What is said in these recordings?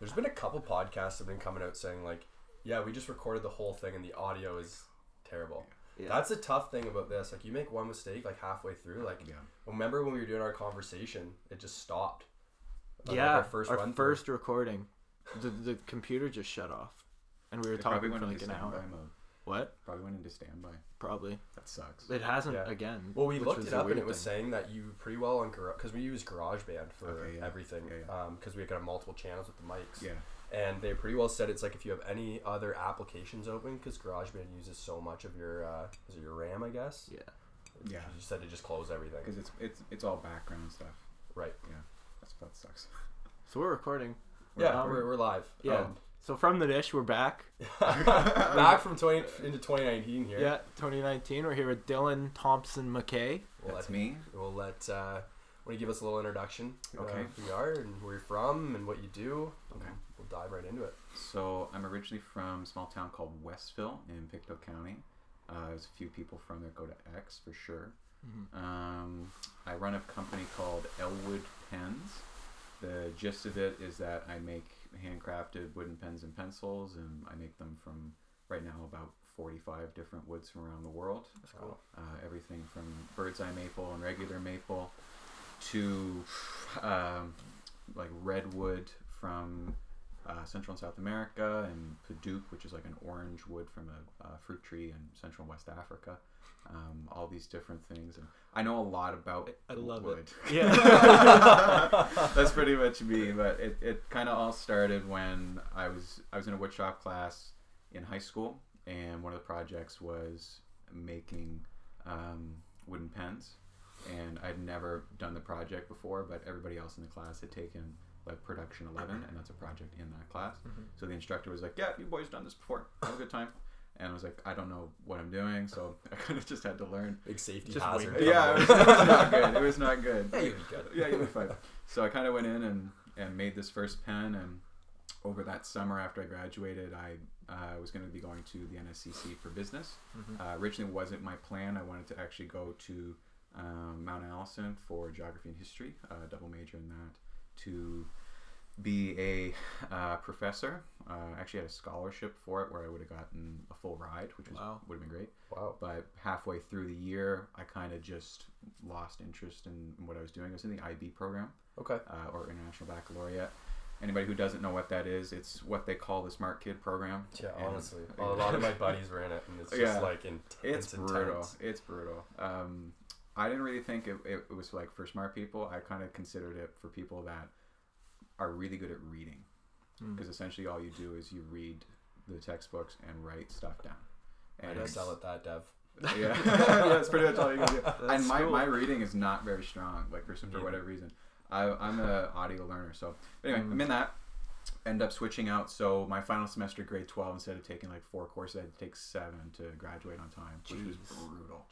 There's been a couple podcasts that have been coming out saying like, yeah, we just recorded the whole thing and the audio is terrible. Yeah. That's a tough thing about this. Like, you make one mistake like halfway through. Like, yeah. Remember when we were doing our conversation, it just stopped. Yeah, our first recording, the computer just shut off, and we were talking for like an hour. Mode. What? Probably went into standby. Probably. That sucks. It hasn't again. Well, we looked it up and it was saying that you pretty well on because we use GarageBand for everything because we got multiple channels with the mics. Yeah. And they pretty well said it's like if you have any other applications open, because GarageBand uses so much of your RAM, I guess. Yeah. Yeah. You said to just close everything because it's all background stuff. Right. Yeah. That sucks. So we're recording. We're live. Yeah. So from the dish, we're back. Back from 2019 here. Yeah, 2019. We're here with Dylan Thompson-Mackay. That's me. We'll let. Want to give us a little introduction? Okay. Who you are and where you're from and what you do. Okay. We'll dive right into it. So I'm originally from a small town called Westville in Pictou County. There's a few people from there go to X for sure. Mm-hmm. I run a company called Elwood Pens. The gist of it is that I make handcrafted wooden pens and pencils, and I make them from right now about 45 different woods from around the world. That's cool. Everything from bird's eye maple and regular maple to like redwood from Central and South America, and paduke, which is like an orange wood from a fruit tree in Central and West Africa. All these different things, and I know a lot about wood. Yeah. That's pretty much me, but it kind of all started when I was in a woodshop class in high school, and one of the projects was making wooden pens, and I'd never done the project before, but everybody else in the class had taken like production 11, and that's a project in that class. Mm-hmm. So the instructor was like, yeah, you boys done this before, have a good time. And I was like, I don't know what I'm doing, so I kind of just had to learn. Big safety hazard. Yeah, it was not good. It was not good. Yeah, you'll be good. Yeah, you'll be fine. So I kind of went in and made this first pen, and over that summer after I graduated, I was going to be going to the NSCC for business. Mm-hmm. Originally wasn't my plan. I wanted to actually go to Mount Allison for geography and history, double major in that, to be a professor. Actually had a scholarship for it where I would have gotten a full ride, which would have been great. Wow. But halfway through the year, I kind of just lost interest in what I was doing. I was in the IB program. Okay. Or International Baccalaureate. Anybody who doesn't know what that is, it's what they call the Smart Kid program. Yeah, and honestly. A lot of my buddies were in it, and it's just like it's brutal. Intense. It's brutal. I didn't really think it was like for smart people. I kind of considered it for people that are really good at reading, because essentially all you do is you read the textbooks and write stuff down. And I sell it that dev. Yeah, that's pretty much all you can do. And my reading is not very strong, like for whatever reason. I'm an audio learner, so but anyway, I'm in that. End up switching out. So my final semester, grade 12, instead of taking like 4 courses, I had to take 7 to graduate on time, which was brutal.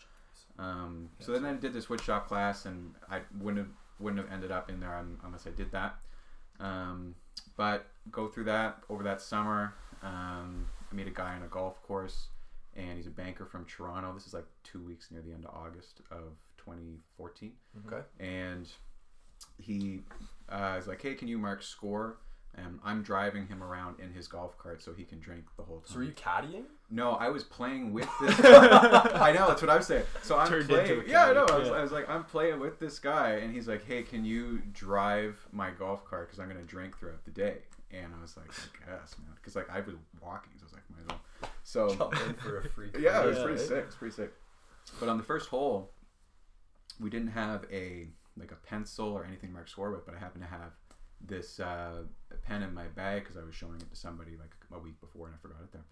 So then I did this woodshop class, and I wouldn't have ended up in there unless I did that. But go through that over that summer. I meet a guy on a golf course, and he's a banker from Toronto. This is like 2 weeks near the end of August of 2014. Okay. And he is like, hey, can you mark score? And I'm driving him around in his golf cart so he can drink the whole time. So were you caddying? No, I was playing with this guy. I know, that's what I was saying. So I'm playing. Yeah, I know. I was like, I'm playing with this guy. And he's like, hey, can you drive my golf cart? Because I'm going to drink throughout the day. And I was like, I guess, man. Because like, I was walking. So I was like, might as well. So, jump in for a free. Yeah, it was pretty sick. It's pretty sick. But on the first hole, we didn't have a pencil or anything marked score with, but I happened to have this pen in my bag because I was showing it to somebody like a week before and I forgot it there,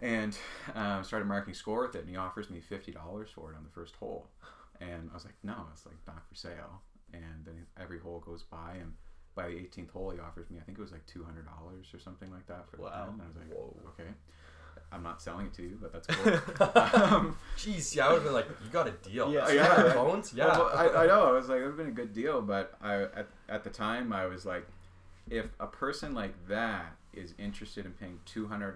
and started marking score with it, and he offers me $50 for it on the first hole, and I was like, no, it's like not for sale. And then every hole goes by, and by the 18th hole he offers me, I think it was like $200 or something like that for the pen. And I was like, whoa, okay, I'm not selling it to you, but that's cool. Jeez, yeah, I would have been like, you got a deal. Yeah, yeah. Phones? Yeah. Well, I know. I was like, it would have been a good deal, but at the time, I was like, if a person like that is interested in paying $200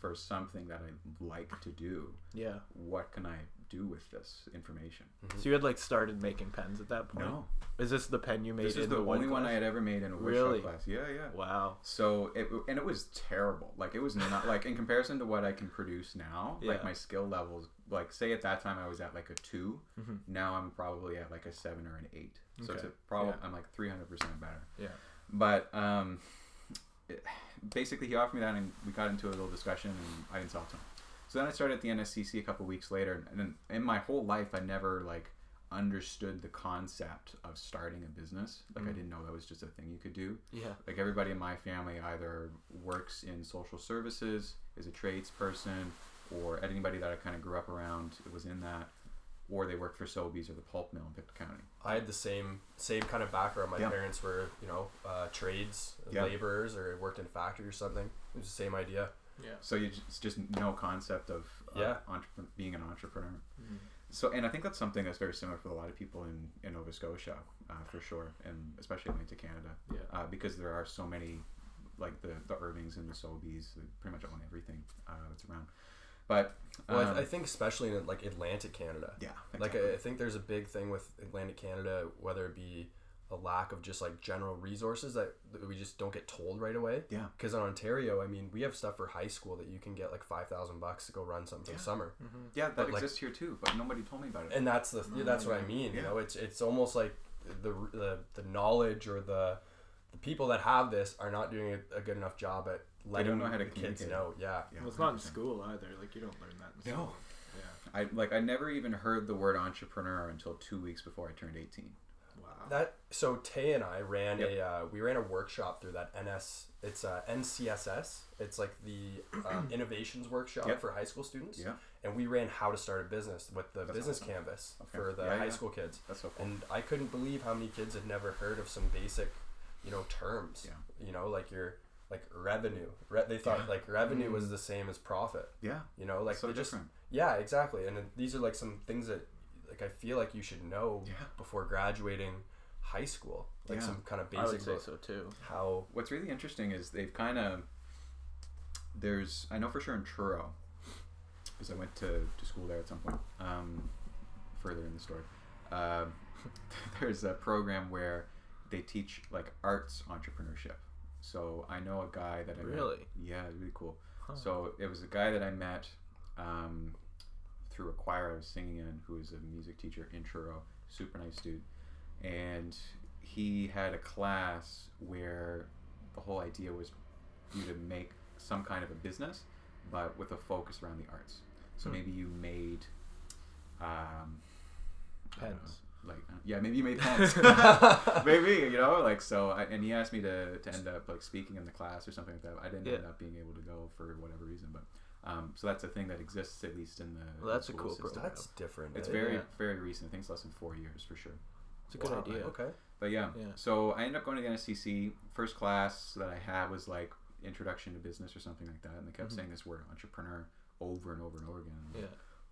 for something that I like to do. Yeah. What can I do with this information? Mm-hmm. So you had like started making pens at that point? No. Is this the pen you made? This is the only one I had ever made in a workshop class. Yeah, yeah. Wow. So it was terrible. Like it was not like in comparison to what I can produce now. Yeah. Like my skill levels. Like say at that time I was at like a 2. Mm-hmm. Now I'm probably at like a 7 or an 8. So okay. It's probably yeah. I'm like 300% better. Yeah. But basically he offered me that and we got into a little discussion and I insulted him. So then I started at the NSCC a couple weeks later, and then in my whole life I never like understood the concept of starting a business. Like I didn't know that was just a thing you could do. Yeah. Like everybody in my family either works in social services, is a tradesperson, or anybody that I kind of grew up around it was in that, or they worked for Sobeys or the pulp mill in Pictou County. I had the same kind of background. My parents were, trades, laborers, or worked in a factory or something. It was the same idea. Yeah. So it's just no concept of being an entrepreneur. Mm-hmm. So, and I think that's something that's very similar for a lot of people in Nova Scotia, for sure, and especially Atlantic Canada, because there are so many, like the Irvings and the Sobeys, they pretty much own everything that's around. But I think especially in like Atlantic Canada, exactly. Like I think there's a big thing with Atlantic Canada, whether it be a lack of just like general resources that we just don't get told right away. Yeah. Because in Ontario, I mean, we have stuff for high school that you can get like $5,000 to go run something summer. Mm-hmm. Yeah, that exists here too, but nobody told me about it. And that's that's what I mean. Yeah. You know, it's almost like the knowledge or the people that have this are not doing a good enough job at. They don't know how to communicate. Kids know, yeah. Well, it's not in school either. Like you don't learn that in school. No. Yeah. I never even heard the word entrepreneur until 2 weeks before I turned 18. Wow. So Tay and I ran a workshop through that NCSS. It's like the innovations workshop for high school students. Yeah. And we ran how to start a business with the business canvas for the high school kids. That's so cool. And I couldn't believe how many kids had never heard of some basic, terms. Yeah. Like your revenue. They thought revenue was the same as profit. Yeah. So different. Yeah, exactly. And these are like some things that like I feel like you should know before graduating high school. Like some kind of basic. I would say so too. What's really interesting is they've kind of I know for sure in Truro, because I went to school there at some point. Further in the story, there's a program where they teach like arts entrepreneurship. So I know a guy that I met. Yeah, really cool. Huh. So it was a guy that I met through a choir I was singing in, who was a music teacher in Truro, super nice dude. And he had a class where the whole idea was you to make some kind of a business, but with a focus around the arts. So maybe you made pens. Maybe you made pens. And he asked me to end up like speaking in the class or something like that. I didn't end up being able to go for whatever reason, but so that's a thing that exists at least in the that's school a cool system. That's different. It's very recent. I think it's less than 4 years for sure. It's a good idea. Okay. But so I ended up going to the NSCC. First class that I had was like introduction to business or something like that, and they kept saying this word entrepreneur over and over and over again. Yeah.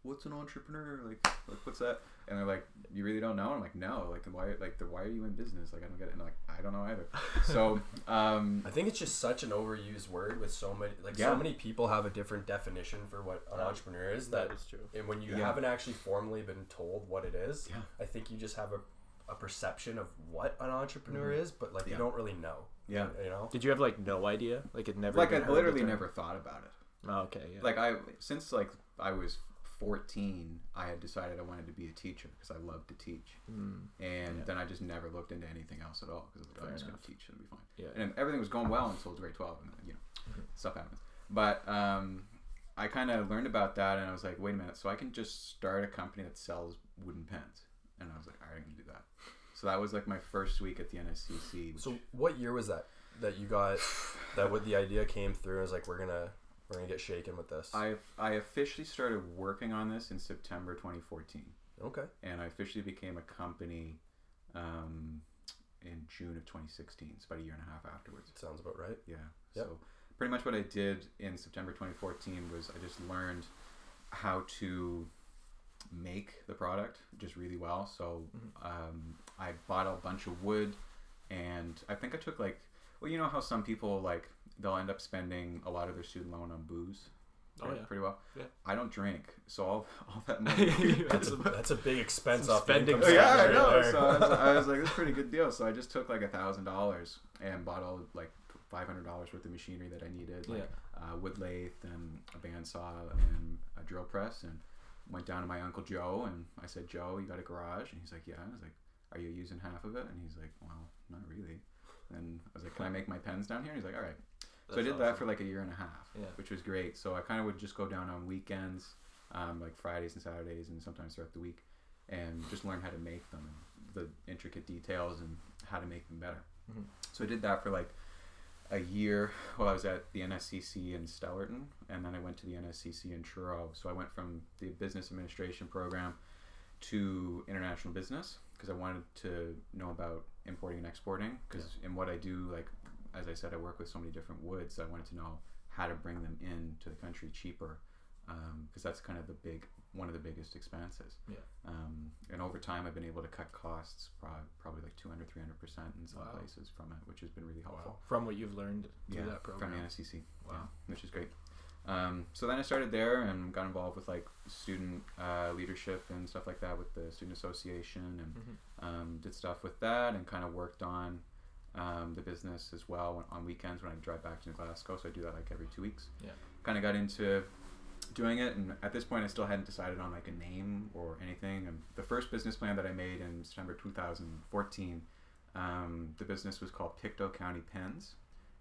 What's an entrepreneur? Like, what's that? And they're like, you really don't know? I'm like, no. Like, why? Like, why are you in business? Like, I don't get it. And like, I don't know either. So, I think it's just such an overused word with so many. Like, so many people have a different definition for what an entrepreneur is. That is true. And when you haven't actually formally been told what it is, I think you just have a perception of what an entrepreneur is, but like you don't really know. Yeah. Did you have like no idea? Like it never. Like I literally never thought about it. Oh, okay. Yeah. Like I was 14, I had decided I wanted to be a teacher because I loved to teach, and then I just never looked into anything else at all because I was going to teach, it'll be fine. Yeah. And everything was going well until grade 12, and stuff happens. But I kind of learned about that, and I was like, wait a minute, so I can just start a company that sells wooden pens, and I was like, all right, I can do that. So that was like my first week at the NSCC. Which... So what year was that you got that? What the idea came through? I was like, We're going to get shaken with this. I officially started working on this in September 2014. Okay. And I officially became a company in June of 2016. It's about a year and a half afterwards. Sounds about right. Yeah. Yep. So pretty much what I did in September 2014 was I just learned how to make the product just really well. So I bought a bunch of wood, and I think I took like... Well, you know how some people like... They'll end up spending a lot of their student loan on booze. pretty well. Yeah. I don't drink, so all that money. that's a big expense off spending. I know. So I was like, that's a pretty good deal. So I just took like $1,000 and bought all like $500 worth of machinery that I needed, like wood lathe and a bandsaw and a drill press, and went down to my Uncle Joe and I said, Joe, you got a garage? And he's like, yeah. I was like, are you using half of it? And he's like, well, not really. And I was like, can I make my pens down here? And he's like, all right. That's so I did that for like a year and a half, which was great. So I kind of would just go down on weekends, like Fridays and Saturdays and sometimes throughout the week, and just learn how to make them, and the intricate details and how to make them better. Mm-hmm. So I did that for like a year while I was at the NSCC in Stellarton, and then I went to the NSCC in Truro. So I went from the business administration program to international business because I wanted to know about importing and exporting, because in what I do, like as I said, I work with so many different woods. I wanted to know how to bring them into the country cheaper, because that's kind of one of the biggest expenses. And over time I've been able to cut costs probably like 200-300% in some places from it, which has been really helpful. From what you've learned through that program from the NSCC, which is great. So then I started there and got involved with like student leadership and stuff like that with the student association, and did stuff with that, and kind of worked on the business as well on weekends when I drive back to New Glasgow. So I do that like every 2 weeks. Kind of got into doing it, and at this point I still hadn't decided on like a name or anything. And the first business plan that I made in September 2014, the business was called Pictou County Pens.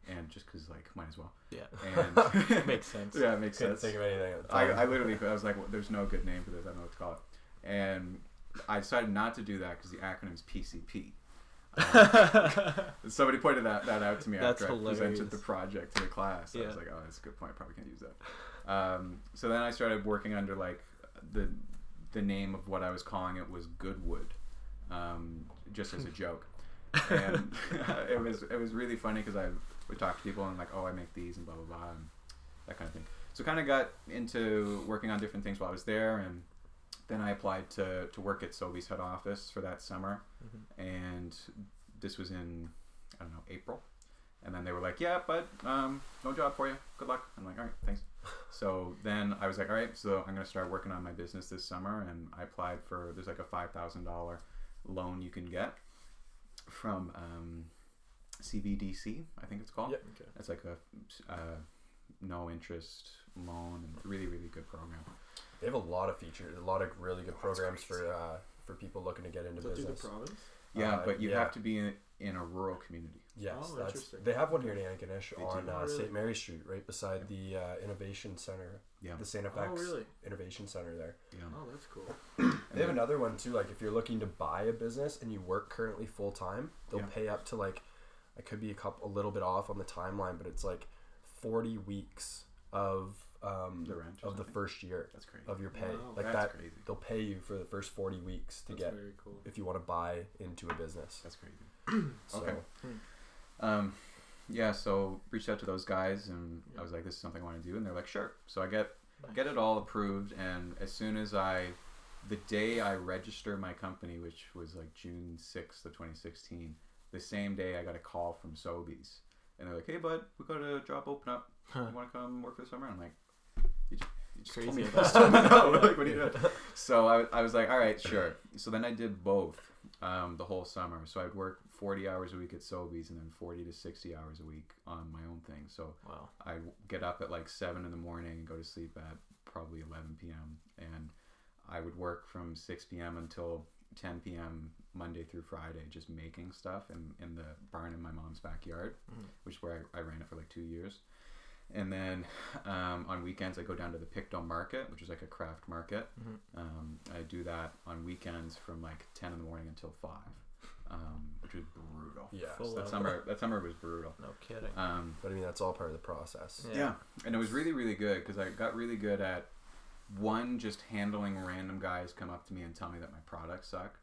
And just because, like, might as well. And makes sense. Yeah, it makes sense. Couldn't think of anything at the time. I literally, I was like, well, there's no good name for this. I don't know what to call it. And I decided not to do that because the acronym's PCP. Somebody pointed that out to me after I presented the project to the class. I was like, oh, that's a good point. I probably can't use that. So then I started working under, like, the name of what I was calling it was Goodwood, just as a joke. And it was really funny because I would talk to people and like, oh, I make these and blah, blah, blah, and that kind of thing. So kind of got into working on different things while I was there. And then I applied to work at Sobeys head office for that summer. And this was in, I don't know, April. And then they were like, yeah, but no job for you. Good luck. I'm like, all right, thanks. So then I was like, all right, so I'm going to start working on my business this summer. And I applied for, there's like a $5,000 loan you can get from CBDC, I think it's called. It's like a no interest loan, and really, really good program. They have a lot of features, a lot of really good programs for people looking to get into business. Through the province? But you have to be in a rural community. They have one here in Antigonish on St. Mary's Street, right beside the Innovation Center. The St. FX Innovation Center there. Oh, that's cool. They have another one too, like if you're looking to buy a business and you work currently full time, they'll pay up to like, I could be a little bit off on the timeline, but it's like 40 weeks of the rent of the first year of your pay. Wow, like that's crazy. They'll pay you for the first 40 weeks to get very cool. If you want to buy into a business. That's crazy. So reached out to those guys and I was like, this is something I want to do, and they're like, sure. So I get it all approved, and as soon as the day I register my company, which was like June 6th of 2016, the same day I got a call from Sobeys. And they're like, hey, bud, we got a job open up. You want to come work for the summer? And I'm like, you just crazy told me about that. Like, what are you doing? So I was like, all right, sure. So then I did both the whole summer. So I'd work 40 hours a week at Sobeys and then 40 to 60 hours a week on my own thing. So I'd get up at like 7 in the morning and go to sleep at probably 11 p.m. And I would work from 6 p.m. until 10 p.m. Monday through Friday, just making stuff in the barn in my mom's backyard, which is where I ran it for like 2 years. And then on weekends I go down to the Pictou market, which is like a craft market. I do that on weekends from like 10 in the morning until 5, which was brutal. That summer was brutal. No kidding. But I mean, that's all part of the process. And it was really, really good because I got really good at one, just handling random guys come up to me and tell me that my products suck,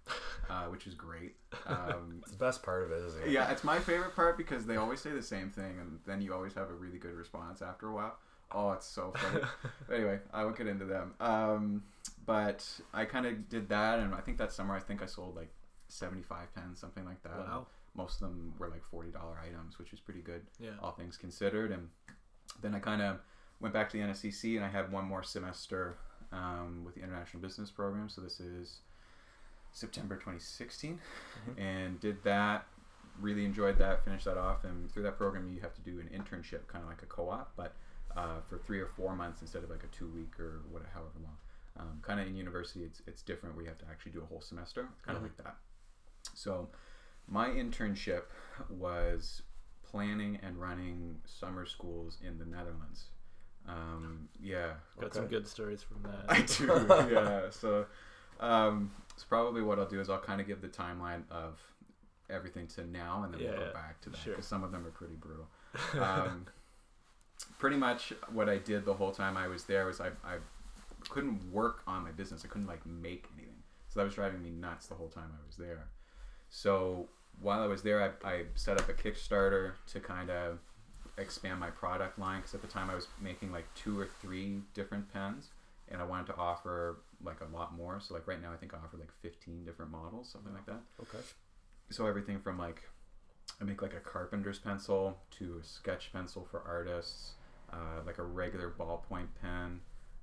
which is great. It's the best part of it, isn't it? Yeah, it's my favorite part because they always say the same thing, and then you always have a really good response after a while. Oh, it's so funny. Anyway, I won't get into them. But I kind of did that, and I think that summer I sold like 75 pens, something like that. Wow. Most of them were like $40 items, which is pretty good, all things considered. And then I kind of went back to the NSCC, and I had one more semester with the International Business Program. So this is September 2016, and did that. Really enjoyed that, finished that off, and through that program you have to do an internship, kind of like a co-op, but for 3 or 4 months instead of like a 2 week or whatever, however long. Kind of in university, it's different where you have to actually do a whole semester, kind of like that. So my internship was planning and running summer schools in the Netherlands. Some good stories from that. I do, yeah. So it's probably what I'll do is I'll kind of give the timeline of everything to now, and then we'll go back to that, because some of them are pretty brutal. Pretty much what I did the whole time I was there was I couldn't work on my business. I couldn't like make anything, so that was driving me nuts the whole time I was there. So while I was there, I set up a Kickstarter to kind of expand my product line, because at the time I was making like 2 or 3 different pens, and I wanted to offer like a lot more. So like right now I think I offer like 15 different models, something like that. Okay. So everything from like, I make like a carpenter's pencil to a sketch pencil for artists, like a regular ballpoint pen,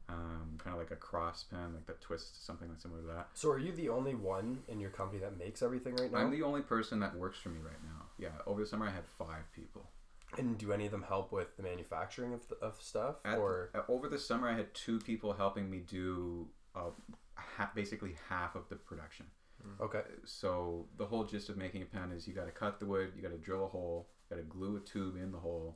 kind of like a cross pen, like that twists, something like similar to that. So are you the only one in your company that makes everything right now? I'm the only person that works for me right now. Yeah, over the summer I had 5 people. And do any of them help with the manufacturing of stuff? Over the summer I had 2 people helping me do basically half of the production. Okay. So the whole gist of making a pen is you got to cut the wood, you got to drill a hole, you got to glue a tube in the hole.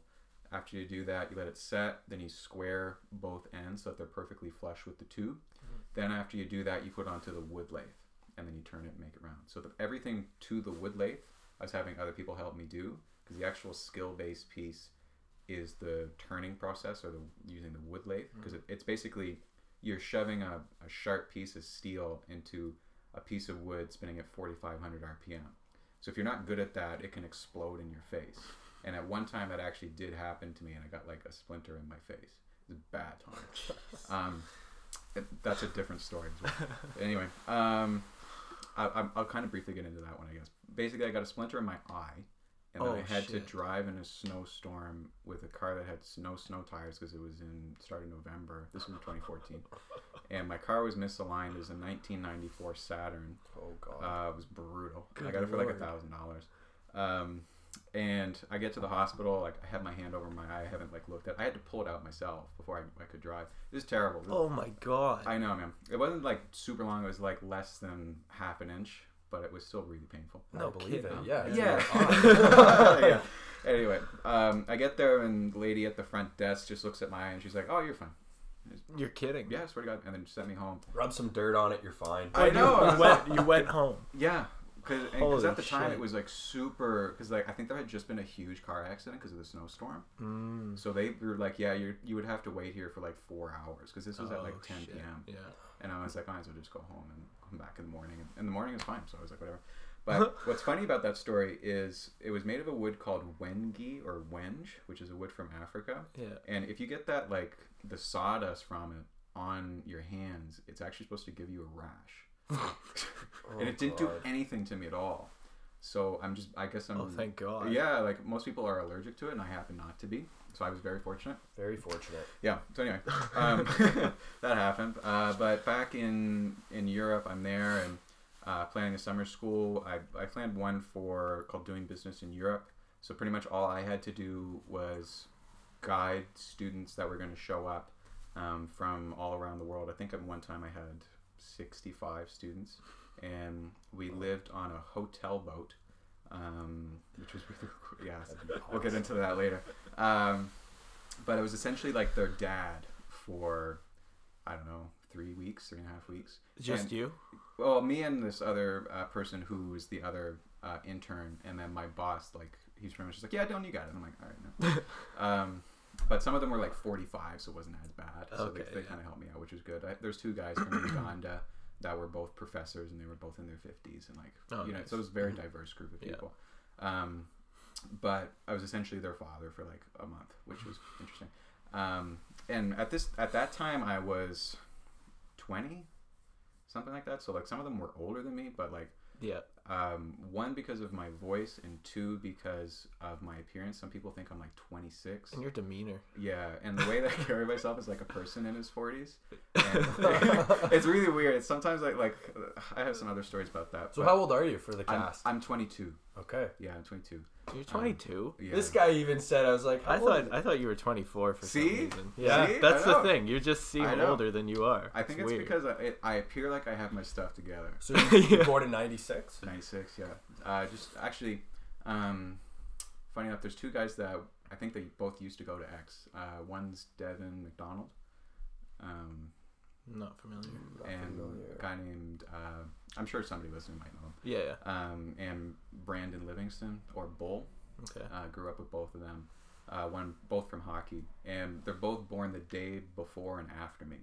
After you do that, you let it set, then you square both ends so that they're perfectly flush with the tube. Mm-hmm. Then after you do that, you put it onto the wood lathe, and then you turn it and make it round. So everything to the wood lathe, I was having other people help me do, because the actual skill-based piece is the turning process, or using the wood lathe, because it's basically you're shoving a sharp piece of steel into a piece of wood spinning at 4,500 RPM. So if you're not good at that, it can explode in your face. And at one time, that actually did happen to me, and I got like a splinter in my face. It was a bad time. That's a different story as well. Anyway, I'll kind of briefly get into that one, I guess. Basically, I got a splinter in my eye, and then I had to drive in a snowstorm with a car that had snow tires, because it was started November. This was in 2014. And my car was misaligned. It was a 1994 Saturn. Oh, God. It was brutal. Good I got Lord. It for like $1,000. And I get to the hospital. Like, I have my hand over my eye. I haven't like looked at it. I had to pull it out myself before I could drive. It was terrible. Oh, my God. I know, man. It wasn't like super long. It was like less than half an inch, but it was still really painful. No, believe it. Yeah. Anyway, I get there, and the lady at the front desk just looks at my eye, and she's like, "Oh, you're fine." You're kidding. Yeah, I swear to God. And then sent me home. Rub some dirt on it, you're fine. I know. You went home. Yeah. Because at the time it was like super, because like I think there had just been a huge car accident because of the snowstorm. Mm. So they were like, yeah, you would have to wait here for like 4 hours, because this was at like 10 p.m. Yeah. And I was like, I might as well just go home and come back in the morning. And the morning was fine, so I was like, whatever. But what's funny about that story is it was made of a wood called wengi, or wenge, which is a wood from Africa. Yeah. And if you get that, like, the sawdust from it on your hands, it's actually supposed to give you a rash. And it didn't do anything to me at all. So I guess I'm... Oh, thank God. Yeah, like, most people are allergic to it, and I happen not to be. So I was very fortunate. Very fortunate. Yeah. So anyway, that happened. But back in Europe, I'm there, and... planning a summer school. I planned one called Doing Business in Europe. So pretty much all I had to do was guide students that were going to show up from all around the world. I think at one time I had 65 students, and we lived on a hotel boat, which was really, we'll get into that later. But it was essentially like their dad for, I don't know, 3 and a half weeks. Just you? Well, me and this other person who was the other intern, and then my boss, like, he's pretty much just like, yeah, Dylan, you got it. And I'm like, all right, no. But some of them were like 45, so it wasn't as bad. So they kind of helped me out, which was good. There's 2 guys from Uganda that were both professors, and they were both in their 50s, and like, nice. So it was a very diverse group of people. Yeah. But I was essentially their father for like a month, which was interesting. And at that time, I was 20, something like that. So like some of them were older than me, but like One, because of my voice, and two, because of my appearance. Some people think I'm like 26. And your demeanor. Yeah, and the way that I carry myself is like a person in his 40s. And it's really weird. It's sometimes like I have some other stories about that. So how old are you for the cast? I'm 22. Okay. Yeah, I'm 22. You're 22. Yeah. This guy even said, I was like, I thought you were 24 for some reason. Yeah, that's the thing. You just seem older than you are. I think it's because I appear like I have my stuff together. So you were born in 96? 96, yeah. Just actually, funny enough, there's two guys that I think they both used to go to X. One's Devin McDonald. Not familiar. And a guy named, I'm sure somebody listening might know him. Yeah, yeah. And Brandon Livingston, or Bull. Okay. Grew up with both of them. Both from hockey. And they're both born the day before and after me.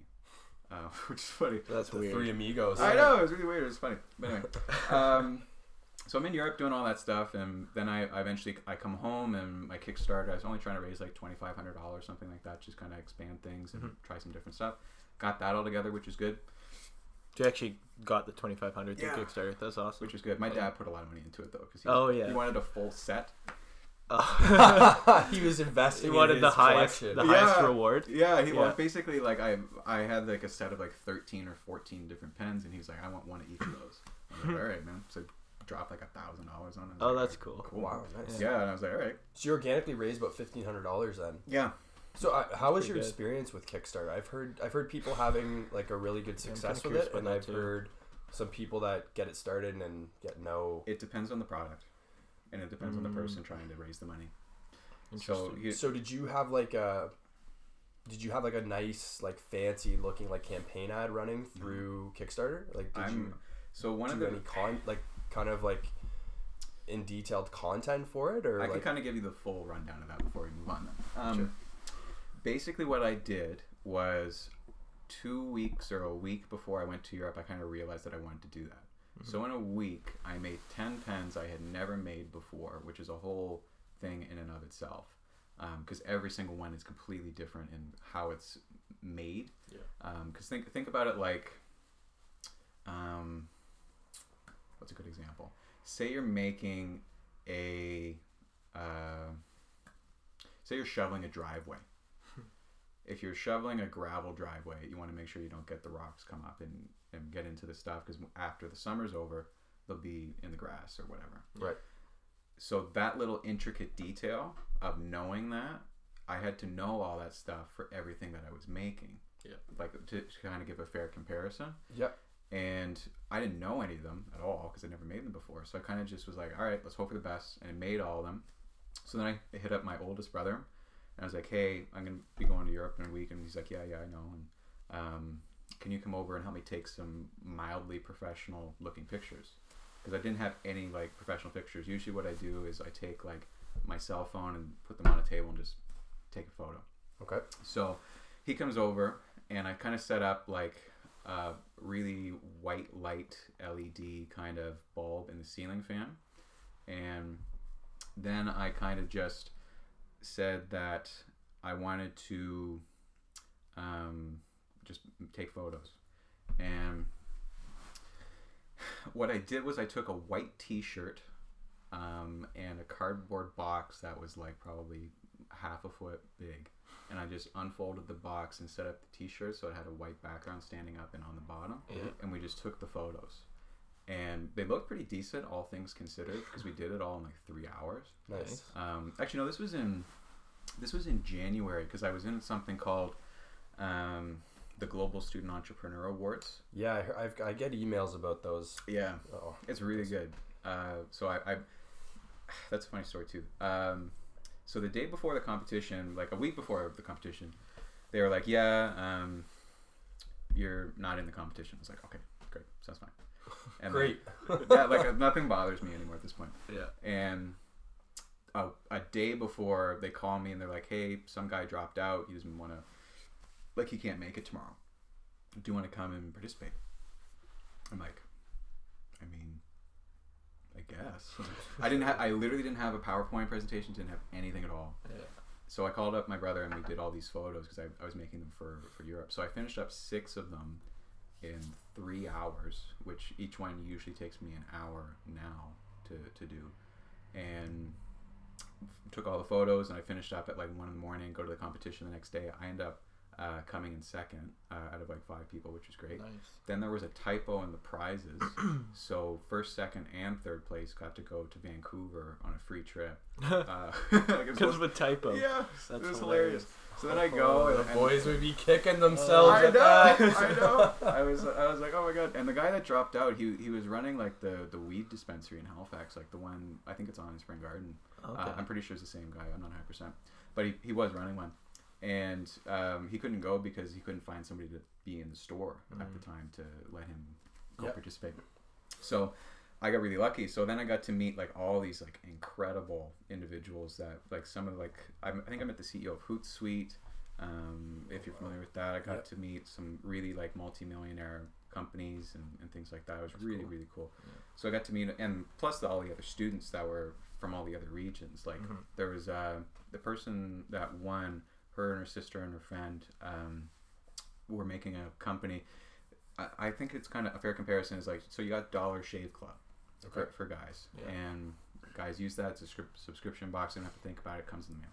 Which is funny. That's weird. Three amigos. I know, it was really weird. It was funny. But anyway. So I'm in Europe doing all that stuff, and then I eventually come home, and my Kickstarter, I was only trying to raise like $2,500, something like that, just kind of expand things and try some different stuff. Got that all together, which is good. You actually got the $2,500 through Kickstarter. That's awesome. Which is good. My dad put a lot of money into it, though, because he wanted a full set. He was investing. He wanted the highest reward. Yeah, he was basically like I had like a set of like 13 or 14 different pens, and he was like, I want one of each of those. I'm like, all right, man. So dropped like $1,000 on it. Oh, that's cool. Wow, nice. Yeah, and I was like, all right. So you organically raised about $1,500 then. Yeah. So how was your experience with Kickstarter? I've heard people having like a really good success with it, and I've heard some people that get it started and get no. It depends on the product, and it depends on the person trying to raise the money. So did you have like a nice like fancy looking like campaign ad running through Kickstarter? Like in detailed content for it, or I can kind of give you the full rundown of that before we move on. Sure. Basically what I did was 2 weeks or a week before I went to Europe, I kind of realized that I wanted to do that. Mm-hmm. So in a week, I made 10 pens I had never made before, which is a whole thing in and of itself, because every single one is completely different in how it's made. Yeah. Because think about it like, what's a good example? Say you're making say you're shoveling a driveway. If you're shoveling a gravel driveway, you want to make sure you don't get the rocks come up and get into the stuff, because after the summer's over, they'll be in the grass or whatever. Right. So that little intricate detail of knowing that, I had to know all that stuff for everything that I was making. Yeah. Like to kind of give a fair comparison. Yep. And I didn't know any of them at all because I never made them before. So I kind of just was like, all right, let's hope for the best, and I made all of them. So then I hit up my oldest brother. And I was like, hey, I'm going to be going to Europe in a week. And he's like, yeah, I know. And can you come over and help me take some mildly professional looking pictures? Because I didn't have any like professional pictures. Usually what I do is I take like my cell phone and put them on a table and just take a photo. Okay. So he comes over, and I kind of set up like a really white light LED kind of bulb in the ceiling fan. And then I kind of just said that I wanted to just take photos. And what I did was I took a white t-shirt and a cardboard box that was like probably half a foot big, and I just unfolded the box and set up the t-shirt so it had a white background standing up and on the bottom. Yeah. And we just took the photos, and they looked pretty decent, all things considered, because we did it all in like 3 hours. Nice. Actually, no, this was in January, because I was in something called the Global Student Entrepreneur Awards. Yeah, I get emails about those. Yeah, it's really good. So that's a funny story too. So the day before the competition, like a week before the competition, they were like, "Yeah, you're not in the competition." I was like, "Okay, great, sounds fine." And great. Yeah, like nothing bothers me anymore at this point. Yeah. And a day before, they call me and they're like, "Hey, some guy dropped out. He doesn't want to. Like, he can't make it tomorrow. Do you want to come and participate?" I'm like, I mean, I guess. I literally didn't have a PowerPoint presentation. Didn't have anything at all. Yeah. So I called up my brother and we did all these photos because I was making them for Europe. So I finished up 6 of them in 3 hours, which each one usually takes me an hour now to do. And took all the photos, and I finished up at like 1 a.m, go to the competition the next day. I end up coming in second out of like 5 people, which was great. Nice. Then there was a typo in the prizes. So first, second, and third place got to go to Vancouver on a free trip. Because of a typo. Yeah, that's it was hilarious. So then I go. The boys would be kicking themselves. I know. I was like, oh my god. And the guy that dropped out, he was running like the weed dispensary in Halifax, like the one, I think it's on in Spring Garden. Okay. I'm pretty sure it's the same guy. I'm not 100%. But he was running one. And he couldn't go because he couldn't find somebody to be in the store at the time to let him go participate. So I got really lucky. So then I got to meet like all these like incredible individuals that like some of like I think I met the CEO of Hootsuite. If you're familiar with that, I got to meet some really like multi-millionaire companies and things like that. It was really cool. Yeah. So I got to meet and plus all the other students that were from all the other regions. Like there was the person that won. Her and her sister and her friend were making a company. I think it's kind of a fair comparison. Is like, so you got Dollar Shave Club for guys. Yeah. And guys use that. It's a subscription box. You don't have to think about it. It comes in the mail.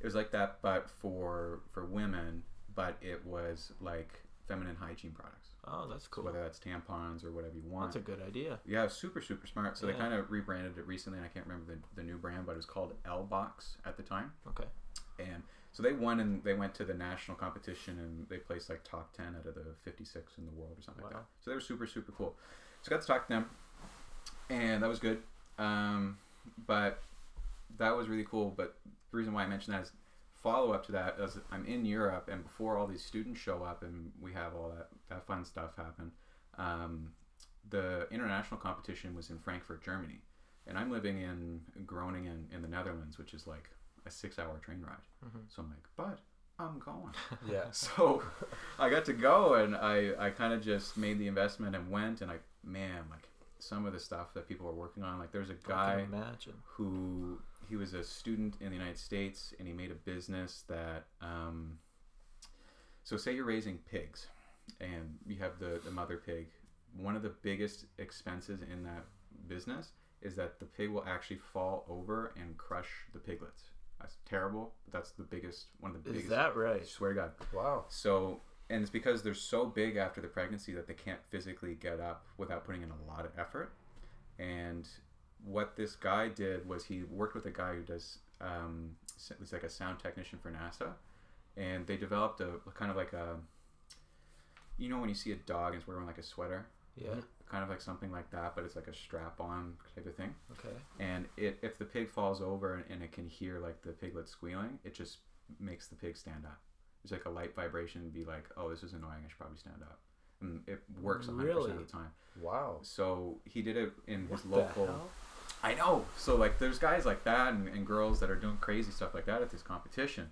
It was like that, but for women, but it was like feminine hygiene products. Oh, that's cool. So whether that's tampons or whatever you want. That's a good idea. Yeah, super, super smart. So they kind of rebranded it recently, and I can't remember the new brand, but it was called L-Box at the time. Okay. And... so they won, and they went to the national competition, and they placed like top 10 out of the 56 in the world or something like that. So they were super, super cool. So I got to talk to them, and that was good. But that was really cool. But the reason why I mentioned that is follow-up to that is I'm in Europe, and before all these students show up and we have all that fun stuff happen, the international competition was in Frankfurt, Germany. And I'm living in Groningen in the Netherlands, which is like a 6-hour train ride. So I'm like, but I'm going. Yeah. So I got to go, and I kind of just made the investment and went, and like some of the stuff that people were working on, like there's a guy who he was a student in the United States, and he made a business that so say you're raising pigs and you have the mother pig. One of the biggest expenses in that business is that the pig will actually fall over and crush the piglets. That's terrible, but that's the biggest, one of the biggest. Is that right? I swear to God. Wow. So, and it's because they're so big after the pregnancy that they can't physically get up without putting in a lot of effort. And what this guy did was he worked with a guy who does, he's like a sound technician for NASA. And they developed a kind of like a, you know when you see a dog and it's wearing like a sweater? Yeah. Kind of like something like that, but it's like a strap-on type of thing. Okay. And if the pig falls over and it can hear like the piglet squealing, it just makes the pig stand up. It's like a light vibration and be like, oh, this is annoying, I should probably stand up. And it works 100% of the time. Wow. So he did it in his local... hell? I know. So like there's guys like that and girls that are doing crazy stuff like that at this competition.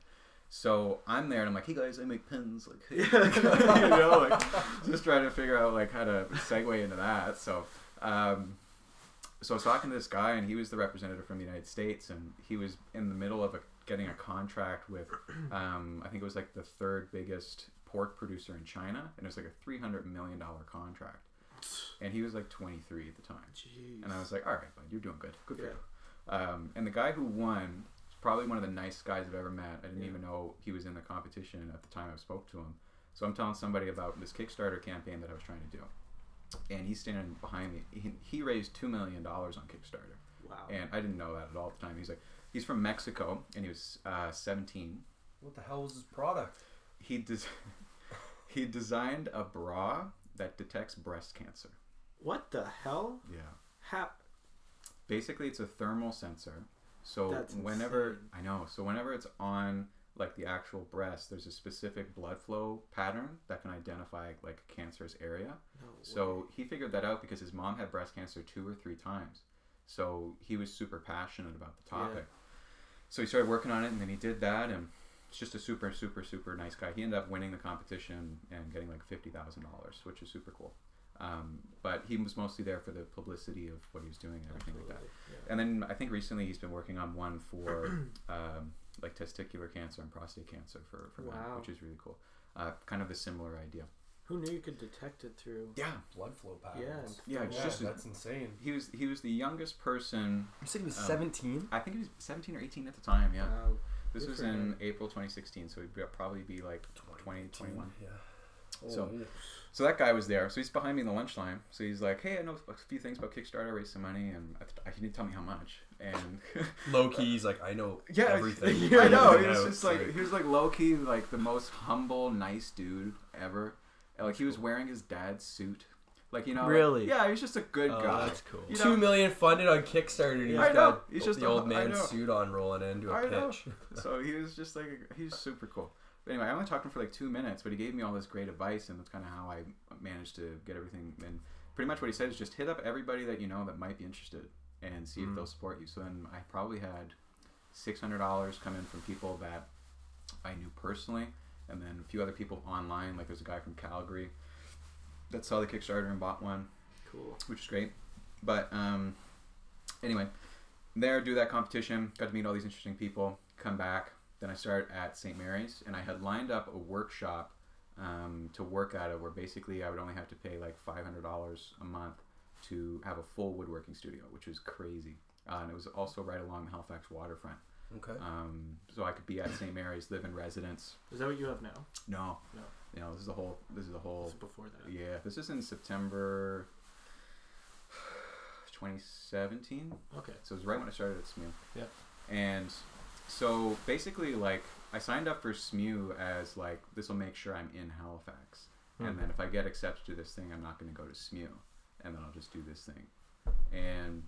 So I'm there and I'm like, hey guys, I make pens, like, you know, like just trying to figure out like how to segue into that. So, so I was talking to this guy, and he was the representative from the United States, and he was in the middle of getting a contract with, I think it was like the third biggest pork producer in China, and it was like a $300 million contract, and he was like 23 at the time. Jeez. And I was like, all right, bud, you're doing good. Good for you. And the guy who won, probably one of the nicest guys I've ever met. I didn't even know he was in the competition at the time I spoke to him. So I'm telling somebody about this Kickstarter campaign that I was trying to do. And he's standing behind me. He raised $2 million on Kickstarter. Wow. And I didn't know that at all at the time. He's like, he's from Mexico, and he was 17. What the hell was his product? He designed a bra that detects breast cancer. What the hell? Yeah. Basically, it's a thermal sensor. So that's whenever insane. I know, so whenever it's on like the actual breast, there's a specific blood flow pattern that can identify like a cancerous area. No way. So he figured that out because his mom had breast cancer 2 or 3 times. So he was super passionate about the topic. Yeah. So he started working on it, and then he did that, and it's just a super, super, super nice guy. He ended up winning the competition and getting like $50,000, which is super cool. But he was mostly there for the publicity of what he was doing and everything like that. Yeah. And then I think recently he's been working on one for like testicular cancer and prostate cancer for men, which is really cool. Kind of a similar idea. Who knew you could detect it through? Yeah, blood flow patterns. That's insane. He was the youngest person. You said he was 17. I think he was 17 or 18 at the time. Yeah. Wow. This was in April 2016, so he'd probably be like 20, 21. Yeah. So that guy was there. So he's behind me in the lunch line. So he's like, "Hey, I know a few things about Kickstarter. Raise some money, and you need to tell me how much." And low key, he's like, "I know everything." Yeah, I know. He was just like, he was like low key, like the most humble, nice dude ever. Like he was wearing his dad's suit. Like, you know, really? Like, yeah, he's just a good guy. That's cool. You know? $2 million funded on Kickstarter, and he's just the old man suit on rolling into a pitch. So he was just like, he's super cool. But anyway, I only talked to him for like 2 minutes, but he gave me all this great advice, and that's kind of how I managed to get everything. And pretty much what he said is just hit up everybody that you know that might be interested and see if they'll support you. So then I probably had $600 come in from people that I knew personally, and then a few other people online. Like there's a guy from Calgary that saw the Kickstarter and bought one. Cool. Which is great. But anyway, do that competition, got to meet all these interesting people, come back. Then I started at St. Mary's, and I had lined up a workshop to work at it where basically I would only have to pay like $500 a month to have a full woodworking studio, which was crazy. And it was also right along the Halifax waterfront. Okay. So I could be at St. Mary's, live in residence. Is that what you have now? No. You know, this is the whole. This is before that. Yeah. This is in September 2017. Okay. So it was right when I started at SMU. Yeah. And so basically, like, I signed up for SMU as, like, this will make sure I'm in Halifax. Mm-hmm. And then if I get accepted to this thing, I'm not going to go to SMU. And then I'll just do this thing. And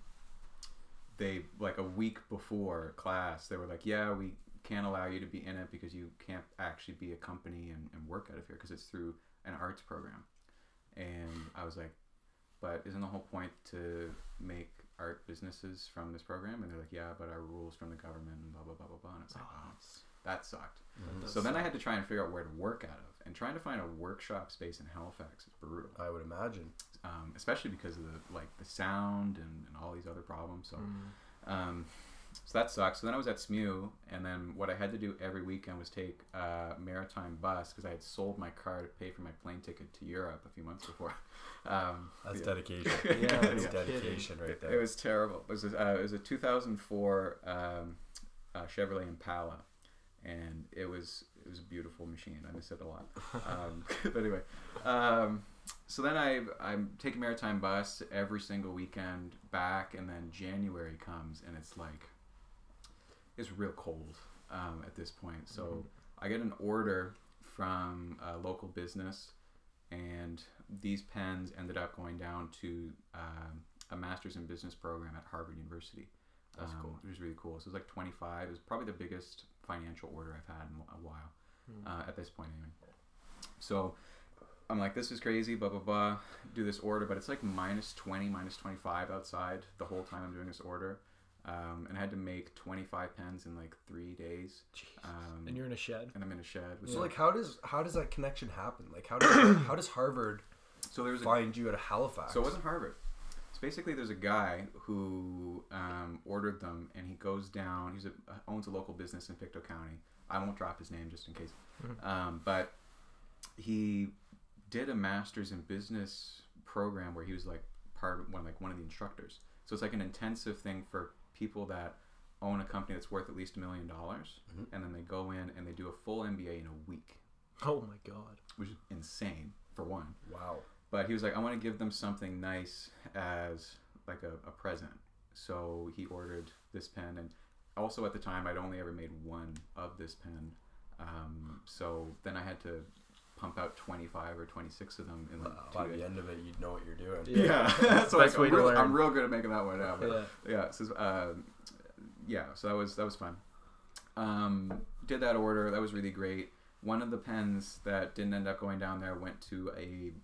they, like, a week before class, they were like, yeah, we can't allow you to be in it because you can't actually be a company and work out of here because it's through an arts program. And I was like, but isn't the whole point to make art businesses from this program? And they're like, yeah, but our rules from the government and blah, blah, blah, blah, blah. And it's like, oh, that sucked. Mm-hmm. So then I had to try and figure out where to work out of. And trying to find a workshop space in Halifax is brutal. I would imagine. Especially because of the sound and all these other problems. So so that sucks. So then I was at SMU, and then what I had to do every weekend was take a maritime bus because I had sold my car to pay for my plane ticket to Europe a few months before. That's dedication. Yeah, that's dedication right there. It was terrible. It was a 2004 Chevrolet Impala, and it was a beautiful machine. I miss it a lot. But anyway. So then I take a maritime bus every single weekend back, and then January comes, and it's like, it's real cold at this point. So I get an order from a local business, and these pens ended up going down to a master's in business program at Harvard University. That's cool. It was really cool. So it was like 25. It was probably the biggest financial order I've had in a while at this point anyway. So I'm like, this is crazy, blah, blah, blah, do this order. But it's like minus 20, minus 25 outside the whole time I'm doing this order. And I had to make 25 pens in like 3 days. And you're in a shed. And I'm in a shed. So like, how does that connection happen? Like how does Harvard find you at Halifax? So it wasn't Harvard. So basically there's a guy who ordered them, and he goes down. He owns a local business in Pictou County. I won't drop his name just in case. But he did a master's in business program where he was like one of the instructors. So it's like an intensive thing for people that own a company that's worth at least $1 million, and then they go in and they do a full MBA in a week. Oh my god, which is insane for one. Wow. But he was like, I want to give them something nice as like a present. So he ordered this pen, and also at the time I'd only ever made one of this pen. So then I had to pump out 25 or 26 of them in like 2 days. By the end of it, you'd know what you're doing. Yeah. That's what I'm real good at making that one out. Yeah. So that was fun. Did that order. That was really great. One of the pens that didn't end up going down there went to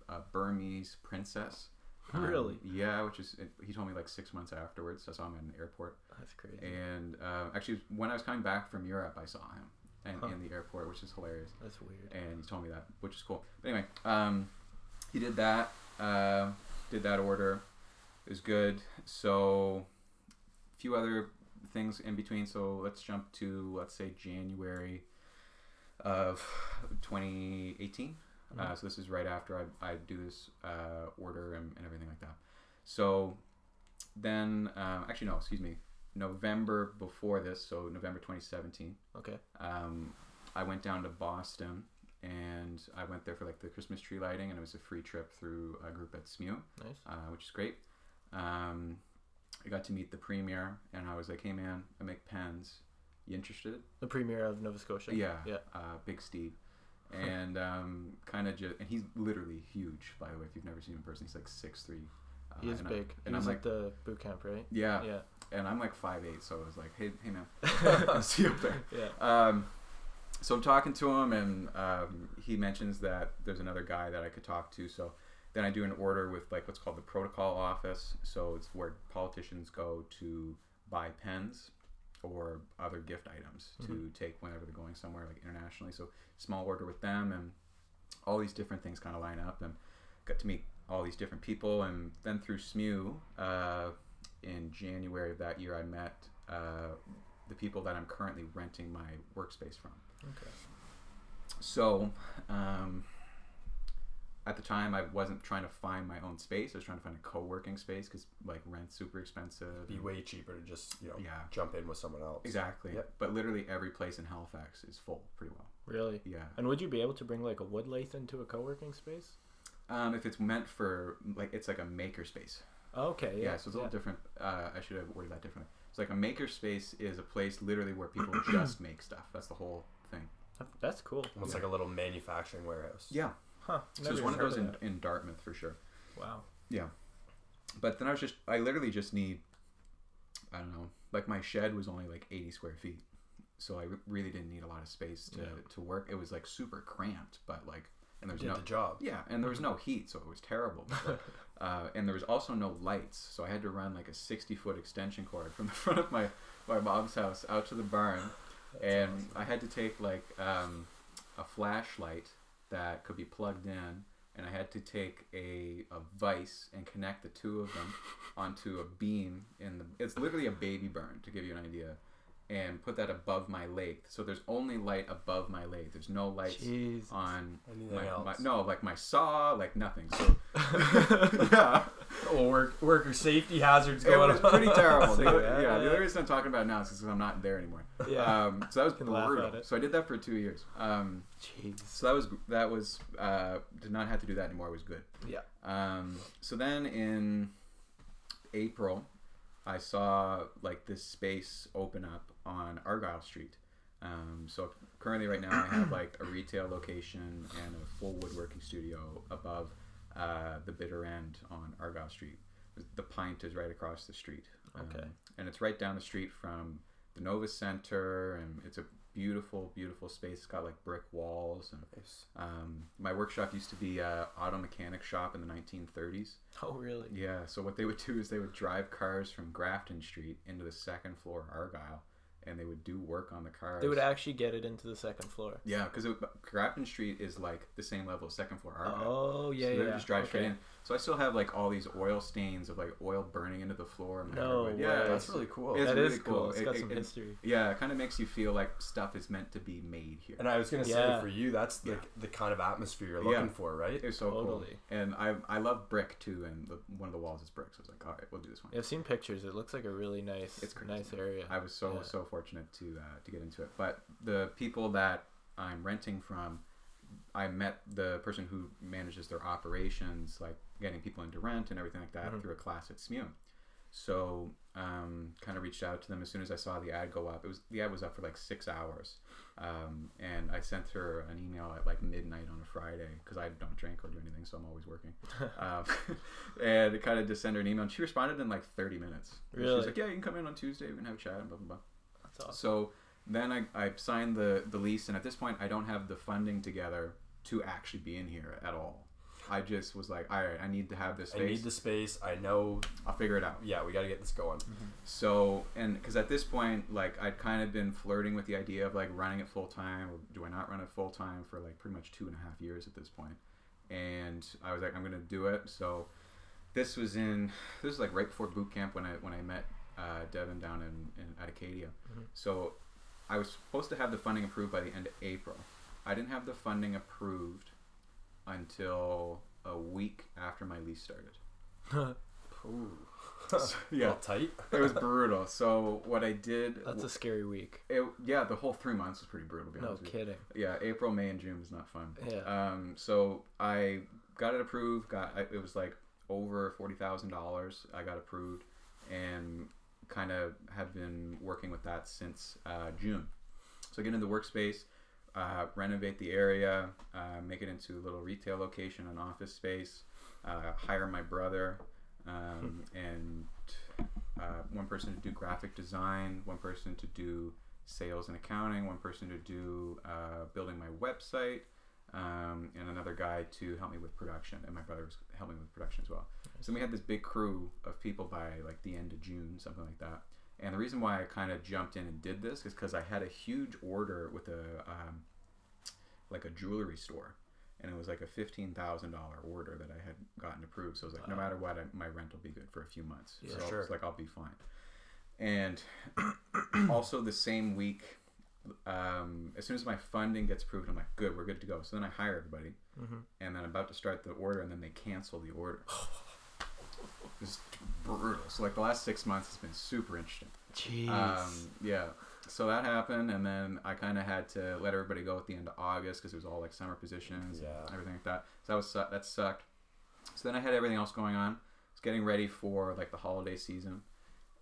a Burmese princess. Really? Yeah, which is, he told me like 6 months afterwards. I saw him at an airport. That's crazy. And actually, when I was coming back from Europe, I saw him. And in the airport, which is hilarious. That's weird. And he told me that, which is cool. But anyway, he did that. Did that order. It was good. So a few other things in between. So let's jump to, let's say, January of 2018. So this is right after I do this order and everything like that. So then, November before this, so November 2017. Okay. I went down to Boston, and I went there for like the Christmas tree lighting, and it was a free trip through a group at SMU. Nice. Which is great. I got to meet the premier, and I was like, "Hey man, I make pens. You interested?" The premier of Nova Scotia. Yeah. Yeah. Big Steve. And and he's literally huge, by the way, if you've never seen him in person. He's like 6'3". He is big. He was at the boot camp, right? Yeah. Yeah. And I'm like 5'8", so I was like, hey man, I'll see you up there. Yeah. So I'm talking to him, and he mentions that there's another guy that I could talk to. So then I do an order with like what's called the protocol office. So it's where politicians go to buy pens or other gift items to take whenever they're going somewhere, like internationally. So small order with them, and all these different things kind of line up, and got to meet all these different people. And then through SMU, in January of that year, I met the people that I'm currently renting my workspace from. Okay. So at the time, I wasn't trying to find my own space. I was trying to find a co-working space because like rent's super expensive. It'd be way cheaper to just jump in with someone else. Exactly. Yep. But literally every place in Halifax is full pretty well. Really? Yeah. And would you be able to bring like a wood lathe into a co-working space? If it's meant for like, it's like a maker space. Okay. Yeah. So it's a little different. I should have worded that differently. It's like a maker space is a place literally where people just make stuff. That's the whole thing. That's cool. Well, it's like a little manufacturing warehouse. Yeah. Huh. So there's one of those in Dartmouth for sure. Wow. Yeah. But then I literally just need, I don't know, like my shed was only like 80 square feet. So I really didn't need a lot of space to work. It was like super cramped, but like, and there's the job. Yeah. And there was no heat. So it was terrible. But, and there was also no lights. So I had to run like a 60-foot extension cord from the front of my mom's house out to the barn. And awesome. I had to take like, a flashlight that could be plugged in, and I had to take a vise and connect the two of them onto a beam it's literally a baby burn, to give you an idea, and put that above my lathe. So there's only light above my lathe. There's no lights on my saw, like nothing. So yeah. Oh, worker safety hazards going on. It was pretty terrible. The only reason I'm talking about it now is because I'm not there anymore. Yeah. So that was brutal. So I did that for 2 years. Jeez. So that was did not have to do that anymore. It was good. Yeah. So then in April, I saw like this space open up on Argyle Street. So currently right now I have like a retail location and a full woodworking studio above the bitter end on Argyle Street. The Pint is right across the street. Okay. And it's right down the street from the Nova Center, and it's a beautiful, beautiful space. It's got like brick walls. And nice. My workshop used to be an auto mechanic shop in the 1930s. Oh, really? Yeah. So what they would do is they would drive cars from Grafton Street into the second floor of Argyle, and they would do work on the cars. They would actually get it into the second floor. Yeah, because Grafton Street is like the same level as second floor Argyle. Oh, yeah, so they would just drive straight in. So I still have like all these oil stains of like oil burning into the floor. That's really cool. It's really cool. It's got some history. Yeah, it kind of makes you feel like stuff is meant to be made here. And I was going to say, for you, that's like the kind of atmosphere you're looking for, right? It's so cool. And I love brick too, and one of the walls is brick. So I was like, all right, we'll do this one. Yeah, I've seen pictures. It looks like a really nice area. I was so fortunate to get into it. But the people that I'm renting from, I met the person who manages their operations, like getting people into rent and everything like that, through a class at SMU. So kind of reached out to them as soon as I saw the ad go up. The ad was up for like 6 hours. And I sent her an email at like midnight on a Friday because I don't drink or do anything, so I'm always working. And I kind of just sent her an email, and she responded in like 30 minutes. Really? She was like, yeah, you can come in on Tuesday. We can have a chat and blah, blah, blah. That's awesome. So then I signed the lease, and at this point I don't have the funding together to actually be in here at all. I just was like, all right, I need to have this space. I need the space. I know. I'll figure it out. Yeah, we got to get this going. Mm-hmm. So, and because at this point, like, I'd kind of been flirting with the idea of like running it full time, or do I not run it full time for like pretty much 2.5 years at this point. And I was like, I'm gonna do it. So this was like right before boot camp when I met Devin down at Acadia. Mm-hmm. So I was supposed to have the funding approved by the end of April. I didn't have the funding approved until a week after my lease started. Ooh. So, yeah, all tight. It was brutal. So what I did, that's a scary week. Yeah, the whole 3 months was pretty brutal. No kidding. Yeah, April, May, and June was not fun. Yeah. So I got it approved. It was like over $40,000. I got approved, and kind of have been working with that since June. So I get into the workspace, renovate the area, make it into a little retail location, an office space, hire my brother. And one person to do graphic design, one person to do sales and accounting, one person to do building my website, and another guy to help me with production. And my brother was helping with production as well. Nice. So we had this big crew of people by like the end of June, something like that. And the reason why I kind of jumped in and did this is because I had a huge order with a jewelry store. And it was like a $15,000 order that I had gotten approved. So I was like, no matter what, my rent will be good for a few months. Yeah, so sure. It's like, I'll be fine. And also the same week, as soon as my funding gets approved, I'm like, good, we're good to go. So then I hire everybody. Mm-hmm. And then I'm about to start the order, and then they cancel the order. It's brutal. So like the last 6 months has been super interesting. Jeez. Yeah. So that happened, and then I kind of had to let everybody go at the end of August because it was all like summer positions and everything like that. So that sucked. So then I had everything else going on. I was getting ready for like the holiday season,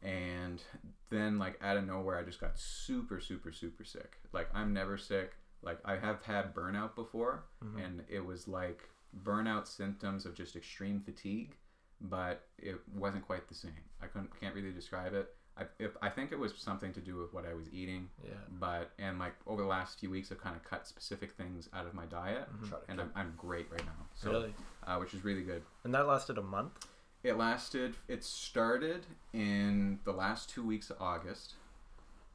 and then like out of nowhere, I just got super, super, super sick. Like I'm never sick. Like I have had burnout before, mm-hmm. and it was like burnout symptoms of just extreme fatigue, but it wasn't quite the same. I can't really describe it. I think it was something to do with what I was eating, and like over the last few weeks, I've kind of cut specific things out of my diet, mm-hmm. and I'm great right now. So, really, which is really good. And that lasted a month. It started in the last 2 weeks of August,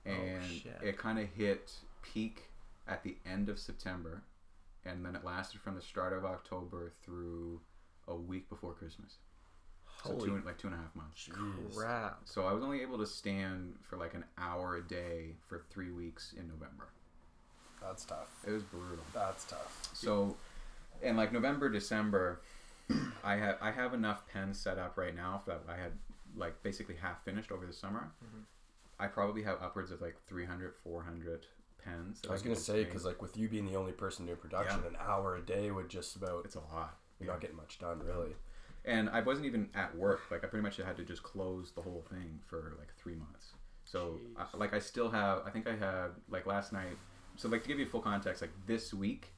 and it kind of hit peak at the end of September, and then it lasted from the start of October through a week before Christmas. So two and a half months. Crap. So I was only able to stand for like an hour a day for 3 weeks in November. That's tough. It was brutal. That's tough. So, and like November, December, I have enough pens set up right now that I had like basically half finished over the summer. Mm-hmm. I probably have upwards of like 300, 400 pens. I was going to say, because like with you being the only person doing production, an hour a day would just about... It's a lot. You're not getting much done, really. And I wasn't even at work. Like, I pretty much had to just close the whole thing for, like, 3 months. So, I still have... I think I had, like, last night... So, like, to give you full context, like, this week...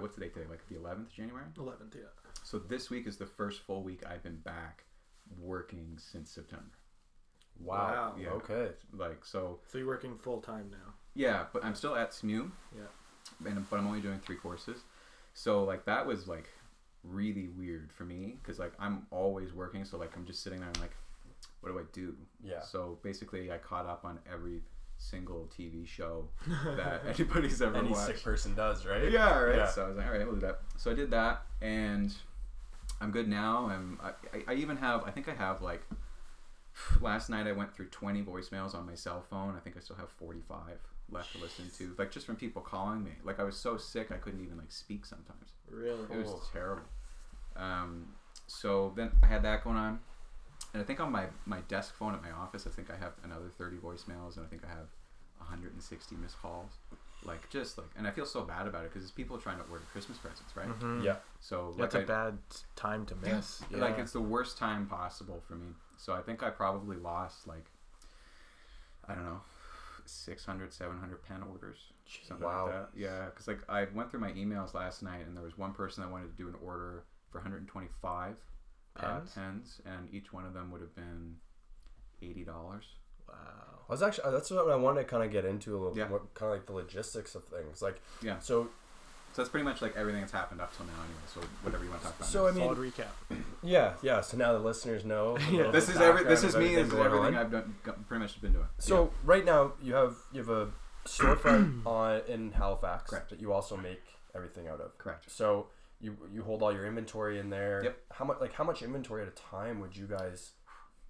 what's the date today? Like, the 11th January? 11th, yeah. So, this week is the first full week I've been back working since September. Wow. Yeah. Okay. Like, so... So, you're working full-time now. Yeah, but I'm still at SMU. Yeah. But I'm only doing 3 courses. So, like, that was, like... really weird for me because like I'm always working, so like I'm just sitting there and like, what do I do? Yeah. So basically I caught up on every single TV show that anybody's ever watched. Any sick person does, right? Yeah, right. Yeah. So I was like, all right, we'll do that. So I did that, and I'm good now. I think I have like, last night I went through 20 voicemails on my cell phone. I think I still have 45 left to listen to, like just from people calling me. Like I was so sick I couldn't even like speak sometimes. Really? It was terrible. So then I had that going on, and I think on my desk phone at my office, I think I have another 30 voicemails, and I think I have 160 missed calls. Like just like, and I feel so bad about it because it's people trying to order Christmas presents, right? Mm-hmm. Yeah. So like that's a bad time to miss. Yeah. Like it's the worst time possible for me. So I think I probably lost like, I don't know, 600, 700 pen orders. Something wow. like that. Yeah, because like I went through my emails last night, and there was one person that wanted to do an order for 125 pens, and each one of them would have been $80. Wow. That's what I wanted to kind of get into a little bit, kind of like the logistics of things. Like, yeah. So that's pretty much like everything that's happened up till now, anyway. So whatever you want to talk about. So now. I mean, solid recap. Yeah. So now the listeners know. Yeah. This is everything I've done. Pretty much been doing. So right now you have a storefront in Halifax that you also make everything out of. Correct. So you hold all your inventory in there. Yep. How much inventory at a time would you guys,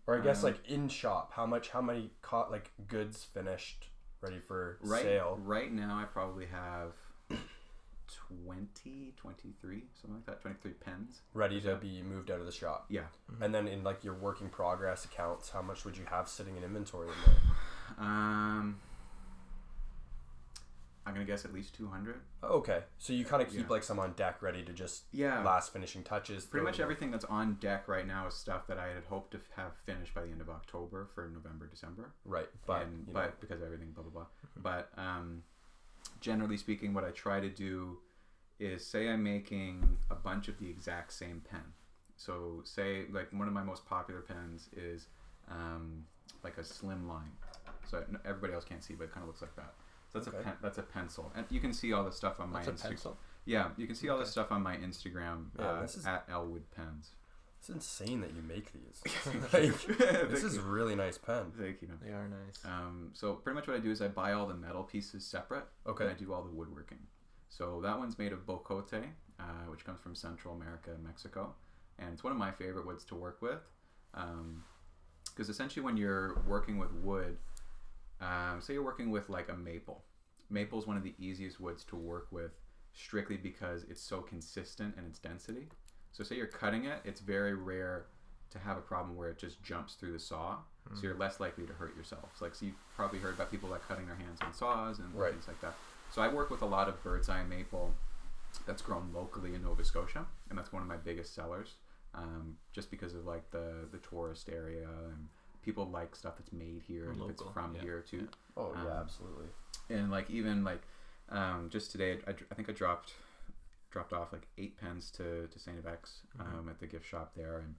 or I guess like in shop, how many caught like goods finished ready for sale? Right now I probably have 23, something like that, 23 pens. Ready to be moved out of the shop. Yeah. Mm-hmm. And then in like your work in progress accounts, how much would you have sitting in inventory in there? I'm going to guess at least 200. Okay. So you kind of keep like some on deck ready to just last finishing touches. Pretty much everything that's on deck right now is stuff that I had hoped to have finished by the end of October for November, December. Right. But because of everything, blah, blah, blah. But generally speaking, what I try to do is say I'm making a bunch of the exact same pen. So say like one of my most popular pens is like a slim line. So everybody else can't see, but it kind of looks like that. That's okay. That's a pencil, and you can see all the stuff on my Instagram. Yeah, you can see all the stuff on my Instagram at Elwood Pens. It's insane that you make these. This is really nice pen. Thank you. They are nice. So pretty much what I do is I buy all the metal pieces separate. Okay. And I do all the woodworking. So that one's made of bocote, which comes from Central America, Mexico, and it's one of my favorite woods to work with, because essentially when you're working with wood. Say you're working with like a maple. Maple is one of the easiest woods to work with strictly because it's so consistent in its density. So say you're cutting it, it's very rare to have a problem where it just jumps through the saw. Mm. So you're less likely to hurt yourself. Like, so you've probably heard about people like cutting their hands on saws and things like that. So I work with a lot of bird's eye maple that's grown locally in Nova Scotia, and that's one of my biggest sellers, just because of like the tourist area and people like stuff that's made here and if it's from here too. Yeah. Oh yeah, absolutely. And like even like just today, I think I dropped off like 8 pens to Saint Evex at the gift shop there, and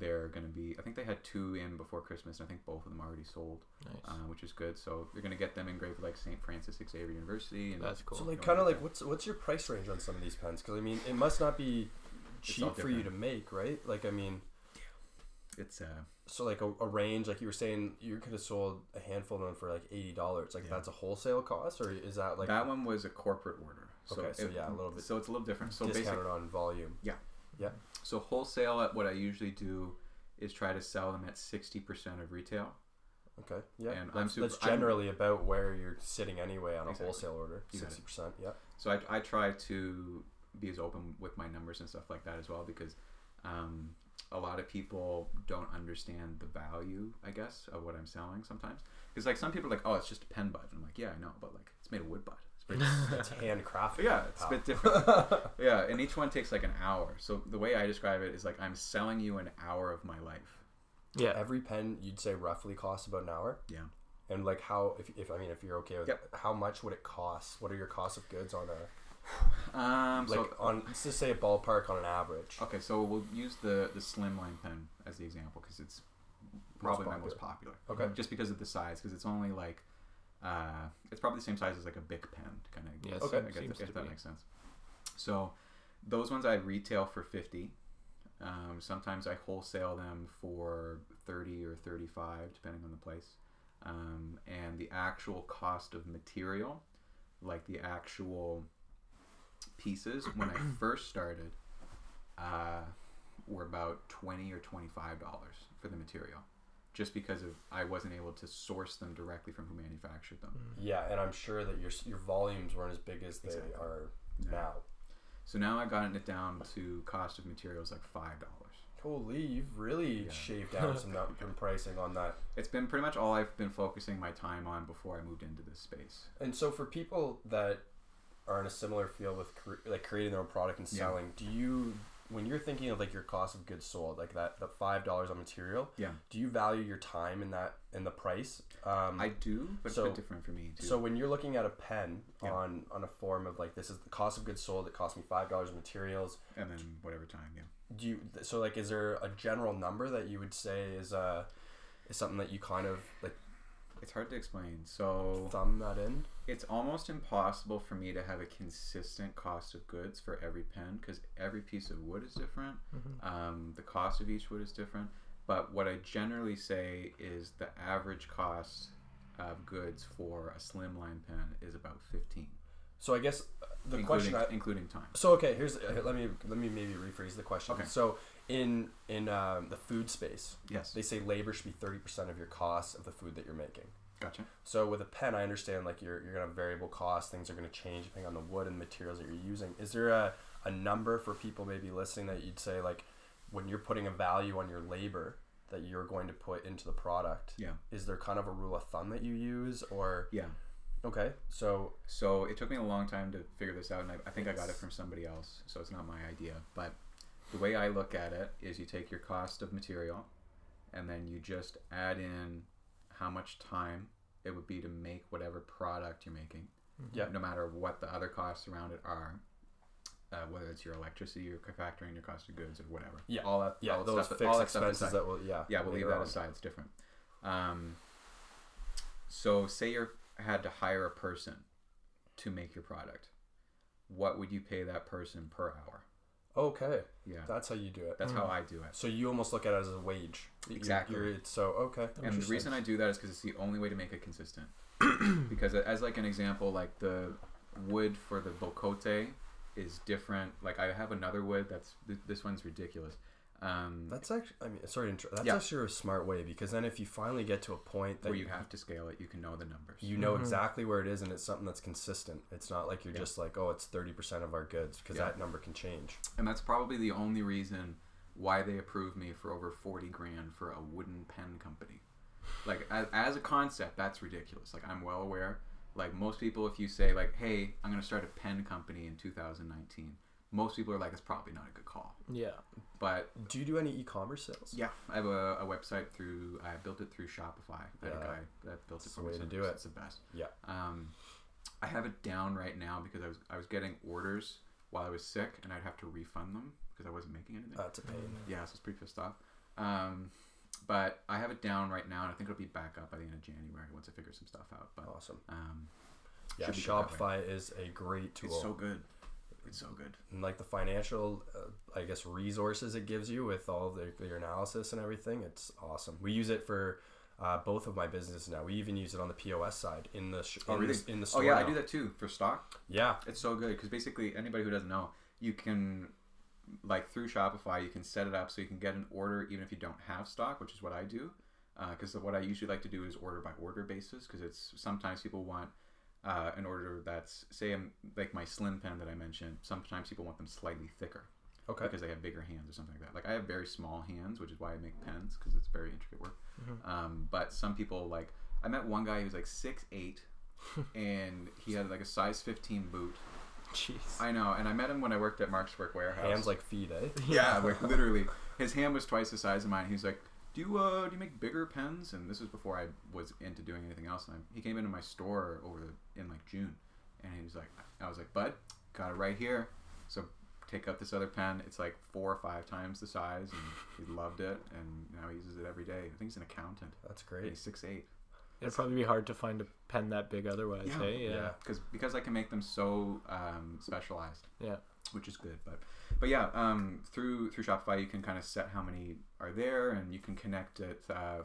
they're gonna be. I think they had 2 in before Christmas, and I think both of them already sold, nice. Which is good. So you're gonna get them engraved with like Saint Francis Xavier University, and that's cool. So like kind of like what's your price range on some of these pens? Because I mean, it must not be cheap for you to make, right? Like I mean. It's so like a range, like you were saying, you could have sold a handful of them for like $80. Like that's a wholesale cost, or is that like that one was a corporate order? So okay, so a little bit. So it's a little different. So discounted on volume. Yeah. So wholesale, at what I usually do is try to sell them at 60% of retail. Okay. Yeah. And that's generally about where you're sitting anyway on a wholesale order. 60%. Yeah. So I try to be as open with my numbers and stuff like that as well, because. A lot of people don't understand the value, I guess, of what I'm selling sometimes. Because, like, some people are like, oh, it's just a pen bud. And I'm like, yeah, I know, but, like, it's made of wood bud. It's handcrafted. Yeah, it's a bit different. Yeah, and each one takes, like, an hour. So the way I describe it is, like, I'm selling you an hour of my life. Yeah, every pen, you'd say, roughly costs about an hour? Yeah. And, like, how, if you're okay with it, how much would it cost? What are your costs of goods on a... let's just say a ballpark on an average. Okay, so we'll use the slimline pen as the example because it's probably my most popular. Okay, just because of the size, because it's only like it's probably the same size as like a Bic pen, kind of. Yes. Okay. I guess that makes sense. So those ones I retail for $50. Sometimes I wholesale them for $30 or $35, depending on the place. And the actual cost of material, like the actual pieces when I first started were about $20 or $25 for the material, just because of I wasn't able to source them directly from who manufactured them. Yeah, and I'm sure that your volumes weren't as big as they are now. So now I've gotten it down to cost of materials like $5. Holy, you've really shaved down some pricing on that. It's been pretty much all I've been focusing my time on before I moved into this space. And so for people that are in a similar field with like creating their own product and selling, do you, when you're thinking of like your cost of goods sold, like that the $5 on material, do you value your time in that, in the price? I do, but it's a bit different for me too. So when you're looking at a pen on a form of like, this is the cost of goods sold, it cost me $5 in materials and then whatever time. Do you, so like, is there a general number that you would say is something that you kind of like, it's hard to explain. So thumb that in. It's almost impossible for me to have a consistent cost of goods for every pen because every piece of wood is different. Mm-hmm. The cost of each wood is different. But what I generally say is the average cost of goods for a slimline pen is about $15. So I guess the question, including time. So okay, here's let me maybe rephrase the question. Okay. So in the food space, yes, they say labor should be 30% of your cost of the food that you're making. Gotcha. So with a pen, I understand like you're gonna have variable costs, things are gonna change depending on the wood and materials that you're using. Is there a number for people maybe listening that you'd say like when you're putting a value on your labor that you're going to put into the product? Yeah. Is there kind of a rule of thumb that you use or? Yeah. Okay. So it took me a long time to figure this out, and I think I got it from somebody else, so it's not my idea. But the way I look at it is you take your cost of material and then you just add in how much time it would be to make whatever product you're making, yeah. no matter what the other costs around it are, whether it's your electricity or factoring your cost of goods or whatever. Yeah, all that. Yeah, all those stuff, fixed all that expenses stuff that will. Yeah, yeah, we'll leave that aside. It's different. So say you had to hire a person to make your product. What would you pay that person per hour? Okay. Yeah. That's how you do it. That's how I do it. So you almost look at it as a wage. Exactly. Okay. And the reason I do that is because it's the only way to make it consistent. Because as like an example, like the wood for the bocote is different. Like I have another wood that's this one's ridiculous. That's actually. I mean, sorry. That's actually a smart way, because then if you finally get to a point that where you have to scale it, you can know the numbers. You know exactly where it is, and it's something that's consistent. It's not like you're just like, oh, it's 30% of our goods, because that number can change. And that's probably the only reason why they approved me for over $40,000 for a wooden pen company. Like as a concept, that's ridiculous. Like I'm well aware. Like most people, if you say like, hey, I'm gonna start a pen company in 2019. Most people are like, it's probably not a good call. Yeah. But do you do any e-commerce sales? Yeah. I have a website through, I built it through Shopify. I had a guy that built it for me. That's the way to do it. It's the best. Yeah. I have it down right now because I was getting orders while I was sick, and I'd have to refund them because I wasn't making anything. That's a pain. Yeah, so I was pretty pissed off. But I have it down right now, and I think it'll be back up by the end of January once I figure some stuff out. But, awesome. Yeah, Shopify is a great tool. It's so good. It's so good. And like the financial, resources it gives you with all your analysis and everything, it's awesome. We use it for both of my businesses now. We even use it on the POS side in the store. Oh, yeah, now. I do that too for stock. Yeah. It's so good because basically anybody who doesn't know, you can, like through Shopify, you can set it up so you can get an order even if you don't have stock, which is what I do. Because what I usually like to do is order by order basis, because it's sometimes people want an order that's, say, like my slim pen that I mentioned, sometimes people want them slightly thicker. Okay. Because they have bigger hands or something like that. Like I have very small hands, which is why I make pens, because it's very intricate work. Mm-hmm. But some people, like I met one guy who was like 6'8", and he had like a size 15 boot. Jeez. I know, and I met him when I worked at Mark's Work Warehouse. Hands like feet, eh? Yeah, like literally. His hand was twice the size of mine. He was like, Do you make bigger pens? And this was before I was into doing anything else. And he came into my store in like June, and he was like, I was like, bud, got it right here. So take out this other pen. It's like 4 or 5 times the size, and he loved it, and now he uses it every day. I think he's an accountant. That's great. And he's 6'8". It'd probably be hard to find a pen that big otherwise. Yeah, hey? Yeah. Because I can make them so specialized. Yeah. Which is good, but yeah, through Shopify you can kind of set how many are there, and you can connect it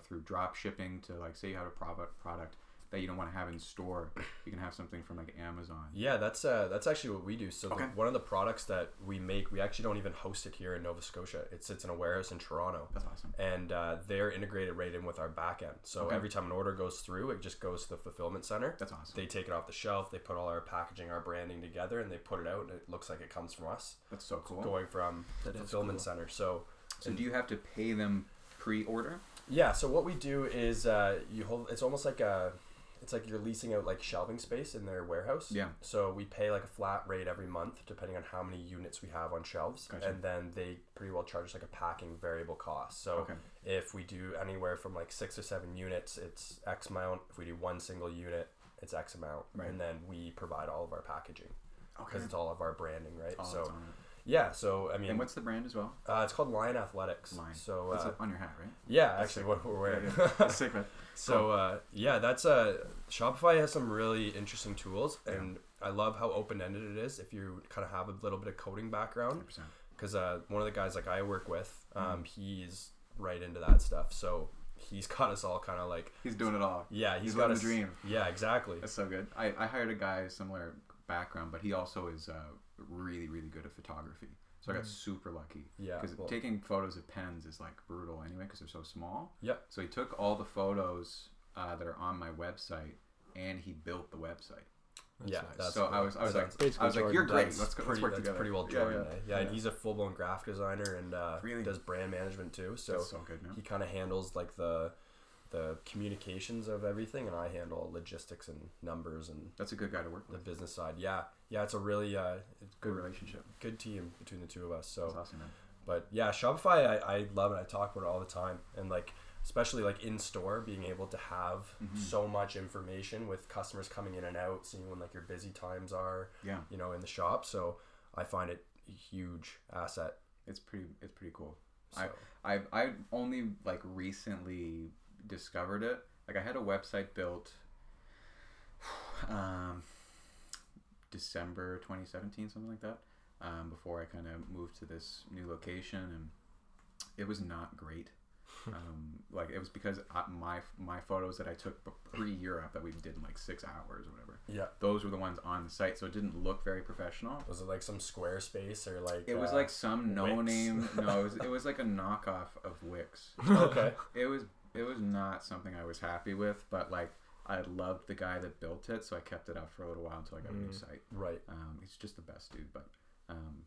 through drop shipping to, like, say you have a product that you don't want to have in store, you can have something from like Amazon. Yeah, that's actually what we do. So okay. One of the products that we make, we actually don't even host it here in Nova Scotia. It sits in a warehouse in Toronto. That's awesome. And they're integrated right in with our back end. So okay. Every time an order goes through, it just goes to the fulfillment center. That's awesome. They take it off the shelf, they put all our packaging, our branding together, and they put it out, and it looks like it comes from us. That's so cool. It's going from the fulfillment center. So do you have to pay them pre-order? Yeah, so what we do is you hold, it's almost like a, it's like you're leasing out like shelving space in their warehouse. Yeah. So we pay like a flat rate every month, depending on how many units we have on shelves. Gotcha. And then they pretty well charge like a packing variable cost. So okay. If we do anywhere from like 6 or 7 units, it's X amount. If we do one single unit, it's X amount. Right. And then we provide all of our packaging. Okay. Because it's all of our branding, right? All so. Yeah, so I mean, and what's the brand as well? It's called Lion Athletics. Lion. So that's on your hat, right? Yeah, that's actually what we're wearing. Yeah. Sick, man. So that's Shopify has some really interesting tools, and I love how open-ended it is. If you kind of have a little bit of coding background, because one of the guys like I work with, he's right into that stuff. So he's got us all kind of like he's doing it all. Yeah, he's got a dream. Yeah, exactly. That's so good. I hired a guy similar background, but he also is. Really, really good at photography, so I got super lucky. Yeah, because taking photos of pens is like brutal anyway, because they're so small. Yep. So he took all the photos that are on my website, and he built the website. That's yeah, nice. That's so cool. I was like, you're great. Let's work together. That's pretty well Jordan. Yeah, and he's a full blown graphic designer and really does brand management too. So good, man. He kind of handles like the communications of everything, and I handle logistics and numbers. And that's a good guy to work with. The business side, yeah, it's a really good relationship, good team between the two of us. So that's awesome, man. But yeah, Shopify, I love it. I talk about it all the time, and like. Especially like in store, being able to have so much information with customers coming in and out, seeing when like your busy times are, you know, in the shop. So I find it a huge asset. It's pretty cool. So. I only like recently discovered it. Like I had a website built December 2017, something like that. Before I kind of moved to this new location, and it was not great. Like it was because my photos that I took pre-Europe that we did in like 6 hours or whatever. Yeah, those were the ones on the site, so it didn't look very professional. Was it like some Squarespace or like? It was like some no-name. No, it was like a knockoff of Wix. Okay. It was not something I was happy with, but like I loved the guy that built it, so I kept it up for a little while until I got a new site. Right. He's just the best dude. But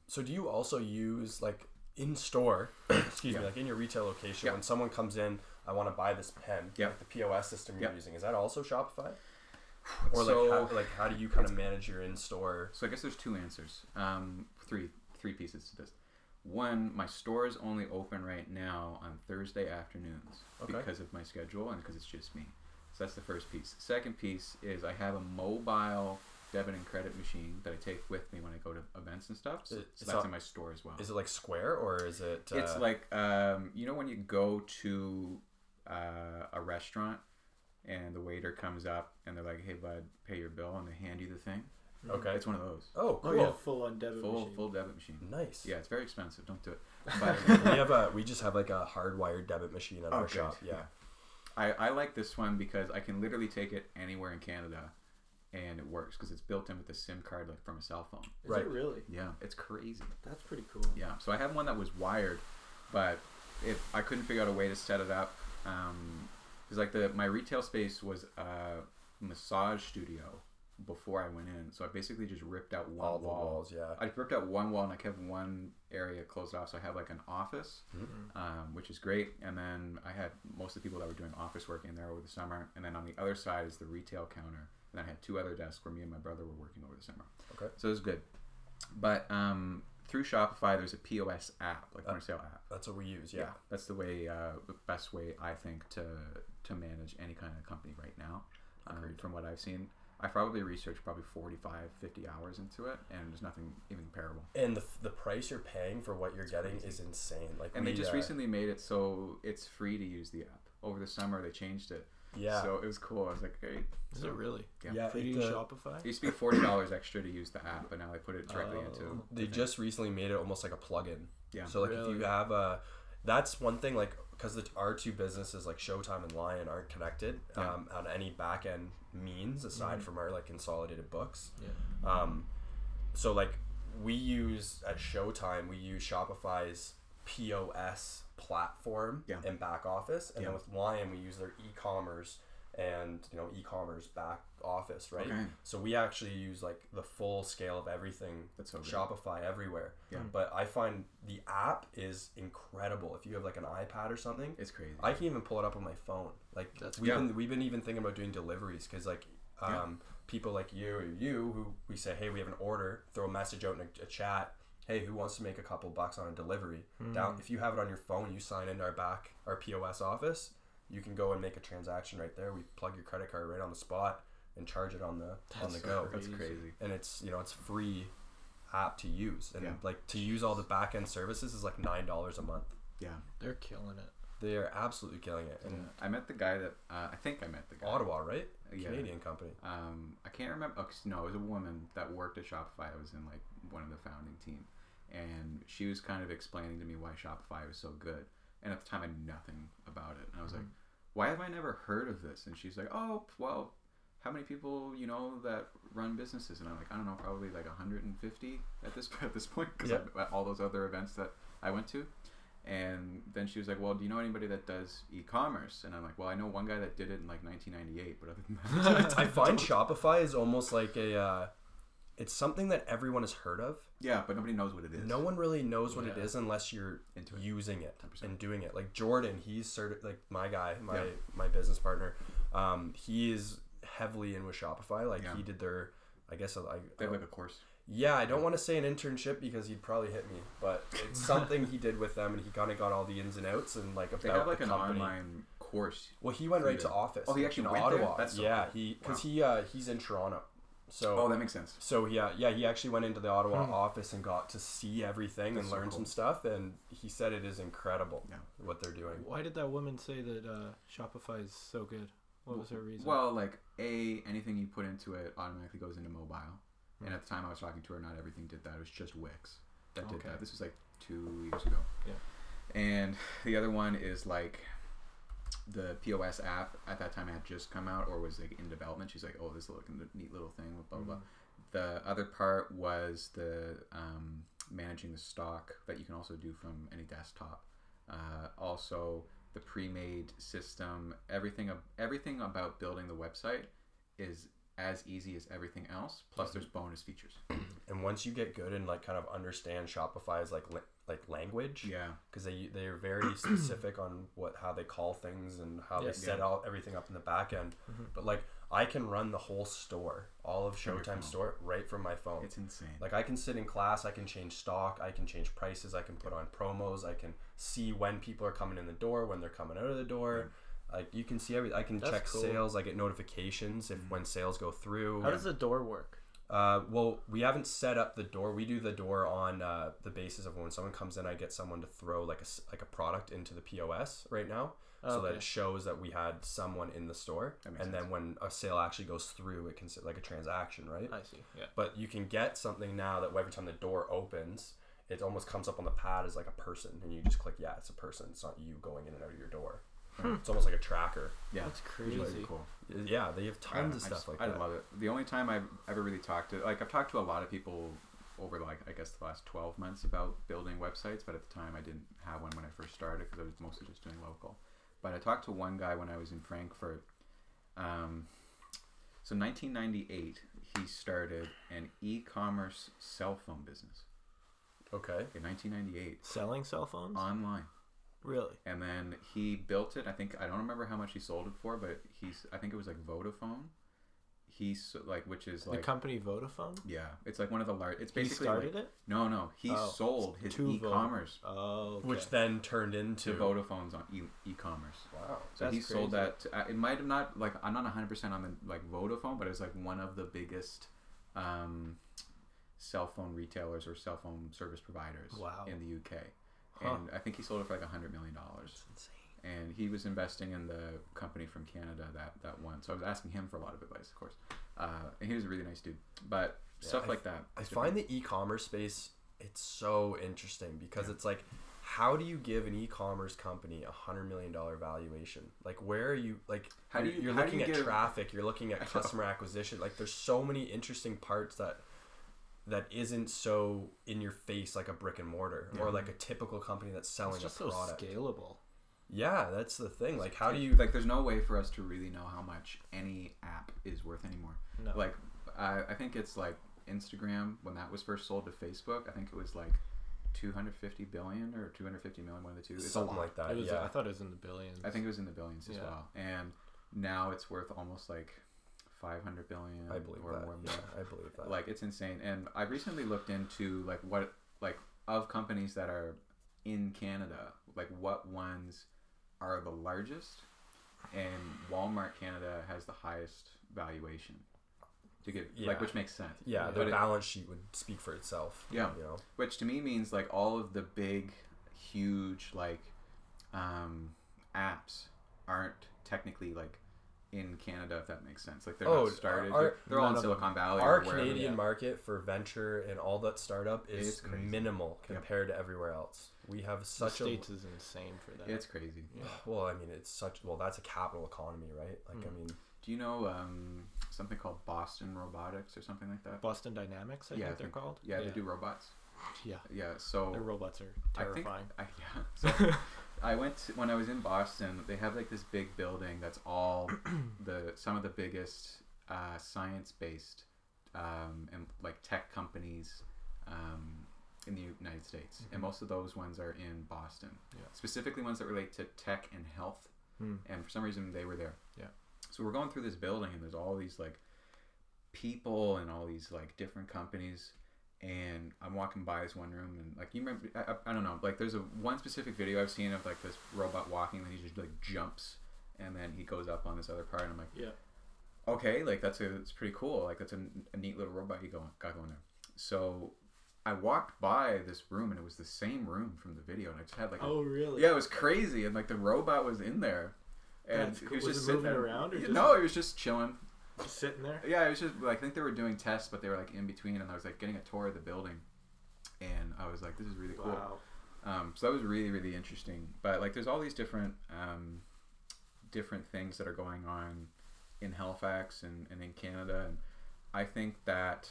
so do you also use like? In store, excuse me, like in your retail location, when someone comes in, I want to buy this pen. Yeah, like the POS system you're using, is that also Shopify? Or so, how do you kind of manage your in store? So I guess there's two answers, three pieces to this. One, my store is only open right now on Thursday afternoons because of my schedule and because it's just me. So that's the first piece. Second piece is I have a mobile debit and credit machine that I take with me when I go to events and stuff. So that's in my store as well. Is it like Square or is it... It's like, you know when you go to a restaurant and the waiter comes up and they're like, hey bud, pay your bill, and they hand you the thing? Okay. It's one of those. Oh, cool. Oh, yeah. Full-on debit machine. Full debit machine. Nice. Yeah, it's very expensive. Don't do it. But we just have like a hardwired debit machine at our shop. Yeah. I like this one because I can literally take it anywhere in Canada. And it works because it's built in with a SIM card like from a cell phone. Is it really? Yeah, it's crazy. That's pretty cool. Yeah, so I have one that was wired, but I couldn't figure out a way to set it up. Because my retail space was a massage studio before I went in, so I basically just ripped out one wall. All the walls, yeah. I ripped out one wall and I kept one area closed off, so I have like an office, which is great. And then I had most of the people that were doing office work in there over the summer. And then on the other side is the retail counter. And I had two other desks where me and my brother were working over the summer. Okay. So it was good. But through Shopify, there's a POS app, like point of sale app. That's what we use, yeah. That's the way, the best way, I think, to manage any kind of company right now. From what I've seen, I probably researched 45-50 hours into it, and there's nothing even comparable. And the price you're paying for what you're getting is insane. They just recently made it so it's free to use the app. Over the summer, they changed it. Yeah. So it was cool. I was like, hey. Is it really? Yeah. They do Shopify? It used to be $40 extra to use the app, but now they put it directly into. They just recently made it almost like a plug-in. Yeah. So if you have a, that's one thing like because our two businesses like Showtime and Lion aren't connected on any back end means aside from our like consolidated books. Yeah. So like at Showtime we use Shopify's POS platform and back office, and then with Lion we use their e-commerce and e-commerce back office, right? Okay. So we actually use like the full scale of everything. That's so Shopify good. Everywhere. Yeah. But I find the app is incredible. If you have like an iPad or something, it's crazy. I can even pull it up on my phone. Like we've been even thinking about doing deliveries because like people like you or you who we say, hey, we have an order, throw a message out in a chat. Hey, who wants to make a couple bucks on a delivery? Now, if you have it on your phone, you sign into our POS office. You can go and make a transaction right there. We plug your credit card right on the spot and charge it on the go. That's crazy. And it's it's free app to use, and to use all the back end services is like $9 a month. Yeah, they're killing it. They are absolutely killing it. And I met the guy that Ottawa, right? Yeah. Canadian company. I can't remember. Oh, no, it was a woman that worked at Shopify. I was in like one of the founding team, and she was kind of explaining to me why Shopify was so good. And at the time, I knew nothing about it. And I was like, why have I never heard of this? And she's like, oh, well, how many people, that run businesses? And I'm like, I don't know, probably like 150 at this point because all those other events that I went to. And then she was like, well, do you know anybody that does e-commerce? And I'm like, well, I know one guy that did it in like 1998, but other than that, I find Shopify is almost like a it's something that everyone has heard of. Yeah, but nobody knows what it is. No one really knows what it is unless you're using it 100%. And doing it. Like Jordan, he's like my guy, my business partner. He is heavily in with Shopify. Like he did their, I guess they have like a course. Yeah, I don't want to say an internship because he'd probably hit me, but it's something he did with them, and he kind of got all the ins and outs and like about they have like the company. An online course. Well, he went right to office. Oh, he actually went Ottawa. There? That's so cool. He's in Toronto. So that makes sense. So he actually went into the Ottawa office and got to see everything and learn some stuff, and he said it is incredible what they're doing. Why did that woman say that Shopify is so good? What was her reason? Well, like anything you put into it automatically goes into mobile. And at the time I was talking to her, not everything did that. It was just Wix that did that. This was like 2 years ago. Yeah. And the other one is like the POS app at that time had just come out or was like in development. She's like, oh, this is a neat little thing, blah, blah, blah. The other part was the managing the stock that you can also do from any desktop. Also, the pre-made system, everything about building the website is as easy as everything else, plus there's bonus features. And once you get good and like kind of understand Shopify's like language, because they are very specific on how they call things and how they set out everything up in the back end. But like I can run the whole store, all of Showtime's store, right from my phone. It's insane. Like I can sit in class, I can change stock, I can change prices, I can put on promos, I can see when people are coming in the door, when they're coming out of the door. Like you can see everything. I can check sales. I get notifications if when sales go through. How does the door work? Well, we haven't set up the door. We do the door on the basis of when someone comes in. I get someone to throw like a product into the POS right now, so that it shows that we had someone in the store. And then when a sale actually goes through, it can sit like a transaction, right? I see. Yeah. But you can get something now that every time the door opens, it almost comes up on the pad as like a person, and you just click. Yeah, it's a person. It's not you going in and out of your door. It's almost like a tracker. Yeah, that's crazy. Really cool. Yeah, they have tons of stuff like that. I love it. The only time I've ever really I've talked to a lot of people over like I guess the last 12 months about building websites, but at the time I didn't have one when I first started because I was mostly just doing local. But I talked to one guy when I was in Frankfurt. So 1998, he started an e-commerce cell phone business. Okay. In 1998. Selling cell phones? Online. Really? And then he built it. I think I don't remember how much he sold it for, but I think it was like Vodafone. He's like, which is like the company Vodafone. Yeah, it's like one of the large. It's basically he started it. No, he sold his e-commerce. Which then turned into Vodafone's on e-commerce. Wow, so that's he sold crazy. That. It might have not like I'm not 100% on the like Vodafone, but it's like one of the biggest cell phone retailers or cell phone service providers in the UK. And I think he sold it for like $100 million. That's insane. And he was investing in the company from Canada that won. So I was asking him for a lot of advice, of course. And he was a really nice dude. But stuff like that. I find the e-commerce space, it's so interesting because it's like, how do you give an e-commerce company $100 million valuation? Like, where are you? Like, you're looking at traffic. You're looking at customer acquisition. Like, there's so many interesting parts that isn't so in your face like a brick and mortar or like a typical company that's selling a product. It's just so scalable. Yeah, that's the thing. Like, how do you... Like, there's no way for us to really know how much any app is worth anymore. No. Like, I think it's like Instagram, when that was first sold to Facebook, I think it was like 250 billion or 250 million, one of the two. It's something like that, I thought it was in the billions. I think it was in the billions as well. And now it's worth almost like... 500 billion I believe or that. More. Yeah, I believe that. Like, it's insane. And I recently looked into like what of companies that are in Canada, like what ones are the largest, and Walmart Canada has the highest valuation to give like, which makes sense. Yeah, their balance sheet would speak for itself. Yeah, you know? Which to me means like all of the big, huge like apps aren't technically like in Canada, if that makes sense. Like, they're not started. They're all in Silicon Valley. Our Canadian market for venture and all that startup is minimal compared to everywhere else. We have such a... The States is insane for that. It's crazy. Yeah. Well, I mean, it's such... Well, that's a capital economy, right? Like, I mean... Do you know something called Boston Robotics or something like that? Boston Dynamics, I think they're called. Yeah, they do robots. Yeah. Yeah. So the robots are terrifying. So I went to, when I was in Boston, they have like this big building that's all some of the biggest science-based and like tech companies in the United States, mm-hmm. and most of those ones are in Boston. Yeah. Specifically, ones that relate to tech and health. Mm. And for some reason, they were there. Yeah. So we're going through this building, and there's all these like people and all these like different companies. And I'm walking by this one room, and like you remember, I don't know, like there's one specific video I've seen of like this robot walking, and he just like jumps, and then he goes up on this other part, and I'm like, yeah, okay, like it's pretty cool, like that's a neat little robot you got going there. So I walked by this room, and it was the same room from the video, and I just had like, oh really? Yeah, it was crazy, and like the robot was in there, and cool. He was just moving around, or no, he was just chilling. Just sitting there? Yeah, it was just, I think they were doing tests, but they were, in between, and I was, getting a tour of the building, and I was like, this is really cool. Wow. So that was really, really interesting. But, there's all these different different things that are going on in Halifax and in Canada, and I think that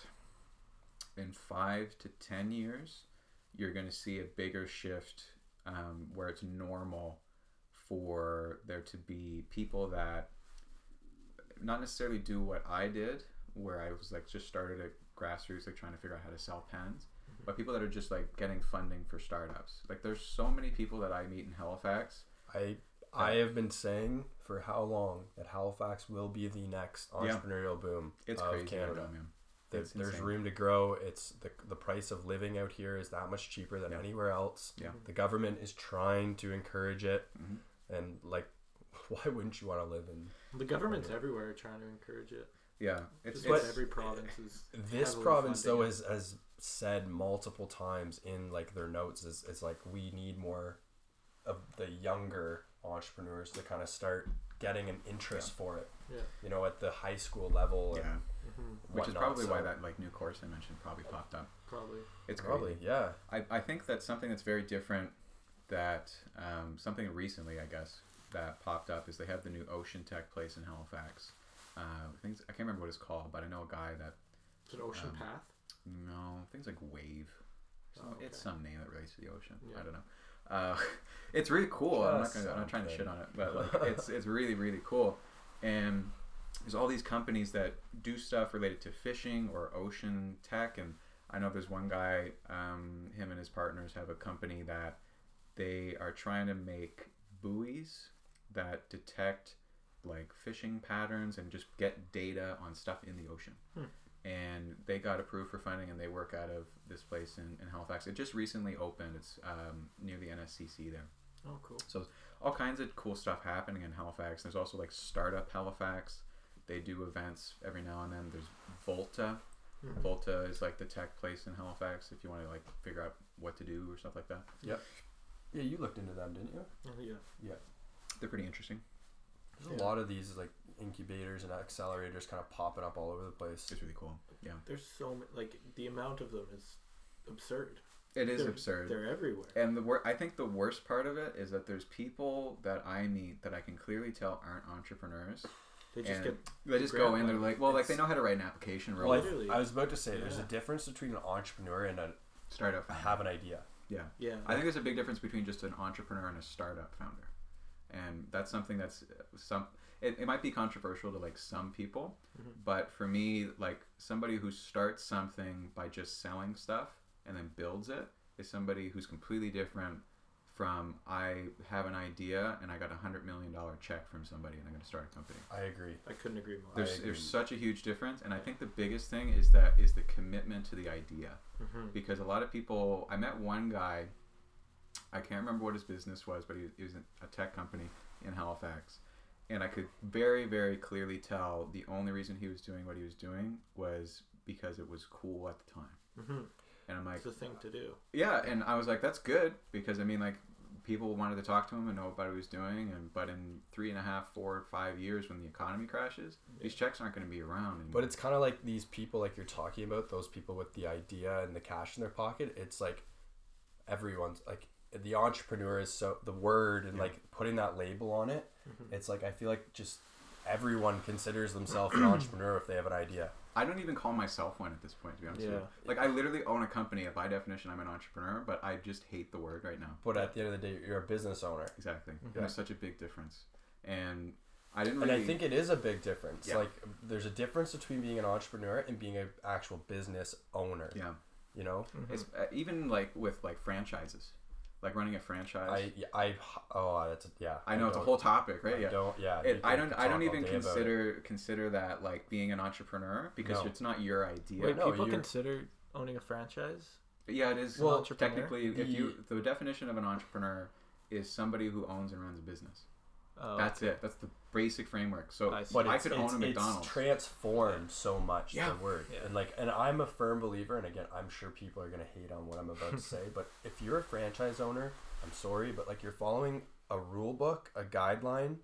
in 5 to 10 years, you're going to see a bigger shift where it's normal for there to be people that not necessarily do what I did, where I was just started at grassroots, trying to figure out how to sell pens, mm-hmm. but people that are just getting funding for startups. There's so many people that I meet in Halifax. I have been saying for how long that Halifax will be the next entrepreneurial boom. It's of crazy, Canada. I know, there's room to grow. It's the price of living out here is that much cheaper than anywhere else. Yeah. The government is trying to encourage it, mm-hmm. and why wouldn't you want to live in? The government's everywhere trying to encourage it. Yeah, it's every province is. This province though has said multiple times in their notes is it's we need more of the younger entrepreneurs to kind of start getting an interest for it. Yeah. At the high school level. Yeah. And mm-hmm. Which is probably why that new course I mentioned probably popped up. Probably. It's probably crazy. Yeah. I think that's something that's very different. That something recently I guess that popped up is they have the new Ocean Tech place in Halifax. I can't remember what it's called, but I know a guy that... Is it Ocean Path? No, things like Wave. So it's some name that relates to the ocean. Yeah. I don't know. It's really cool. I'm not trying to shit on it, but it's really, really cool. And there's all these companies that do stuff related to fishing or ocean tech, and I know there's one guy, him and his partners have a company that they are trying to make buoys that detect fishing patterns and just get data on stuff in the ocean. And they got approved for funding, and they work out of this place in Halifax. It just recently opened. It's near the NSCC there. Oh cool. So all kinds of cool stuff happening in Halifax. There's also Startup Halifax. They do events every now and then. There's Volta. Mm-hmm. Volta is the tech place in Halifax if you want to figure out what to do or stuff like that. Yep. Yeah, you looked into them, didn't you? Yeah. Yeah. They're pretty interesting. There's a lot of these incubators and accelerators kind of popping up all over the place. It's really cool. Yeah. There's so many, the amount of them is absurd. They're absurd. They're everywhere. And I think the worst part of it is that there's people that I meet that I can clearly tell aren't entrepreneurs. They just go in. They're they know how to write an application. I was about to say there's a difference between an entrepreneur and a startup. I have an idea. Yeah. I think there's a big difference between just an entrepreneur and a startup founder, and that's something that's It might be controversial to some people, mm-hmm. but for me, somebody who starts something by just selling stuff and then builds it is somebody who's completely different from I have an idea and I got $100 million check from somebody and I'm going to start a company. I agree. I couldn't agree more. There's such a huge difference, and I think the biggest thing is the commitment to the idea, mm-hmm. because a lot of people. I met one guy. I can't remember what his business was, but he was a tech company in Halifax, and I could very, very clearly tell the only reason he was doing what he was doing was because it was cool at the time. Mm-hmm. And I'm it's the thing to do. Yeah, and I was that's good, because I mean, people wanted to talk to him and know about what he was doing, but in 3.5, 4, 5 years when the economy crashes, these checks aren't going to be around anymore. But it's kind of these people you're talking about, those people with the idea and the cash in their pocket, it's everyone's the entrepreneur is so the word and putting that label on it, mm-hmm. it's I feel just everyone considers themselves an entrepreneur if they have an idea. I don't even call myself one at this point, to be honest with you. Like, I literally own a company. By definition, I'm an entrepreneur, but I just hate the word right now. But at the end of the day, you're a business owner. Exactly. Mm-hmm. There's such a big difference. And I didn't really... And I think it is a big difference. Yeah. Like, there's a difference between being an entrepreneur and being an actual business owner. Yeah. You know? Mm-hmm. It's, even, like, with, like, franchises. Like, running a franchise. I know, it's a whole topic, right? I don't even consider that, like, being an entrepreneur because it's not your idea. Wait, people consider owning a franchise? Yeah, it is. Well, technically, the definition of an entrepreneur is somebody who owns and runs a business. Oh, that's okay. It. That's the basic framework. So I could own a McDonald's. It's transformed so much, the word. Yeah. And like, and I'm a firm believer, and again, I'm sure people are going to hate on what I'm about to say, but if you're a franchise owner, I'm sorry, but like you're following a rule book, a guideline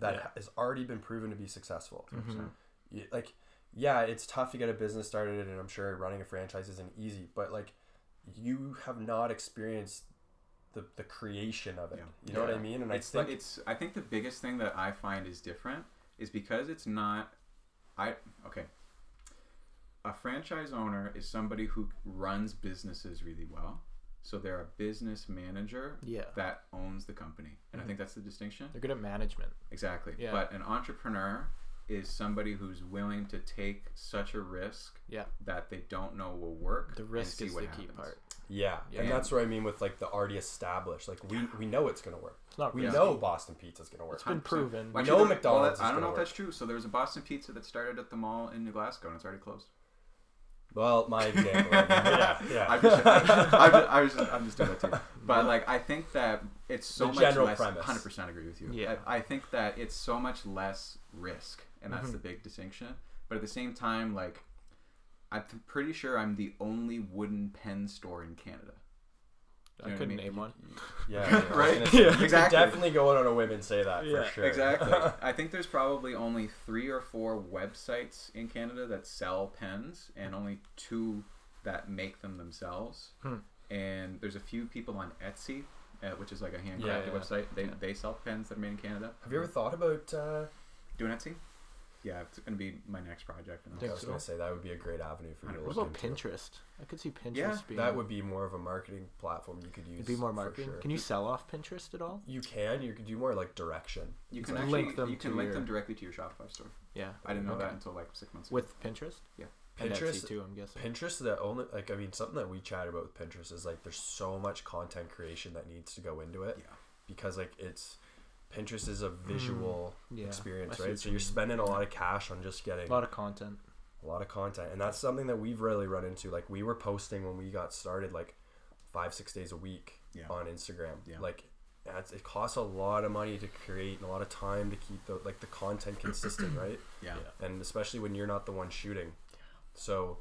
that has already been proven to be successful. Mm-hmm. So it's tough to get a business started, and I'm sure running a franchise isn't easy, but like you have not experienced the creation of it, you know what I mean? And I think the biggest thing that I find is different is because it's not a franchise owner is somebody who runs businesses really well, so they're a business manager that owns the company, and I think that's the distinction. They're good at management, exactly, but an entrepreneur is somebody who's willing to take such a risk that they don't know will work. The risk is the key part. Yeah. And that's what I mean with like the already established. Like we know it's gonna work. It's not risky. We know Boston Pizza's gonna work. It's been proven. We know McDonald's. I don't know if that's true. So there was a Boston Pizza that started at the mall in New Glasgow and it's already closed. Well, my example. I'm just doing that too. But like I think that it's so much less. 100% agree with you. Yeah. I think that it's so much less risk, and that's the big distinction. But at the same time, like, I'm pretty sure I'm the only wooden pen store in Canada. You know I couldn't name one. Yeah. Right? Yeah. Exactly. You could definitely go out on a whim and say that for sure. Exactly. I think there's probably only 3 or 4 websites in Canada that sell pens, and only 2 that make them themselves. Hmm. And there's a few people on Etsy, which is like a handcrafted website. They sell pens that are made in Canada. Have you ever thought about doing Etsy? Yeah, it's going to be my next project. I was going to say that would be a great avenue for you to look into. What about Pinterest? I could see Pinterest being... That would be more of a marketing platform you could use. It'd be more marketing. Sure. Can you sell off Pinterest at all? You can. You could do more like direction. You can actually link them directly to your Shopify store. Yeah. I didn't know that until like 6 months ago. With Pinterest? Yeah. Pinterest too, I'm guessing. Pinterest, the only something that we chatted about with Pinterest is like there's so much content creation that needs to go into it. Yeah. Because like it's... Pinterest is a visual experience, right? So you're spending a lot of cash on just getting... A lot of content. And that's something that we've really run into. Like, we were posting when we got started, like, 5-6 days a week on Instagram. Yeah. Like, it costs a lot of money to create and a lot of time to keep the content consistent, right? Yeah. And especially when you're not the one shooting. Yeah. So...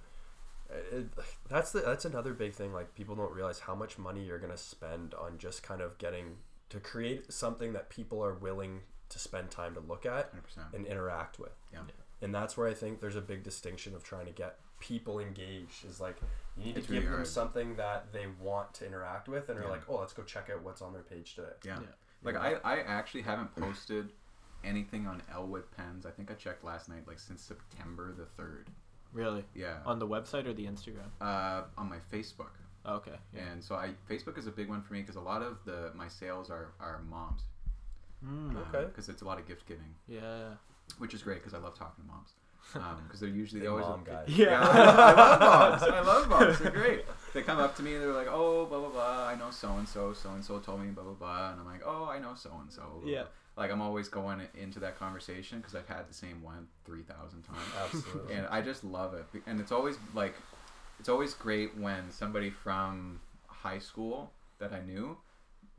That's another big thing. Like, people don't realize how much money you're going to spend on just kind of getting... to create something that people are willing to spend time to look at 100%. And interact with. Yeah. And that's where I think there's a big distinction of trying to get people engaged is like you need to give them something that they want to interact with and are like, oh, let's go check out what's on their page today. Yeah. Like I actually haven't posted anything on Elwood Pens. I think I checked last night, like since September the 3rd. Really? Yeah. On the website or the Instagram? On my Facebook. Okay. Yeah. And so Facebook is a big one for me because a lot of my sales are moms. Okay. Because it's a lot of gift giving. Yeah. Which is great because I love talking to moms. Because they're usually always mom guys. Yeah. I love moms. They're great. They come up to me and they're like, oh, blah blah blah. I know so and so told me blah blah blah, and I'm like, oh, I know so and so. Yeah. Blah. Like I'm always going into that conversation because I've had the same one 3,000 times. Absolutely. And I just love it, and it's always like. It's always great when somebody from high school that I knew,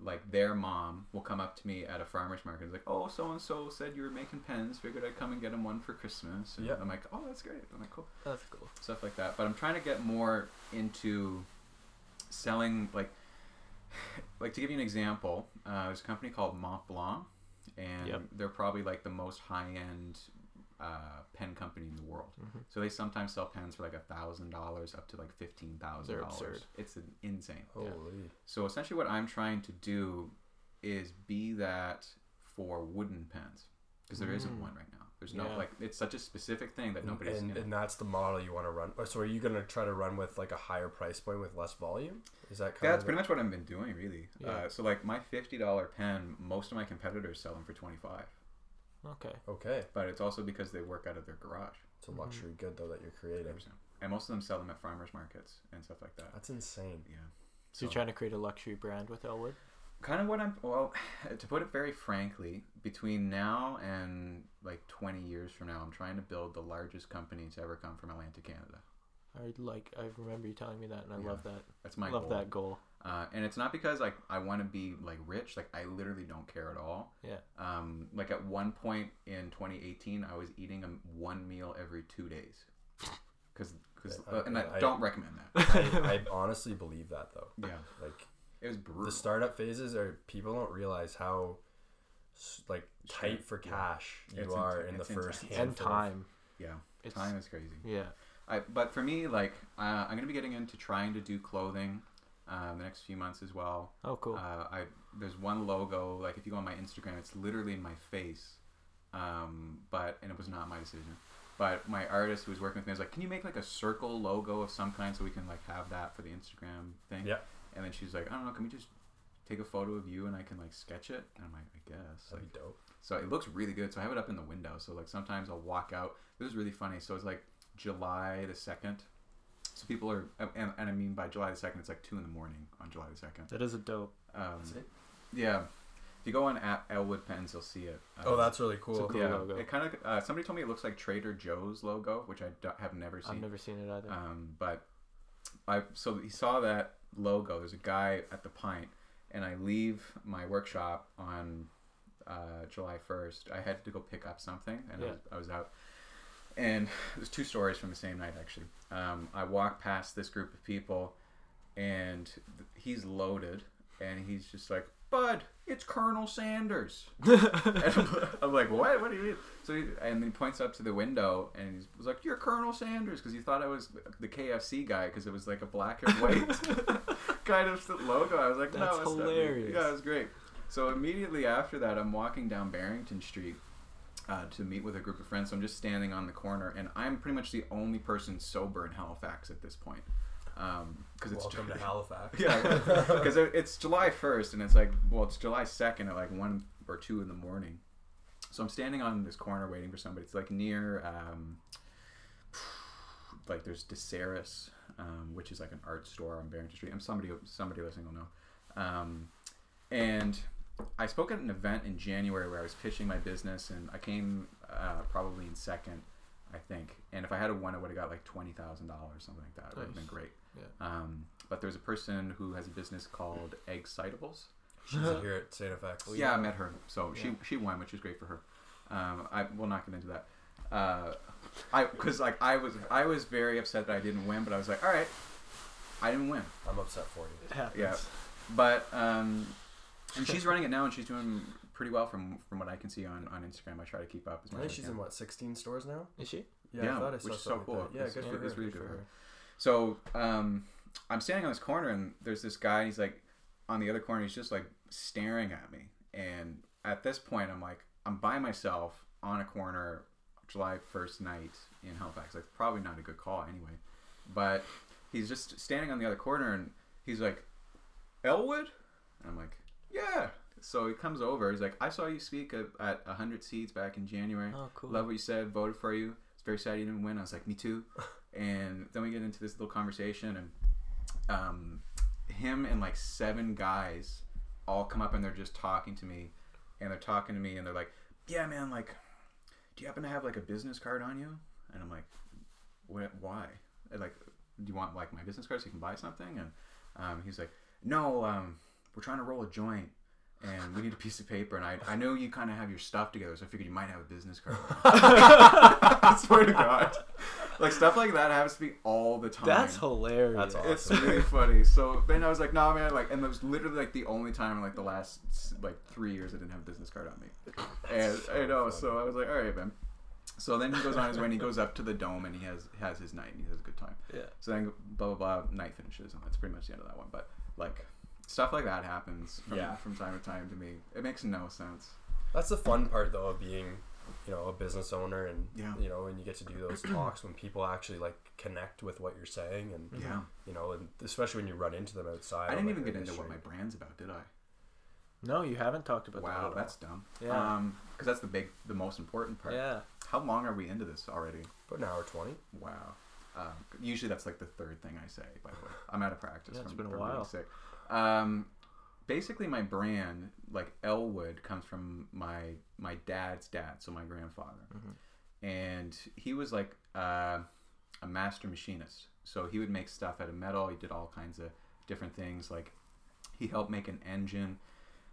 like their mom, will come up to me at a farmer's market and be like, oh, so-and-so said you were making pens. Figured I'd come and get them one for Christmas. And I'm like, oh, that's great. I'm like, cool. That's cool. Stuff like that. But I'm trying to get more into selling, like to give you an example, there's a company called Mont Blanc, and they're probably like the most high-end pen company in the world. So they sometimes sell pens for like $1,000 up to like $15,000. They're absurd. It's insane. Holy. Yeah. So essentially what I'm trying to do is be that for wooden pens because there isn't one right now. There's no, like, it's such a specific thing that nobody's gonna... And that's the model you want to run. So are you going to try to run with, like, a higher price point with less volume? Is that kind of... That's pretty much what I've been doing, really. Yeah. So, like, my $50 pen, most of my competitors sell them for $25. Okay. But it's also because they work out of their garage. It's a luxury good, though, that you're creating. 100%. And most of them sell them at farmers markets and stuff like that. That's insane. Yeah. So you're trying to create a luxury brand with Elwood? Kind of what I'm... Well, to put it very frankly, between now and like 20 years from now, I'm trying to build the largest company to ever come from Atlantic Canada. I remember you telling me that, and I love that. That's my goal. Love that goal. And it's not because like I want to be like rich. Like I literally don't care at all. Yeah. Like at one point in 2018, I was eating one meal every 2 days. I don't recommend that. I honestly believe that though. Yeah. Like. It was brutal. The startup phases are people don't realize how like tight for cash you are in the first handful. And time. Yeah, time is crazy. Yeah, but for me, like I'm gonna be getting into trying to do clothing the next few months as well. Oh, cool. There's one logo. Like if you go on my Instagram, it's literally in my face. And it was not my decision. But my artist who was working with me was like, "Can you make like a circle logo of some kind so we can like have that for the Instagram thing?" Yeah. And then she's like, "I don't know, can we just take a photo of you and I can like sketch it?" And I'm like, "I guess." That'd be dope. So it looks really good. So I have it up in the window. So like sometimes I'll walk out. This is really funny. So it's like July the 2nd. So people are, and I mean by July the 2nd, it's like 2 a.m. on July the 2nd. That is a dope. Is it? Yeah. If you go on Elwood Pens, you'll see it. That's really cool. It's a cool logo. It kind of, somebody told me it looks like Trader Joe's logo, which I have never seen. I've never seen it either. So he saw that logo. There's a guy at the pint, and I leave my workshop on July 1st. I had to go pick up something, and I was out. And it was two stories from the same night, actually. I walk past this group of people, and he's loaded, and he's just like, "Bud, it's Colonel Sanders." And I'm like, "What? What do you mean?" So he points up to the window and he was like, "You're Colonel Sanders," because he thought I was the KFC guy because it was like a black and white kind of logo. I was like, "That's hilarious." Yeah, it was great. So immediately after that, I'm walking down Barrington Street to meet with a group of friends. So I'm just standing on the corner, and I'm pretty much the only person sober in Halifax at this point. Cause it's welcome to Halifax. Yeah, because it's July 1st, and it's like, well, it's July 2nd at like 1 or 2 a.m. So I'm standing on this corner waiting for somebody. It's like near, like there's Deseris, which is like an art store on Barrington Street. I'm somebody listening will know. And I spoke at an event in January where I was pitching my business, and I came probably in second, I think. And if I had won, I would have got like $20,000, something like that. It would have been great. Yeah. But there's a person who has a business called Excitables. She's here at St. FX. Yeah, I met her. So she won, which is great for her. I will not get into that. Because like I was very upset that I didn't win, but I was like, all right, I didn't win. I'm upset for you. It happens. Yeah. But and she's running it now, and she's doing pretty well from what I can see on Instagram. I try to keep up as much as I can. She's in what, 16 stores now? Is she? Yeah, I thought I saw, which is so cool. Like good for her. It's really good for her. So I'm standing on this corner, and there's this guy, and he's like on the other corner, he's just like staring at me. And at this point, I'm like, I'm by myself on a corner, July 1st night in Halifax. Like probably not a good call anyway. But he's just standing on the other corner, and he's like, "Elwood?" And I'm like, "Yeah." So he comes over. He's like, "I saw you speak at 100 Seeds back in January. Oh, cool. Love what you said. Voted for you. It's very sad you didn't win." I was like, "Me too." And then we get into this little conversation, and him and like 7 guys all come up, and they're just talking to me, and they're like, "Yeah, man, like, do you happen to have like a business card on you?" And I'm like, "Why? Like, do you want like my business card so you can buy something?" And he's like, "No, we're trying to roll a joint, and we need a piece of paper, and I know you kind of have your stuff together, so I figured you might have a business card." I swear to God. Like, stuff like that happens to me all the time. That's hilarious. That's awesome. It's really funny. So then I was like, "Nah, man," like, and it was literally like the only time in like the last like 3 years I didn't have a business card on me. And so I know, funny. So I was like, "All right, man." So then he goes on his way, and he goes up to the Dome, and he has his night, and he has a good time. Yeah. So then blah blah blah, night finishes, and that's pretty much the end of that one. But like, stuff like that happens from time to time to me. It makes no sense. That's the fun part though of being you know, a business owner, and you know, and you get to do those talks when people actually like connect with what you're saying, and you know, and especially when you run into them outside. I didn't even get into what my brand's about, did I? No, you haven't talked about that. Wow, that's dumb. Yeah. Because that's the most important part. Yeah. How long are we into this already? About an hour 20. Wow. Usually that's like the third thing I say, by the way. I'm out of practice. Yeah, it's been a while. Sick. Basically my brand, like Elwood, comes from my dad's dad, so my grandfather. Mm-hmm. And he was like a master machinist. So he would make stuff out of metal. He did all kinds of different things. Like he helped make an engine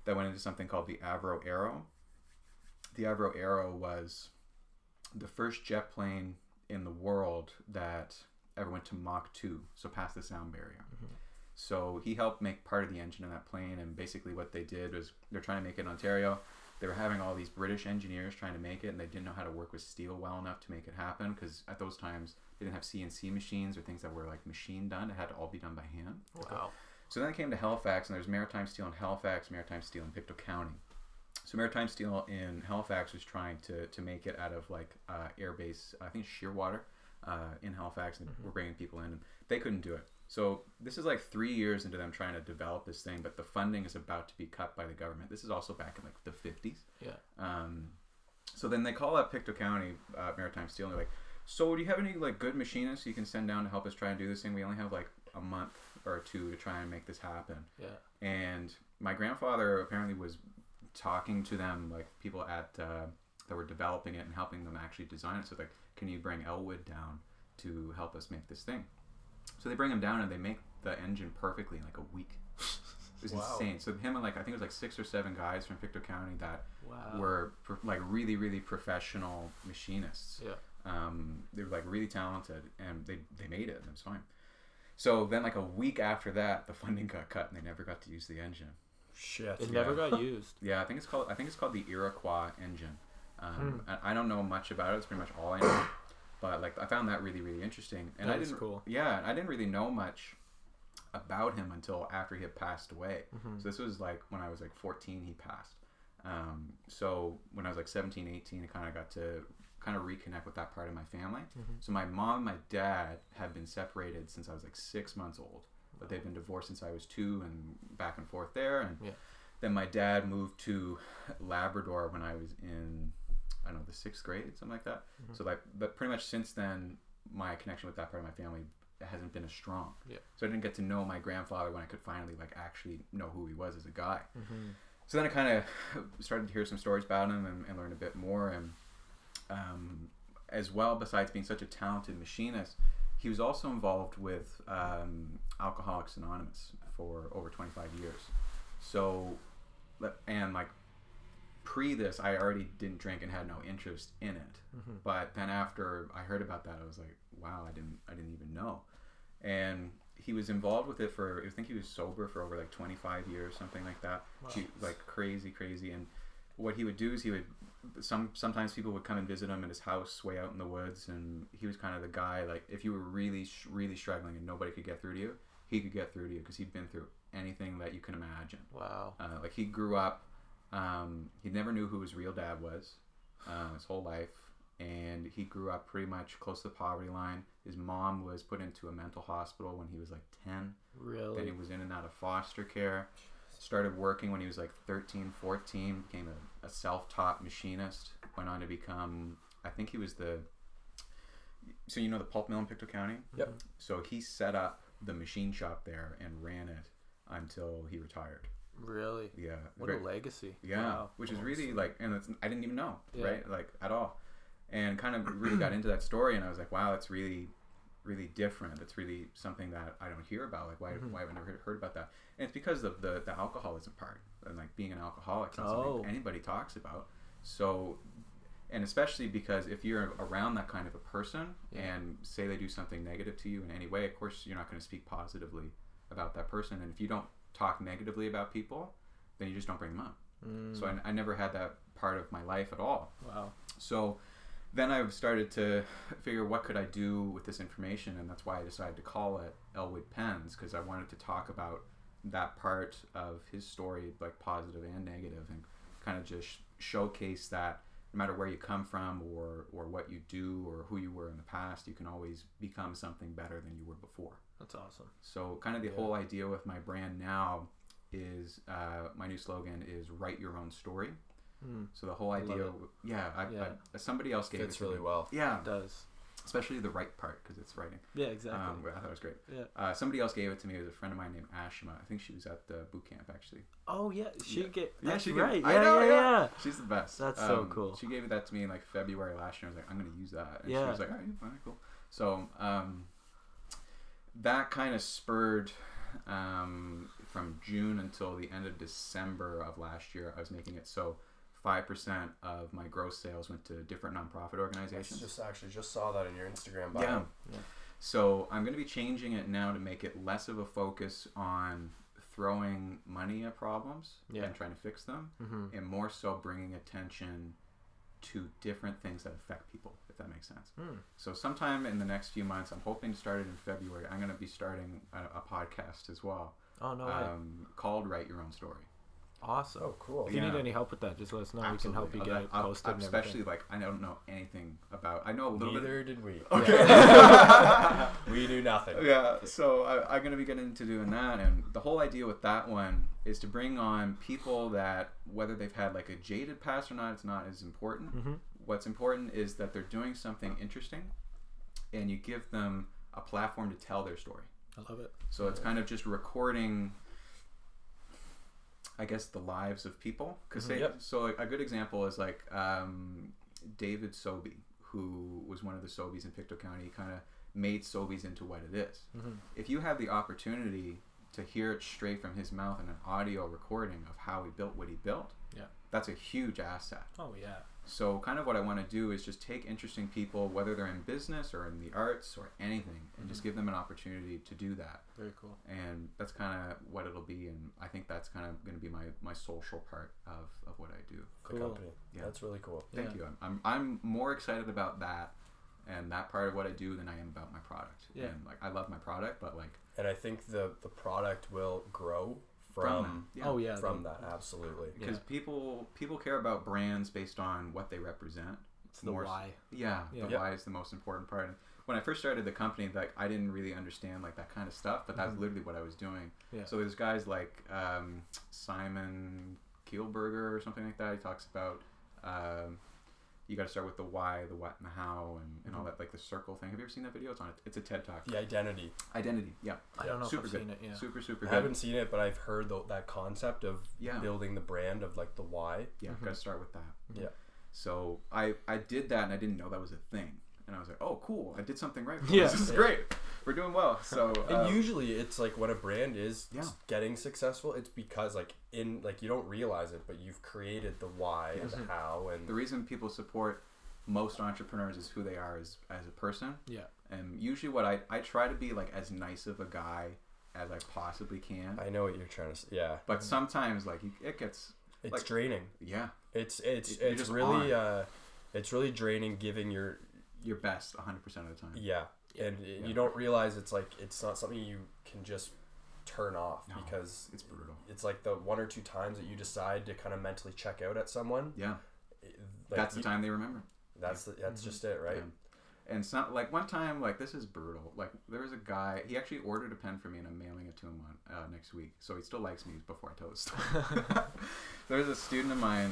that went into something called the Avro Arrow. The Avro Arrow was the first jet plane in the world that ever went to Mach 2, so past the sound barrier. Mm-hmm. So he helped make part of the engine of that plane, and basically what they did was, they're trying to make it in Ontario. They were having all these British engineers trying to make it, and they didn't know how to work with steel well enough to make it happen, because at those times they didn't have CNC machines or things that were like machine done. It had to all be done by hand. Wow. So then I came to Halifax, and there's Maritime Steel in Halifax, Maritime Steel in Pictou County. So Maritime Steel in Halifax was trying to make it out of like airbase, I think Shearwater in Halifax, and mm-hmm. we're bringing people in, and they couldn't do it. So this is like 3 years into them trying to develop this thing, but the funding is about to be cut by the government. This is also back in like the 50s. Yeah. So then they call up Pictou County Maritime Steel, and they're like, so do you have any like good machinists you can send down to help us try and do this thing? We only have like a month or two to try and make this happen. Yeah. And my grandfather apparently was talking to them, like people at that were developing it and helping them actually design it. So like, can you bring Elwood down to help us make this thing? So they bring him down, and they make the engine perfectly in like a week. It was insane. So him and like, I think it was like 6 or 7 guys from Pictou County that were like really, really professional machinists. Yeah. They were like really talented, and they made it, and it was fine. So then like a week after that, the funding got cut, and they never got to use the engine. Shit. It never got used. Yeah, I think it's called the Iroquois engine. I don't know much about it. It's pretty much all I know. But like, I found that really, really interesting. And cool. Yeah, I didn't really know much about him until after he had passed away. Mm-hmm. So this was like when I was like 14, he passed. So when I was like 17, 18, I kind of got to reconnect with that part of my family. Mm-hmm. So my mom and my dad have been separated since I was like 6 months old, but they've been divorced since I was 2, and back and forth there. And then my dad moved to Labrador when I was in, I don't know, the 6th grade, something like that. Mm-hmm. So like, but pretty much since then, my connection with that part of my family hasn't been as strong. Yeah. So I didn't get to know my grandfather when I could finally like actually know who he was as a guy. Mm-hmm. So then I kind of started to hear some stories about him and learn a bit more. And as well, besides being such a talented machinist, he was also involved with Alcoholics Anonymous for over 25 years. So, and like pre this, I already didn't drink and had no interest in it. Mm-hmm. But then after I heard about that, I was like, wow, I didn't even know. And he was involved with it for, I think he was sober for over like 25 years, something like that. Wow. Like crazy. And what he would do is he would, sometimes people would come and visit him in his house way out in the woods, and he was kind of the guy, like if you were really struggling and nobody could get through to you, he could get through to you, because he'd been through anything that you can imagine. Wow. Like he grew up, he never knew who his real dad was his whole life, and he grew up pretty much close to the poverty line. His mom was put into a mental hospital when he was like 10. Really? Then he was in and out of foster care. Started working when he was like 13, 14, became a self-taught machinist, went on to become, I think he was so you know the pulp mill in Pictou County? Yep. So he set up the machine shop there and ran it until he retired. Really? Yeah. What a legacy. Yeah. Wow. Which is really like, and it's, I didn't even know, right? Like at all. And kind of really got into that story, and I was like, wow, that's really, really different. It's really something that I don't hear about. Like why have I never heard about that? And it's because of the alcoholism part, and like being an alcoholic and something anybody talks about. So, and especially because if you're around that kind of a person and say they do something negative to you in any way, of course you're not going to speak positively about that person. And if you don't talk negatively about people, then you just don't bring them up. So I never had that part of my life at all. Wow. So then I started to figure what could I do with this information, and that's why I decided to call it Elwood Pens, because I wanted to talk about that part of his story, like positive and negative, and kind of just showcase that no matter where you come from or what you do or who you were in the past, you can always become something better than you were before. That's awesome. So kind of the whole idea with my brand now is my new slogan is write your own story. So the whole idea, somebody else gave it to really me. Well. Yeah, it does. Especially the right part because it's writing. Yeah, exactly. I thought it was great. Yeah. Somebody else gave it to me. It was a friend of mine named Ashima. I think she was at the boot camp actually. Oh yeah, she gave. I know, yeah. She's the best. That's so cool. She gave that to me in like February last year. I was like, I'm gonna use that. And she was like, all right, fine, cool. So that kind of spurred. From June until the end of December of last year, I was making it so 5% of my gross sales went to different nonprofit organizations. I just saw that in your Instagram bio. Yeah. So I'm going to be changing it now to make it less of a focus on throwing money at problems and trying to fix them, and more so bringing attention to different things that affect people, if that makes sense. So sometime in the next few months, I'm hoping to start it in February, I'm going to be starting a podcast as well. Oh, no way. Called Write Your Own Story. Awesome. Oh, cool. If you need any help with that, just let us know. Absolutely. We can help you get it posted. Especially, like, I don't know anything about... I know a little Neither bit... Neither did we. Okay. We do nothing. Yeah, so I'm going to be getting into doing that, and the whole idea with that one is to bring on people that, whether they've had, like, a jaded past or not, it's not as important. What's important is that they're doing something interesting, and you give them a platform to tell their story. I love it. So it's kind of just recording... I guess the lives of people, because so a good example is like David Sobey, who was one of the Sobeys in Pictou County, kind of made Sobeys into what it is. If you have the opportunity to hear it straight from his mouth in an audio recording of how he built what he built, that's a huge asset. Oh yeah. So kind of what I want to do is just take interesting people, whether they're in business or in the arts or anything, and just give them an opportunity to do that. Very cool. And that's kind of what it'll be, and I think that's kind of going to be my social part of what I do. Cool. The company. Yeah. That's really cool. Thank you. I'm more excited about that and that part of what I do than I am about my product. Yeah. And like I love my product, but like. And I think the product will grow. From that, absolutely. Because people care about brands based on what they represent. It's the why. The why is the most important part. And when I first started the company, like I didn't really understand like that kind of stuff, but that's literally what I was doing. Yeah. So there's guys like Simon Kielberger or something like that. He talks about you got to start with the why, the what, and the how, and all that, like the circle thing. Have you ever seen that video? It's a TED Talk. The Identity, yeah. I don't know super if I've good. Seen it, yeah. Super good. I haven't seen it, but I've heard that concept of building the brand of, like, the why. Yeah, got to start with that. Yeah. So I did that, and I didn't know that was a thing. And I was like, oh, cool, I did something right. This is great. We're doing well. So and usually it's, like, when a brand is getting successful, it's because, like, you don't realize it, but you've created the why and the how. And the reason people support most entrepreneurs is who they are as a person. Yeah. And usually what I try to be, like, as nice of a guy as I possibly can. I know what you're trying to say. Yeah. But sometimes, like, it gets... It's like, draining. Yeah. It's really draining giving your best 100% of the time. Yeah. And you don't realize it's like it's not something you can just turn off because it's brutal. It's like the one or two times that you decide to kind of mentally check out at someone. Yeah. Like that's the time they remember. That's just it, right? Yeah. And it's not like one time, like this is brutal. Like there was a guy, he actually ordered a pen for me and I'm mailing it to him on next week. So he still likes me before I tell the story. There was a student of mine,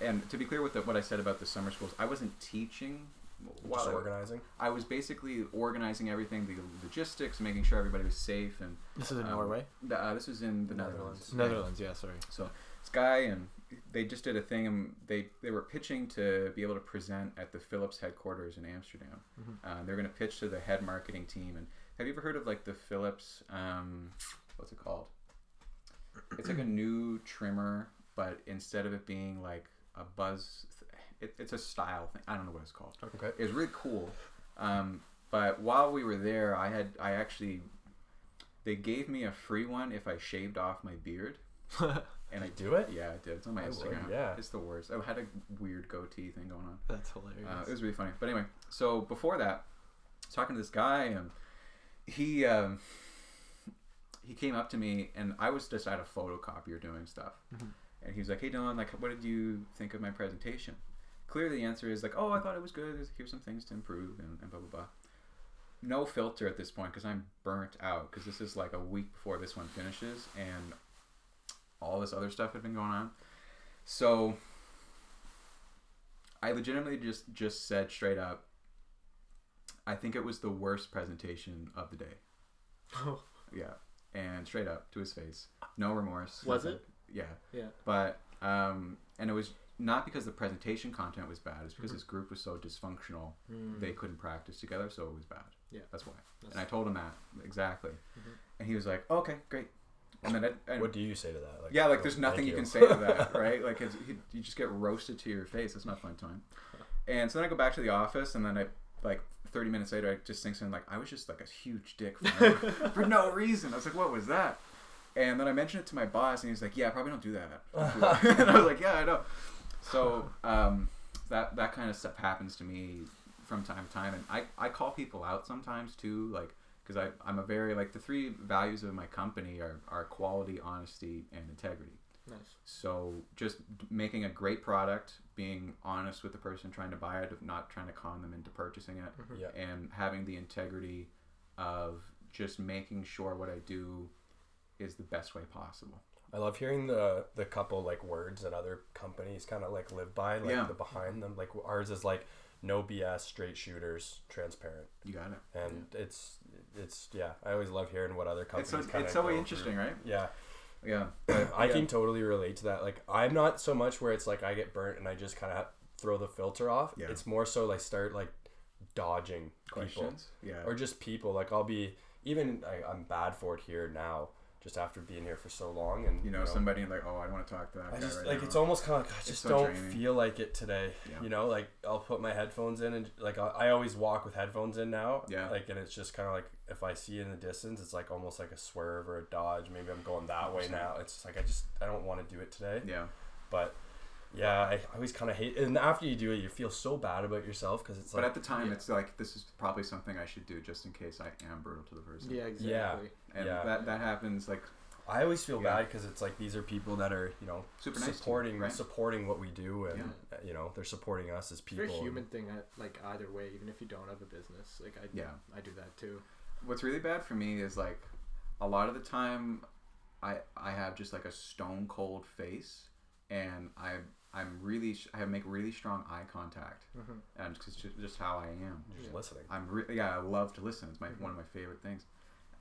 and to be clear with what I said about the summer schools, I wasn't teaching. Just organizing? I was basically organizing everything, the logistics, making sure everybody was safe. And this is in Norway? This was in the Netherlands. Netherlands, sorry. So this guy, and they just did a thing, and they were pitching to be able to present at the Philips headquarters in Amsterdam. They were going to pitch to the head marketing team. And have you ever heard of like the Philips, what's it called? It's like a new trimmer, but instead of it being like a buzz... It's a style thing. I don't know what it's called. Okay. It was really cool. But while we were there, they gave me a free one if I shaved off my beard. And I do it? Yeah, I did. It's on my Instagram. Yeah. It's the worst. I had a weird goatee thing going on. That's hilarious. It was really funny. But anyway, so before that, I was talking to this guy, and he came up to me, and I was just at a photocopier doing stuff. And he was like, hey Dylan, like, what did you think of my presentation? Clearly the answer is like, oh, I thought it was good. Here's some things to improve and blah, blah, blah. No filter at this point because I'm burnt out because this is like a week before this one finishes and all this other stuff had been going on. So I legitimately just said straight up, I think it was the worst presentation of the day. Oh. Yeah. And straight up to his face. No remorse. Was it? Yeah. Yeah. But, and it was not because the presentation content was bad. It's because his group was so dysfunctional, they couldn't practice together, so it was bad. Yeah. That's why. And I told him that. Exactly. Mm-hmm. And he was like, oh, okay, great. And then what do you say to that? Like, yeah, like there's nothing you can say to that, right? Like it's, you just get roasted to your face. It's not fun time. And so then I go back to the office, and then I, like 30 minutes later, I just think something like, I was just like a huge dick for no reason. I was like, what was that? And then I mentioned it to my boss, and he was like, yeah, I probably don't do that. And I was like, yeah, I know. So that kind of stuff happens to me from time to time. And I call people out sometimes too, like, because I'm a very, like, the three values of my company are quality, honesty, and integrity. Nice. So just making a great product, being honest with the person trying to buy it, not trying to con them into purchasing it, and having the integrity of just making sure what I do is the best way possible. I love hearing the couple, like, words that other companies kind of, like, live by, like, the behind them. Like, ours is, like, no BS, straight shooters, transparent. You got it. And it's I always love hearing what other companies kind of It's so interesting, right? Yeah. Yeah. I can totally relate to that. Like, I'm not so much where it's like I get burnt and I just kind of throw the filter off. Yeah. It's more so like start like dodging questions. People. Yeah. Or just people. Like, I'll be, even I'm bad for it here now. Just after being here for so long, and you know somebody and like, oh, I don't want to talk to that guy just, right like, now. Like, it's almost kind of like, I just so don't feel like it today. Yeah. You know, like, I'll put my headphones in, and like I always walk with headphones in now. Yeah. Like, and it's just kind of like if I see it in the distance, it's like almost like a swerve or a dodge. Maybe I'm going that way now. It's just like I don't want to do it today. Yeah. But I always kind of hate, and after you do it, you feel so bad about yourself because it's like. But at the time, it's like this is probably something I should do just in case I am brutal to the person. Yeah, exactly. Yeah. And that happens. Like, I always feel bad because it's like these are people that are, you know, super supporting nice to you, right? Supporting what we do, and you know, they're supporting us as people. It's a human thing, like either way, even if you don't have a business, like I do that too. What's really bad for me is like a lot of the time, I have just like a stone cold face, and I make really strong eye contact, and it's just how I am. Just listening. I love to listen. It's one of my favorite things,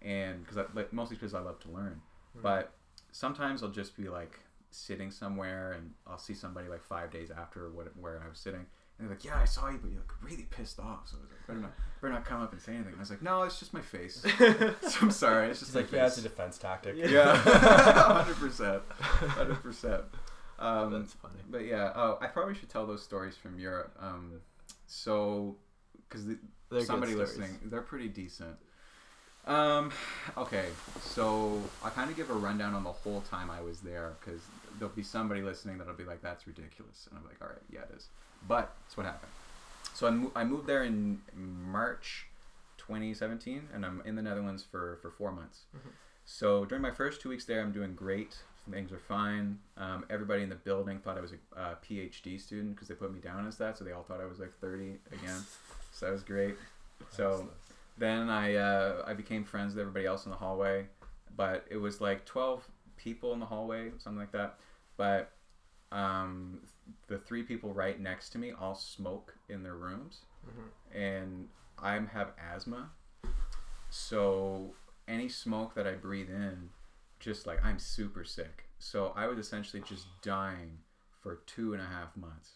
and mostly because I love to learn. Mm-hmm. But sometimes I'll just be like sitting somewhere, and I'll see somebody like 5 days after where I was sitting, and they're like, "Yeah, I saw you, but you're like really pissed off." So I was like, "Better not come up and say anything." And I was like, "No, it's just my face. So I'm sorry. It's just my face. It's a defense tactic." Yeah, 100%. That's funny. But I probably should tell those stories from Europe. So, because somebody listening, they're pretty decent. Okay, so I kind of give a rundown on the whole time I was there, because there'll be somebody listening that'll be like, "That's ridiculous," and I'm like, "All right, yeah, it is." But that's what happened. So I moved there in March 2017, and I'm in the Netherlands for 4 months. Mm-hmm. So during my first 2 weeks there, I'm doing great. Things are fine. Everybody in the building thought I was a PhD student because they put me down as that, so they all thought I was like 30 again. So that was great. So then I became friends with everybody else in the hallway, but it was like 12 people in the hallway, something like that. But the three people right next to me all smoke in their rooms, and I have asthma, so any smoke that I breathe in, just like I'm super sick. So I was essentially just dying for 2.5 months.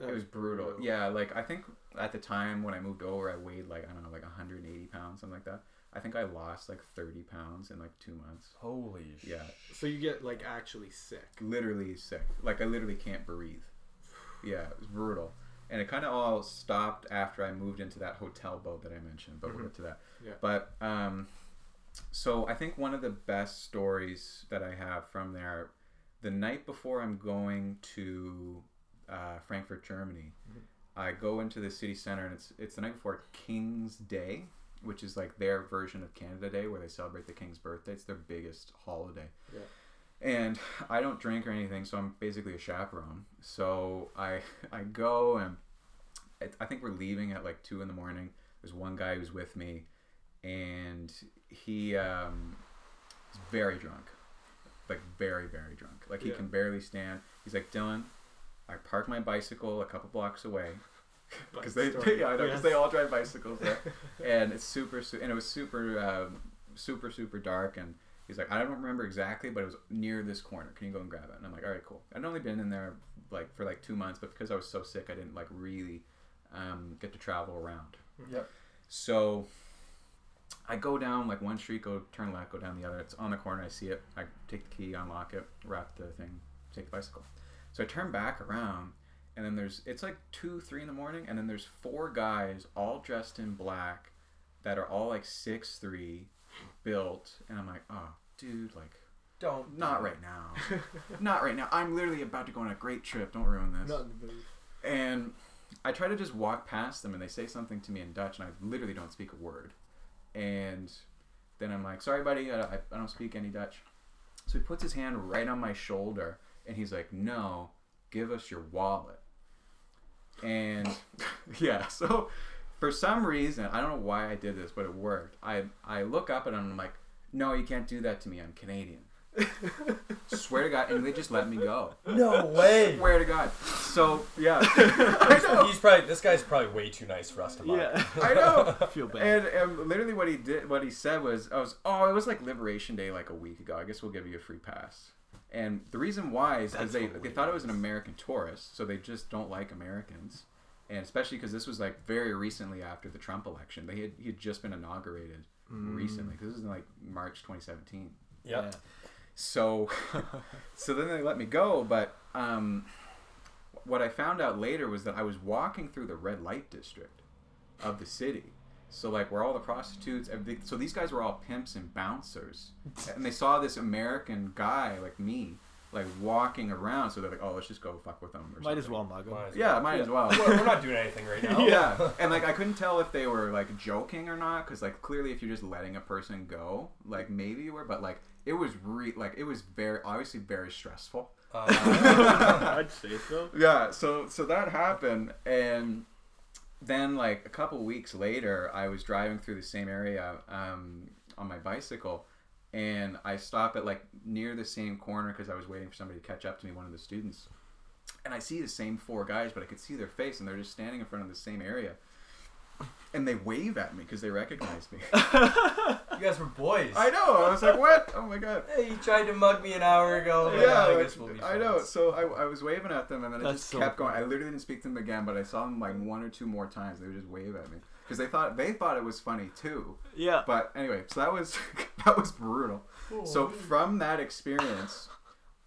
It was brutal. Yeah, like I think at the time when I moved over, I weighed like, I don't know, like 180 pounds, something like that. I think I lost like 30 pounds in like 2 months. Holy shit. Yeah. So you get like actually sick. Literally sick. Like I literally can't breathe. Yeah, it was brutal. And it kind of all stopped after I moved into that hotel boat that I mentioned, but we'll get to that. Yeah. But, so I think one of the best stories that I have from there, the night before I'm going to Frankfurt, Germany, I go into the city center, and it's the night before King's Day, which is like their version of Canada Day, where they celebrate the King's birthday. It's their biggest holiday. Yeah. And I don't drink or anything, so I'm basically a chaperone. So I go, and I think we're leaving at like 2 a.m. There's one guy who's with me, and he is very drunk, like very, very drunk. Like he can barely stand. He's like, Dylan, I parked my bicycle a couple blocks away. Because they all drive bicycles there, and it's super dark. And he's like, I don't remember exactly, but it was near this corner. Can you go and grab it? And I'm like, all right, cool. I'd only been in there like for like 2 months, but because I was so sick, I didn't like really get to travel around. Yep. So I go down like one street, go turn left, go down the other. It's on the corner. I see it. I take the key, unlock it, wrap the thing, take the bicycle. So I turn back around. And then it's like 2, 3 a.m, and then there's 4 guys all dressed in black that are all like 6'3", built, and I'm like, oh, dude, like, don't, not right now, not right now. I'm literally about to go on a great trip. Don't ruin this. And I try to just walk past them, and they say something to me in Dutch, and I literally don't speak a word. And then I'm like, sorry, buddy, I don't speak any Dutch. So he puts his hand right on my shoulder, and he's like, no, give us your wallet. And yeah, so for some reason, I don't know why I did this, but it worked. I look up at him and I'm like, no, you can't do that to me. I'm Canadian. Swear to God. And they just let me go. No way. Swear to God. So yeah. I know. This guy's probably way too nice for us to buy. Yeah. I know. I feel bad. And literally what he said was, it was like Liberation Day like a week ago. I guess we'll give you a free pass. And the reason why is because they thought it was an American tourist, so they just don't like Americans, and especially because this was like very recently after the Trump election. He had just been inaugurated recently, because this was in like March 2017. Yep. Yeah. So then they let me go, but what I found out later was that I was walking through the red light district of the city. So, like, where all the prostitutes... So, these guys were all pimps and bouncers. And they saw this American guy, like me, like, walking around. So, they're like, oh, let's just go fuck with them or something. Might as well mug them. Yeah, might as well. We're not doing anything right now. Yeah. And, like, I couldn't tell if they were, like, joking or not. Because, like, clearly if you're just letting a person go, like, maybe you were. But, like, it was obviously very stressful. I'd say so. Yeah. So, that happened. And... then, like, a couple weeks later, I was driving through the same area on my bicycle, and I stopped at, like, near the same corner because I was waiting for somebody to catch up to me, one of the students. And I see the same 4 guys, but I could see their face, and they're just standing in front of the same area. And they wave at me because they recognize me. You guys were boys. I know. I was like, what? Oh, my God. Hey, you tried to mug me an hour ago. Yeah, I guess we'll be friends. I know. So I was waving at them, and then I just kept going. I literally didn't speak to them again, but I saw them like 1 or 2 more times. They would just wave at me because they thought it was funny, too. Yeah. But anyway, so that was brutal. Oh, so from that experience,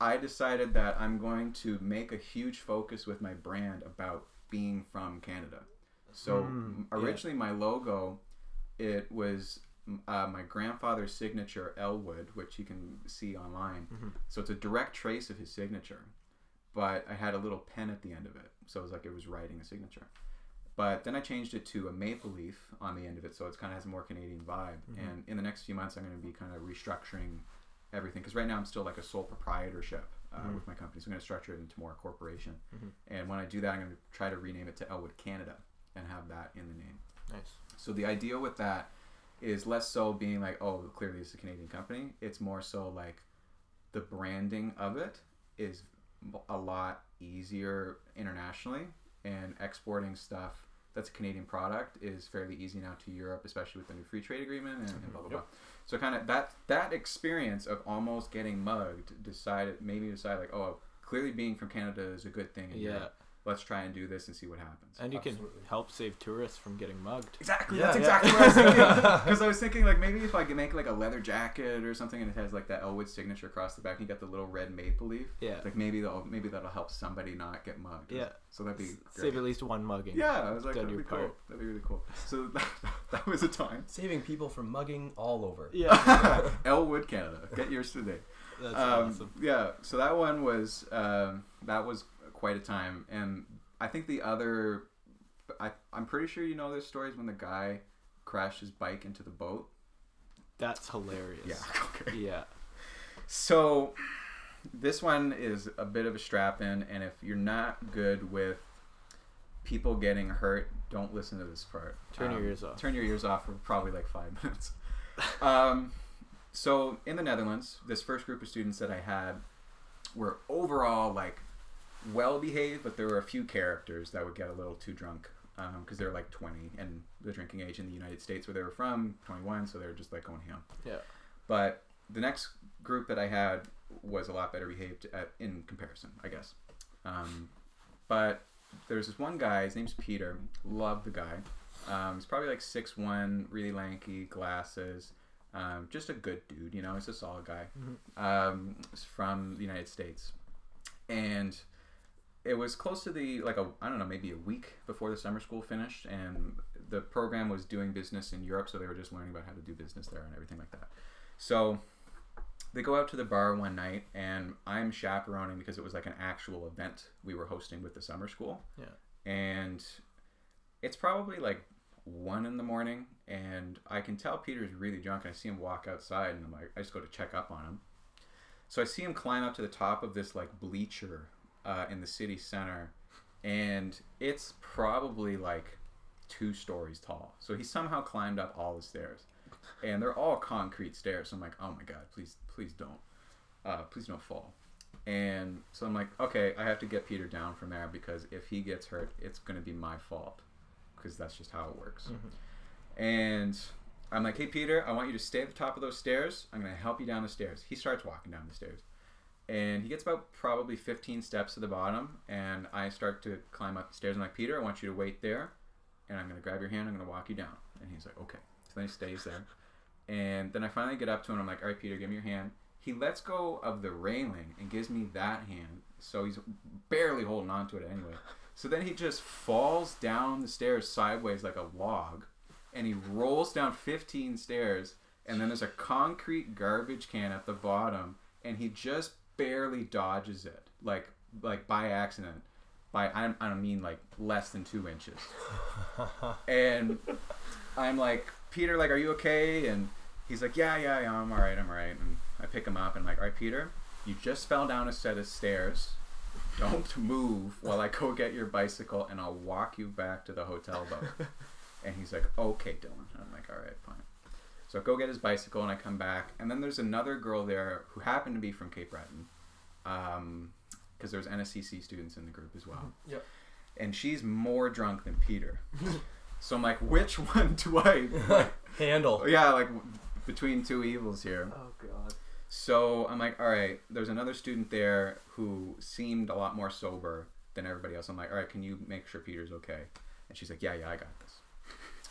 I decided that I'm going to make a huge focus with my brand about being from Canada. So originally my logo, it was my grandfather's signature, Elwood, which you can see online. Mm-hmm. So it's a direct trace of his signature, but I had a little pen at the end of it. So it was like it was writing a signature. But then I changed it to a maple leaf on the end of it, so it kind of has a more Canadian vibe. Mm-hmm. And in the next few months, I'm going to be kind of restructuring everything, because right now I'm still like a sole proprietorship with my company. So I'm going to structure it into more a corporation. Mm-hmm. And when I do that, I'm going to try to rename it to Elwood Canada and have that in the name. Nice. So the idea with that is less so being like, oh, clearly it's a Canadian company. It's more so like the branding of it is a lot easier internationally, and exporting stuff that's a Canadian product is fairly easy now to Europe, especially with the new free trade agreement and blah, blah, blah. Yep. So kind of that experience of almost getting mugged made me decide like, oh, clearly being from Canada is a good thing. In Europe. Let's try and do this and see what happens. And you can help save tourists from getting mugged. Exactly. Yeah, that's exactly what I was thinking. Because I was thinking, like, maybe if I could make, like, a leather jacket or something, and it has, like, that Elwood signature across the back, and you got the little red maple leaf. Yeah. Like, maybe that'll help somebody not get mugged. Yeah. So that'd be great. Save at least one mugging. Yeah. I was like, that'd be cool. That'd be really cool. So that was a time. Saving people from mugging all over. Yeah. Elwood, Canada. Get yours today. That's awesome. Yeah. So that one was, quite a time. And I think the other, I'm pretty sure you know this story, is when the guy crashed his bike into the boat. That's hilarious. Yeah. Okay. Yeah. So This one is a bit of a strap-in, and if you're not good with people getting hurt, don't listen to this part. Turn your ears off. Turn your ears off for probably like 5 minutes. So in the Netherlands, this first group of students that I had were overall like well-behaved, but there were a few characters that would get a little too drunk because they were like 20, and the drinking age in the United States where they were from, 21, so they were just like going ham. Yeah. But the next group that I had was a lot better behaved in comparison, I guess. But there's this one guy, his name's Peter. Love the guy. He's probably like 6'1", really lanky, glasses. Just a good dude, you know. He's a solid guy. He's from the United States. And it was close to the, like, I don't know, maybe a week before the summer school finished. And the program was doing business in Europe, so they were just learning about how to do business there and everything like that. So they go out to the bar one night, and I'm chaperoning because it was like an actual event we were hosting with the summer school. Yeah. And it's probably like 1 a.m, and I can tell Peter's really drunk, and I see him walk outside, and I'm like, I just go to check up on him. So I see him climb up to the top of this like bleacher in the city center, and it's probably like 2 stories tall. So he somehow climbed up all the stairs. And they're all concrete stairs. So I'm like, oh my God, please don't. Please don't fall. And so I'm like, okay, I have to get Peter down from there because if he gets hurt, it's going to be my fault because that's just how it works. Mm-hmm. And I'm like, hey, Peter, I want you to stay at the top of those stairs. I'm going to help you down the stairs. He starts walking down the stairs. And he gets about probably 15 steps to the bottom. And I start to climb up the stairs. I'm like, Peter, I want you to wait there. And I'm going to grab your hand. I'm going to walk you down. And he's like, okay. So then he stays there. And then I finally get up to him. I'm like, all right, Peter, give me your hand. He lets go of the railing and gives me that hand. So he's barely holding on to it anyway. So then he just falls down the stairs sideways like a log. And he rolls down 15 stairs. And then there's a concrete garbage can at the bottom. And he just barely dodges it. Like by accident. By I don't mean like less than 2 inches. And I'm like, Peter, like, are you okay? And he's like, yeah, I'm all right. And I pick him up and I'm like, all right, Peter, you just fell down a set of stairs. Don't move while I go get your bicycle and I'll walk you back to the hotel boat. And he's like, okay, Dylan. And I'm like, all right, fine. So I go get his bicycle and I come back. And then there's another girl there who happened to be from Cape Breton because there's NSCC students in the group as well. Yep. And she's more drunk than Peter. So I'm like, which one do I like, handle? Yeah, like between two evils here. Oh, God. So I'm like, all right, there's another student there who seemed a lot more sober than everybody else. I'm like, all right, can you make sure Peter's okay? And she's like, yeah, I got this.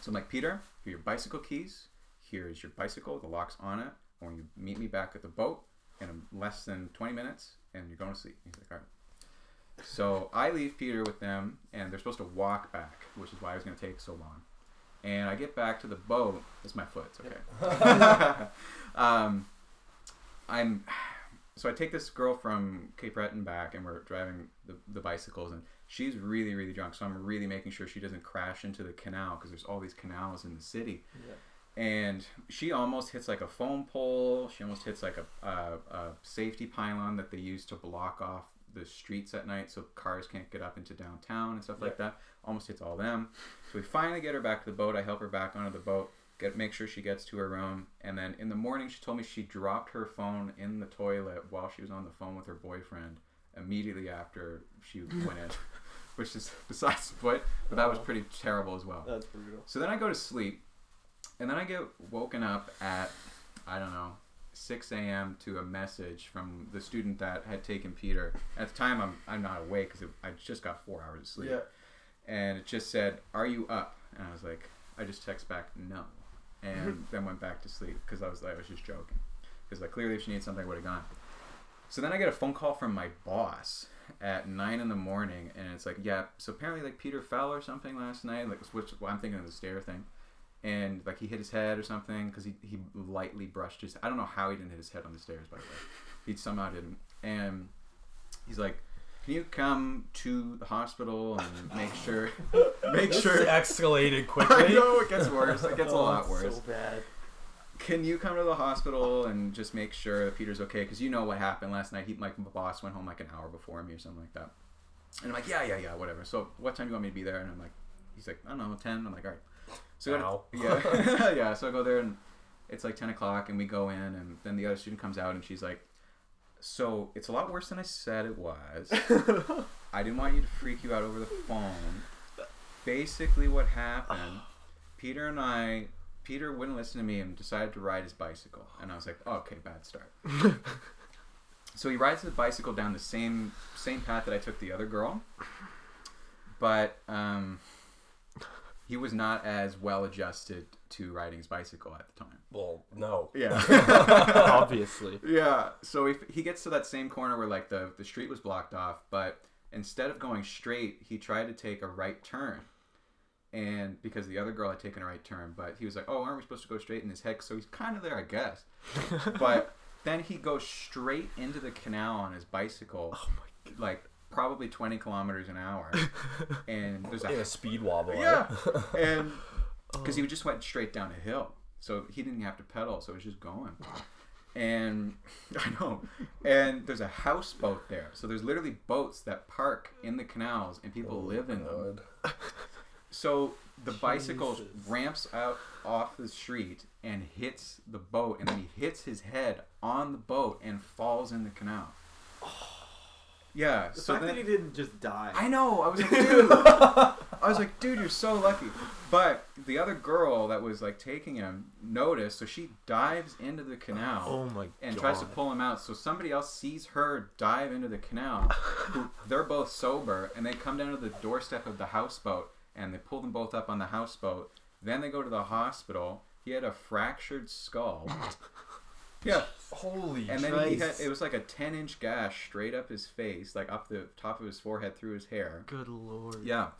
So I'm like, Peter, here are your bicycle keys. Here is your bicycle. The lock's on it. I want you to meet me back at the boat in less than 20 minutes, and you're going to sleep. He's like, all right. So I leave Peter with them, and they're supposed to walk back, which is why it was going to take so long. And I get back to the boat. It's my foot. It's okay. So I take this girl from Cape Breton back, and we're driving the bicycles, and she's really, really drunk. So I'm really making sure she doesn't crash into the canal because there's all these canals in the city. Yeah. And she almost hits like a foam pole. She almost hits like a safety pylon that they use to block off the streets at night so cars can't get up into downtown and stuff like that. Almost hits all them. So we finally get her back to the boat. I help her back onto the boat, make sure she gets to her room. And then in the morning, she told me she dropped her phone in the toilet while she was on the phone with her boyfriend immediately after she went in, which is besides the point, but that was pretty terrible as well. That's brutal. So then I go to sleep, and then I get woken up at, I don't know, 6 a.m. to a message from the student that had taken Peter. At the time, I'm not awake because I just got 4 hours of sleep. Yeah. And it just said, are you up? And I was like, I just text back, no. And then went back to sleep because I was just joking. Because like clearly if she needed something, I would have gone. So then I get a phone call from my boss at 9 a.m. and it's like, yeah, so apparently like Peter fell or something last night, like which I'm thinking of the stair thing. And like he hit his head or something because he lightly brushed his... I don't know how he didn't hit his head on the stairs, by the way. He somehow didn't. And he's like, can you come to the hospital and make sure... This escalated quickly. I know, it gets worse. It gets a lot worse. So bad. can you come to the hospital and just make sure that Peter's okay? Because you know what happened last night. He, like, my boss went home like an hour before me or something like that. And I'm like, yeah, whatever. So what time do you want me to be there? And I'm like, he's like, I don't know, 10. I'm like, all right. So So I go there and it's like 10 o'clock and we go in and then the other student comes out and she's like, so it's a lot worse than I said it was. I didn't want you to freak you out over the phone. Basically what happened, Peter wouldn't listen to me and decided to ride his bicycle. And I was like, oh, okay, bad start. So he rides his bicycle down the same path that I took the other girl. But he was not as well adjusted to riding his bicycle at the time. Well, no. Yeah. Obviously. Yeah. So if he gets to that same corner where like the street was blocked off, but instead of going straight, he tried to take a right turn. And because the other girl had taken a right turn, but he was like, oh, aren't we supposed to go straight in his head? So he's kind of there, I guess. But then he goes straight into the canal on his bicycle. Oh my God. Like probably 20 kilometers an hour. And there's a speed wobble. Yeah. And because he just went straight down a hill. So he didn't have to pedal. So it was just going. And I know. And there's a houseboat there. So there's literally boats that park in the canals and people live in them. So the bicycle ramps out off the street and hits the boat, and then he hits his head on the boat and falls in the canal. Yeah. The fact that he didn't just die. I know. I was like, dude, you're so lucky. But the other girl that was like taking him noticed, so she dives into the canal. Oh my God. And tries to pull him out. So somebody else sees her dive into the canal. They're both sober, and they come down to the doorstep of the houseboat. And they pull them both up on the houseboat. Then they go to the hospital. He had a fractured skull. Yeah. Holy And Christ. Then it was like a 10-inch gash straight up his face, like up the top of his forehead through his hair. Good Lord. Yeah.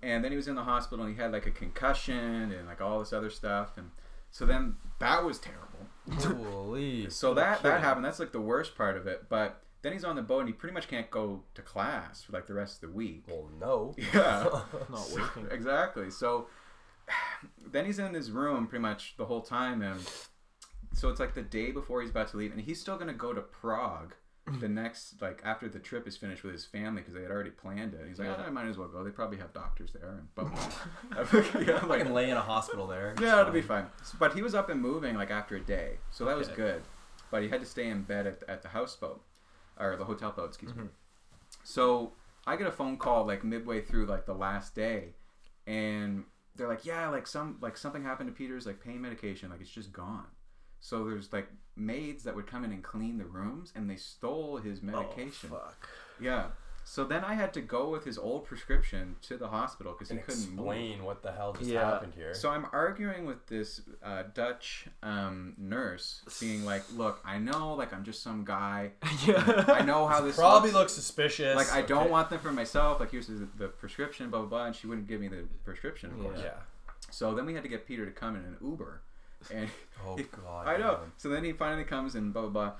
And then he was in the hospital and he had like a concussion and like all this other stuff. And so then that was terrible. Holy. So that happened. That's like the worst part of it. But then he's on the boat and he pretty much can't go to class for like the rest of the week. Well, no. Yeah. Not working. Exactly. So then he's in his room pretty much the whole time. And so it's like the day before he's about to leave. And he's still going to go to Prague the next, like after the trip is finished with his family because they had already planned it. And he's like, I might as well go. They probably have doctors there. But I can lay in a hospital there. Yeah, it'll be fine. But he was up and moving like after a day. So that was good. But he had to stay in bed at the houseboat. Or the hotel boat, excuse me. So I get a phone call like midway through like the last day, and they're like, yeah, like something happened to Peter's like pain medication, like it's just gone. So there's like maids that would come in and clean the rooms, and they stole his medication. Oh fuck. Yeah. So then I had to go with his old prescription to the hospital because he couldn't explain what the hell just happened here. So I'm arguing with this Dutch nurse, being like, "Look, I know, like I'm just some guy. I know how this probably looks suspicious. Like I don't want them for myself. Like here's the prescription, blah blah blah." And she wouldn't give me the prescription, of course. Yeah. So then we had to get Peter to come in an Uber. And God! I know. Man. So then he finally comes and blah blah blah,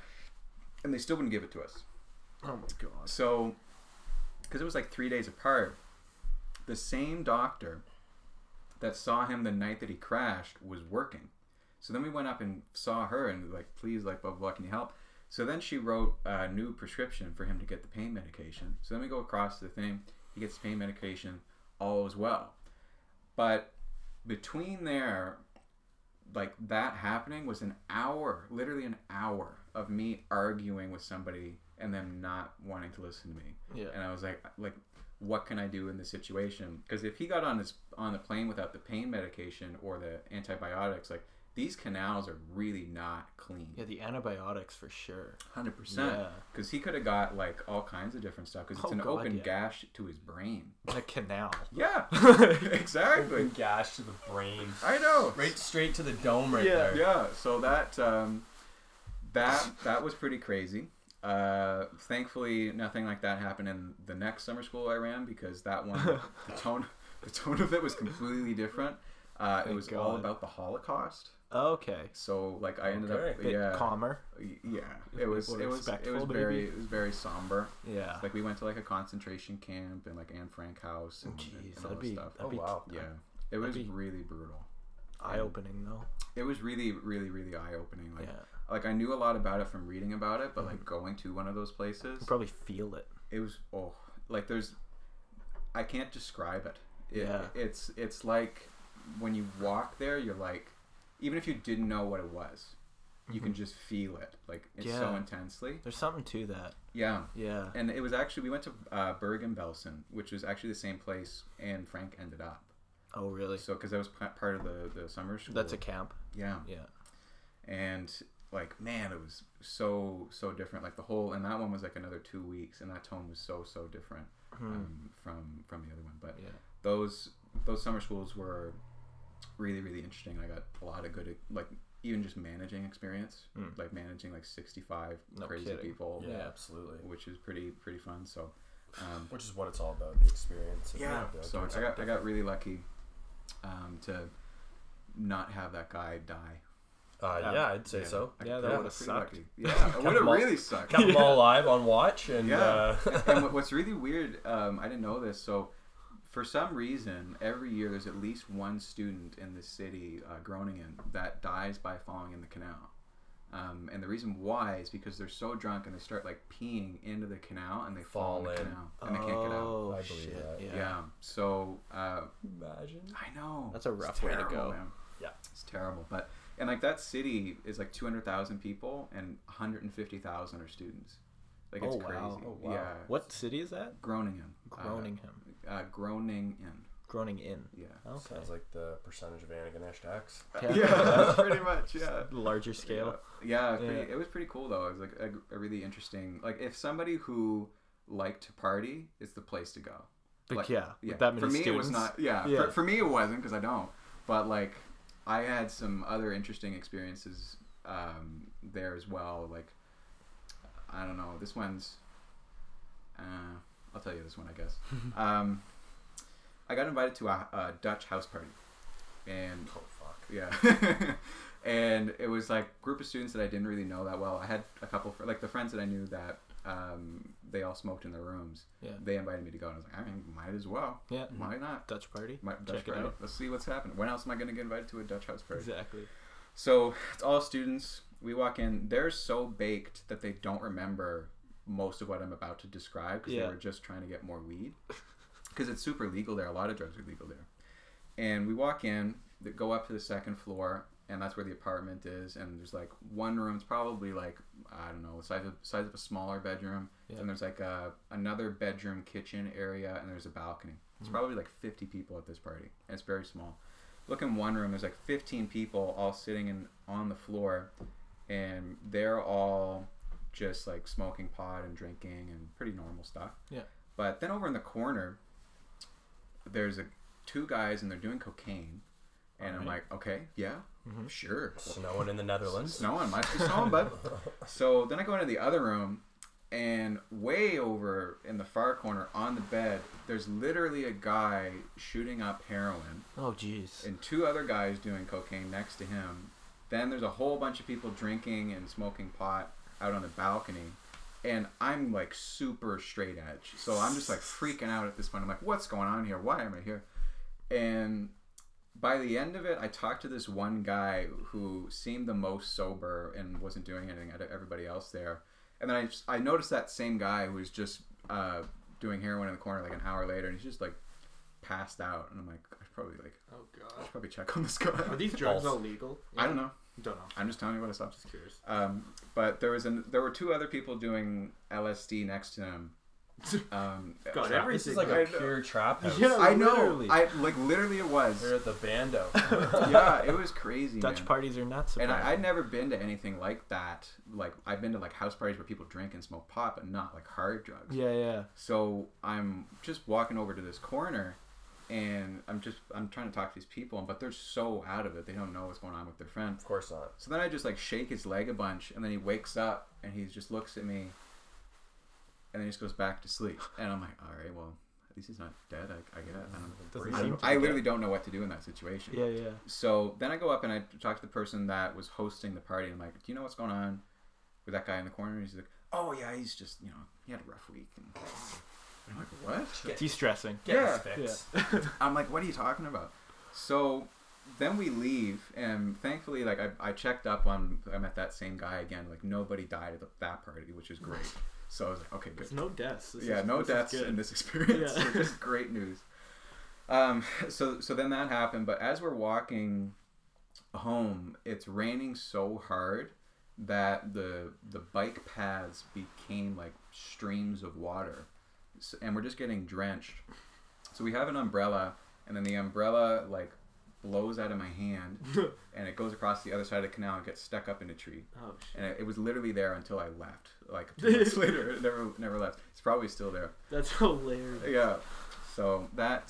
and they still wouldn't give it to us. Oh my God! So. Because it was like 3 days apart, the same doctor that saw him the night that he crashed was working. So then we went up and saw her and like, please, like, blah, blah, blah, can you help? So then she wrote a new prescription for him to get the pain medication. So then we go across to the thing. He gets pain medication. All is well. But between there, like that happening was an hour, literally an hour of me arguing with somebody and them not wanting to listen to me. Yeah. And I was like, what can I do in this situation? Because if he got on the plane without the pain medication or the antibiotics, like these canals are really not clean. Yeah, the antibiotics for sure. 100%. Because he could have got like all kinds of different stuff because it's an open gash to his brain. The canal. Yeah, exactly. Open gash to the brain. I know. Right straight to the dome there. Yeah, so that was pretty crazy. Thankfully nothing like that happened in the next summer school I ran because that one the tone of it was completely different. It was all about the Holocaust. Okay. So like I ended up a bit calmer. Yeah. It was very somber. Yeah. Like we went to like a concentration camp and like Anne Frank house and all that stuff. Oh wow. Yeah. It was really brutal. eye-opening though. It was really, really, really eye-opening. Like, yeah. Like I knew a lot about it from reading about it, but like going to one of those places, you probably feel it. It was I can't describe it. It's like when you walk there, you're like, even if you didn't know what it was, you can just feel it. Like it's so intensely. There's something to that. Yeah. Yeah. And it was actually, we went to Bergen-Belsen, which was actually the same place and Frank ended up. Oh, really? So, because I was part of the summer school. That's a camp? Yeah. Yeah. And, like, man, it was so, so different. Like, the whole, and that one was, like, another 2 weeks, and that tone was so, so different from the other one. But those summer schools were really, really interesting. I got a lot of good, like, even just managing experience, like, managing, like, 65 people. Yeah, absolutely. Which is pretty fun, so. Which is what it's all about, the experience. Yeah. So I got really lucky. To not have that guy die. I'd say so. That would have sucked. Yeah, it would have really sucked. Kept them all alive on watch. And and what's really weird, I didn't know this, so for some reason, every year there's at least one student in the city, Groningen, that dies by falling in the canal. And the reason why is because they're so drunk and they start like peeing into the canal and they fall in the canal and they can't get out. Oh, I believe that. Yeah. So, imagine. I know. That's a rough way to go. Man. Yeah. It's terrible. But, and like that city is like 200,000 people and 150,000 are students. Like it's crazy. Oh, wow. Yeah. What city is that? Groningen. Groningen. Yeah. Okay. Sounds like the percentage of Anakin hashtags. Yeah, pretty much. Yeah. Larger scale. Yeah. It was pretty cool though. It was like a really interesting. Like if somebody who liked to party, it's the place to go. Like, with that many students. For me, it was not. Yeah. For me, it wasn't because I don't. But like, I had some other interesting experiences there as well. Like, I don't know. This one's. I'll tell you this one, I guess. I got invited to a Dutch house party, and and it was like a group of students that I didn't really know that well. I had a couple like the friends that I knew that they all smoked in their rooms. Yeah. They invited me to go, and I was like, I mean, might as well. Yeah, why not? Dutch party. Check it out. Let's see what's happening. When else am I going to get invited to a Dutch house party? Exactly. So it's all students. We walk in. They're so baked that they don't remember most of what I'm about to describe because they were just trying to get more weed. Because it's super legal there. A lot of drugs are legal there. And we walk in, go up to the second floor, and that's where the apartment is. And there's like one room. It's probably like, I don't know, the size of a smaller bedroom. Yeah. And there's like another bedroom kitchen area, and there's a balcony. It's probably like 50 people at this party. And it's very small. Look in one room. There's like 15 people all sitting on the floor. And they're all just like smoking pot and drinking and pretty normal stuff. Yeah. But then over in the corner, there's two guys and they're doing cocaine, and I'm like, okay, yeah, sure. Snowing in the Netherlands. Might be snowing, bud. So then I go into the other room, and way over in the far corner on the bed, there's literally a guy shooting up heroin. Oh, jeez. And two other guys doing cocaine next to him. Then there's a whole bunch of people drinking and smoking pot out on the balcony. And I'm like super straight edge. So I'm just like freaking out at this point. I'm like, what's going on here? Why am I here? And by the end of it, I talked to this one guy who seemed the most sober and wasn't doing anything out of everybody else there. And then I noticed that same guy who was just doing heroin in the corner like an hour later. And he's just like passed out. And I'm like, I should probably like, oh God, I should probably check on this guy. Are these drugs all legal? Yeah. I don't know. I'm just telling you what I saw. I'm just curious. But there were two other people doing LSD next to them. God, everything is like a pure trap house. Yeah, I know. Literally. Literally it was. They're at the bando. Yeah, it was crazy. Dutch parties are nuts. And I'd never been to anything like that. Like I've been to like house parties where people drink and smoke pot, but not like hard drugs. Yeah, yeah. So I'm just walking over to this corner. And I'm trying to talk to these people, but they're so out of it. They don't know what's going on with their friend. Of course not. So then I just like shake his leg a bunch, and then he wakes up and he just looks at me, and then he just goes back to sleep. And I'm like, all right, well, at least he's not dead. I get it. I literally don't know what to do in that situation. Yeah, yeah. So then I go up and I talk to the person that was hosting the party. And I'm like, do you know what's going on with that guy in the corner? And he's like, oh yeah, he's just he had a rough week. And I'm like, what? Get his fix. I'm like, what are you talking about? So then we leave, and thankfully, like, I checked up on, I met that same guy again. Like, nobody died at that party, which is great. So I was like, okay, good. There's no deaths. No deaths in this experience. Yeah. So just great news. So then that happened. But as we're walking home, it's raining so hard that the bike paths became like streams of water, and we're just getting drenched. So we have an umbrella, and then the umbrella like blows out of my hand, and it goes across the other side of the canal and gets stuck up in a tree. Oh shit! And it was literally there until I left. Like 2 months later, it never left. It's probably still there. That's hilarious. Yeah. So that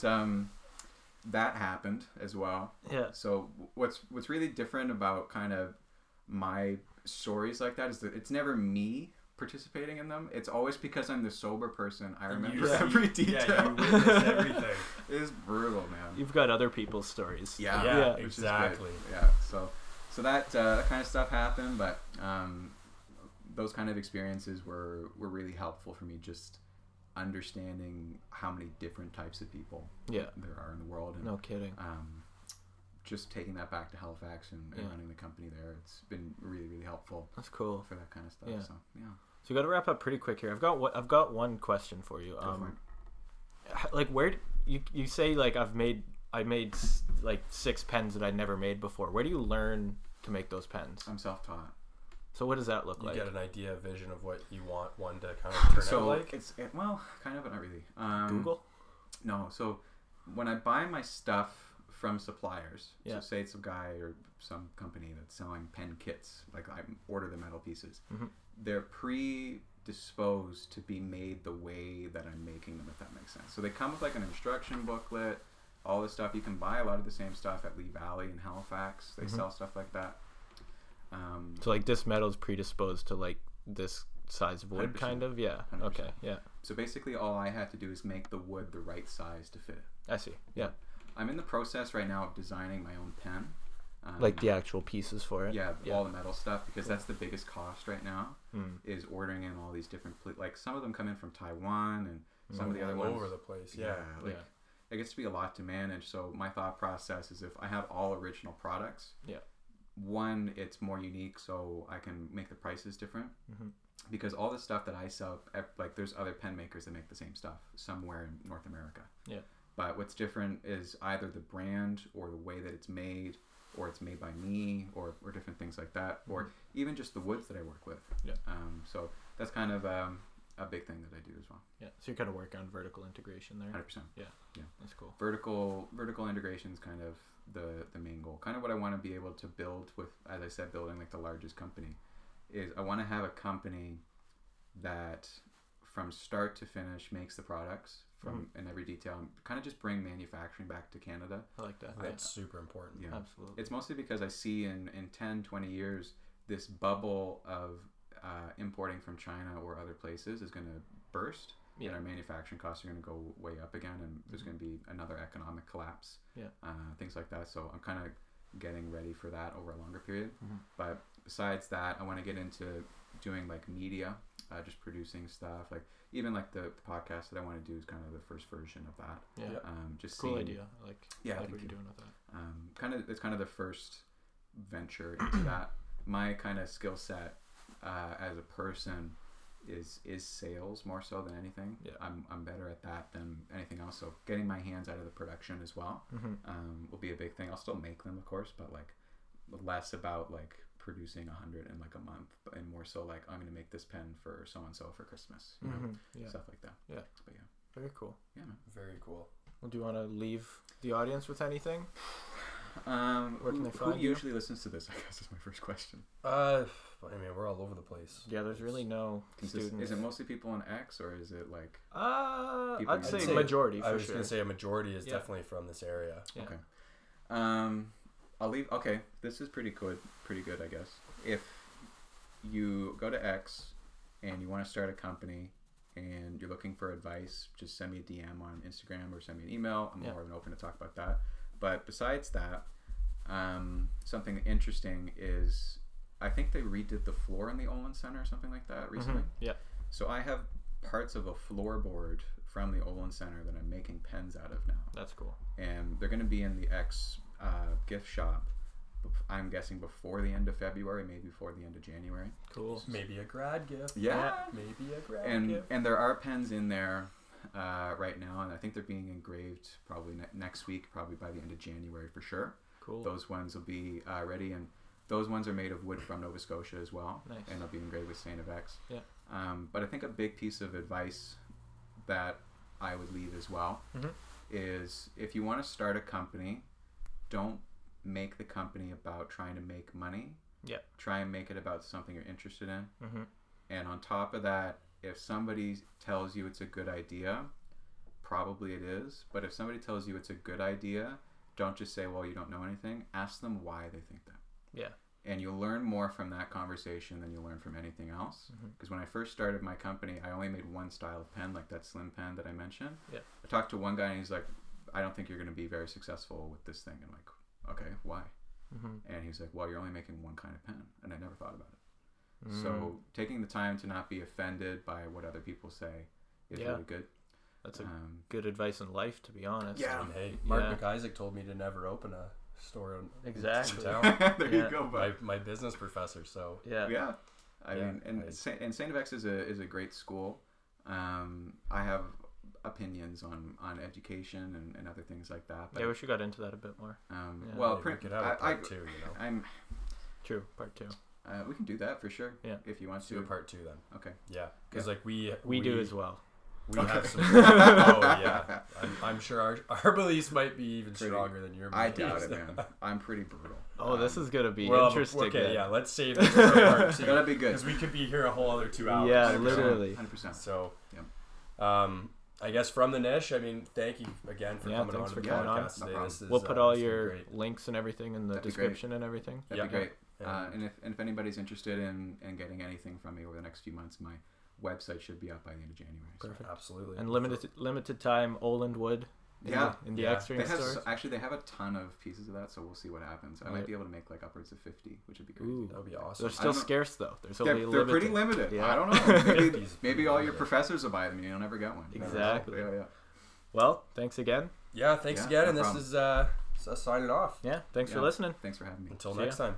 happened as well. Yeah. So what's really different about kind of my stories like that is that it's never me participating in them. It's always because I'm the sober person. I remember every detail. Yeah, you witness everything. It's brutal, man. You've got other people's stories. Yeah, exactly. Yeah, so that kind of stuff happened, but those kind of experiences were really helpful for me, just understanding how many different types of people there are in the world. And, no kidding. Just taking that back to Halifax and running the company there, it's been really, really helpful. That's cool for that kind of stuff. Yeah. So we got to wrap up pretty quick here. I've got one question for you. Like, where you say like I made like 6 pens that I never made before. Where do you learn to make those pens? I'm self-taught. So what does that look like? You get an idea, a vision of what you want one to kind of turn out like. Well, kind of, but not really. Google? No. So when I buy my stuff from suppliers, so say it's some guy or some company that's selling pen kits, like I order the metal pieces, they're predisposed to be made the way that I'm making them, if that makes sense. So they come with like an instruction booklet, all this stuff. You can buy a lot of the same stuff at Lee Valley in Halifax. They sell stuff like that. So like this metal is predisposed to like this size of wood, 100%. Kind of, yeah. 100%. Okay, yeah. So basically all I had to do is make the wood the right size to fit it. I see, yeah. I'm in the process right now of designing my own pen. Like the actual pieces for it? Yeah, all the metal stuff, because that's the biggest cost right now, is ordering in all these different... like, some of them come in from Taiwan, and some of the other ones... all over the place, yeah. Like, it gets to be a lot to manage, so my thought process is if I have all original products, one, it's more unique, so I can make the prices different, because all the stuff that I sell... like, there's other pen makers that make the same stuff somewhere in North America. Yeah. But what's different is either the brand or the way that it's made, or it's made by me, or different things like that, or even just the woods that I work with. Yeah. So that's kind of a big thing that I do as well. Yeah. So you're kind of working on vertical integration there. 100%. Yeah. Yeah. That's cool. Vertical integration is kind of the main goal. Kind of what I want to be able to build with, as I said, building like the largest company, is I want to have a company that from start to finish makes the products. In every detail, and kind of just bring manufacturing back to Canada. I like that. That's super important. Yeah, absolutely. It's mostly because I see in 10, 20 years, this bubble of importing from China or other places is going to burst, and our manufacturing costs are going to go way up again, and there's going to be another economic collapse, things like that. So I'm kind of getting ready for that over a longer period. But besides that, I want to get into doing like media, just producing stuff, like even like the podcast that I want to do is kind of the first version of that. Yeah. Just cool idea. I like what you're doing with that. Kind of, it's kind of the first venture into that. My kind of skill set as a person is sales more so than anything. Yeah. I'm better at that than anything else. So getting my hands out of the production as well will be a big thing. I'll still make them, of course, but like less about like producing 100 in like a month, and more so like I'm gonna make this pen for so and so for Christmas, you know, stuff like that. Yeah, but yeah, very cool. Yeah, man. Very cool. Well, do you want to leave the audience with anything? Where can they find you? Who usually listens to this? I guess is my first question. I mean, we're all over the place. Yeah, there's really no students. Is it mostly people on X, or is it like? I'd say majority. I was gonna say a majority is definitely from this area. Yeah. Okay. I'll leave. Okay, this is pretty good, I guess. If you go to X and you want to start a company and you're looking for advice, just send me a DM on Instagram or send me an email. I'm more than open to talk about that. But besides that, something interesting is I think they redid the floor in the Olin Center or something like that recently. Yeah. So I have parts of a floorboard from the Olin Center that I'm making pens out of now. That's cool. And they're going to be in the X gift shop, I'm guessing before the end of February, maybe before the end of January. Cool. Maybe a grad gift. Yeah. Maybe a grad gift. And there are pens in there right now, and I think they're being engraved probably next week, probably by the end of January for sure. Cool. Those ones will be ready, and those ones are made of wood from Nova Scotia as well. Nice. And they'll be engraved with St. Evex. Yeah. But I think a big piece of advice that I would leave as well is if you want to start a company, don't make the company about trying to make money. Yeah. Try and make it about something you're interested in. Mm-hmm. And on top of that, if somebody tells you it's a good idea, probably it is. But if somebody tells you it's a good idea, don't just say, well, you don't know anything. Ask them why they think that. Yeah. And you'll learn more from that conversation than you'll learn from anything else. Because when I first started my company, I only made one style of pen, like that slim pen that I mentioned. Yeah. I talked to one guy and he's like, I don't think you're going to be very successful with this thing. And I'm like, okay, why? And he's like, well, you're only making one kind of pen. And I never thought about it. So taking the time to not be offended by what other people say is really good. That's a good advice in life, to be honest. Yeah. And hey, Mark McIsaac told me to never open a store in town. There you go, bud. My business professor. So yeah. I mean, and St. Evex is a great school. I have opinions on education and other things like that. But I wish you got into that a bit more. Well, we could have a part two, you know. Part two. We can do that for sure. Yeah. If you want to do a part two, then okay. Yeah, because like we do as well. We have some. Oh yeah, I'm sure our beliefs might be even stronger than your beliefs. I doubt it, man. I'm pretty brutal. Oh, this is gonna be interesting. Okay, yeah, let's save this for part two. That'll be good because we could be here a whole other 2 hours. Yeah, literally, 100%. So, yeah. I guess from the niche, I mean, thank you again for coming on to the podcast today. No, we'll put all your links and everything in the description and everything. That'd be great. And if anybody's interested in getting anything from me over the next few months, my website should be out by the end of January. Perfect. Absolutely. And limited time, Olin Wood. In the Extreme stores. Actually, they have a ton of pieces of that, so we'll see what happens. I might be able to make like upwards of 50, which would be great. Ooh, that would be awesome. They're still scarce, though. They're pretty limited. Yeah. I don't know. Maybe all your professors will buy them and you'll never get one. Exactly. Yeah, yeah. Well, thanks again. Yeah, thanks again. No problem. This is us signing off. Yeah, thanks for listening. Thanks for having me. Until next time.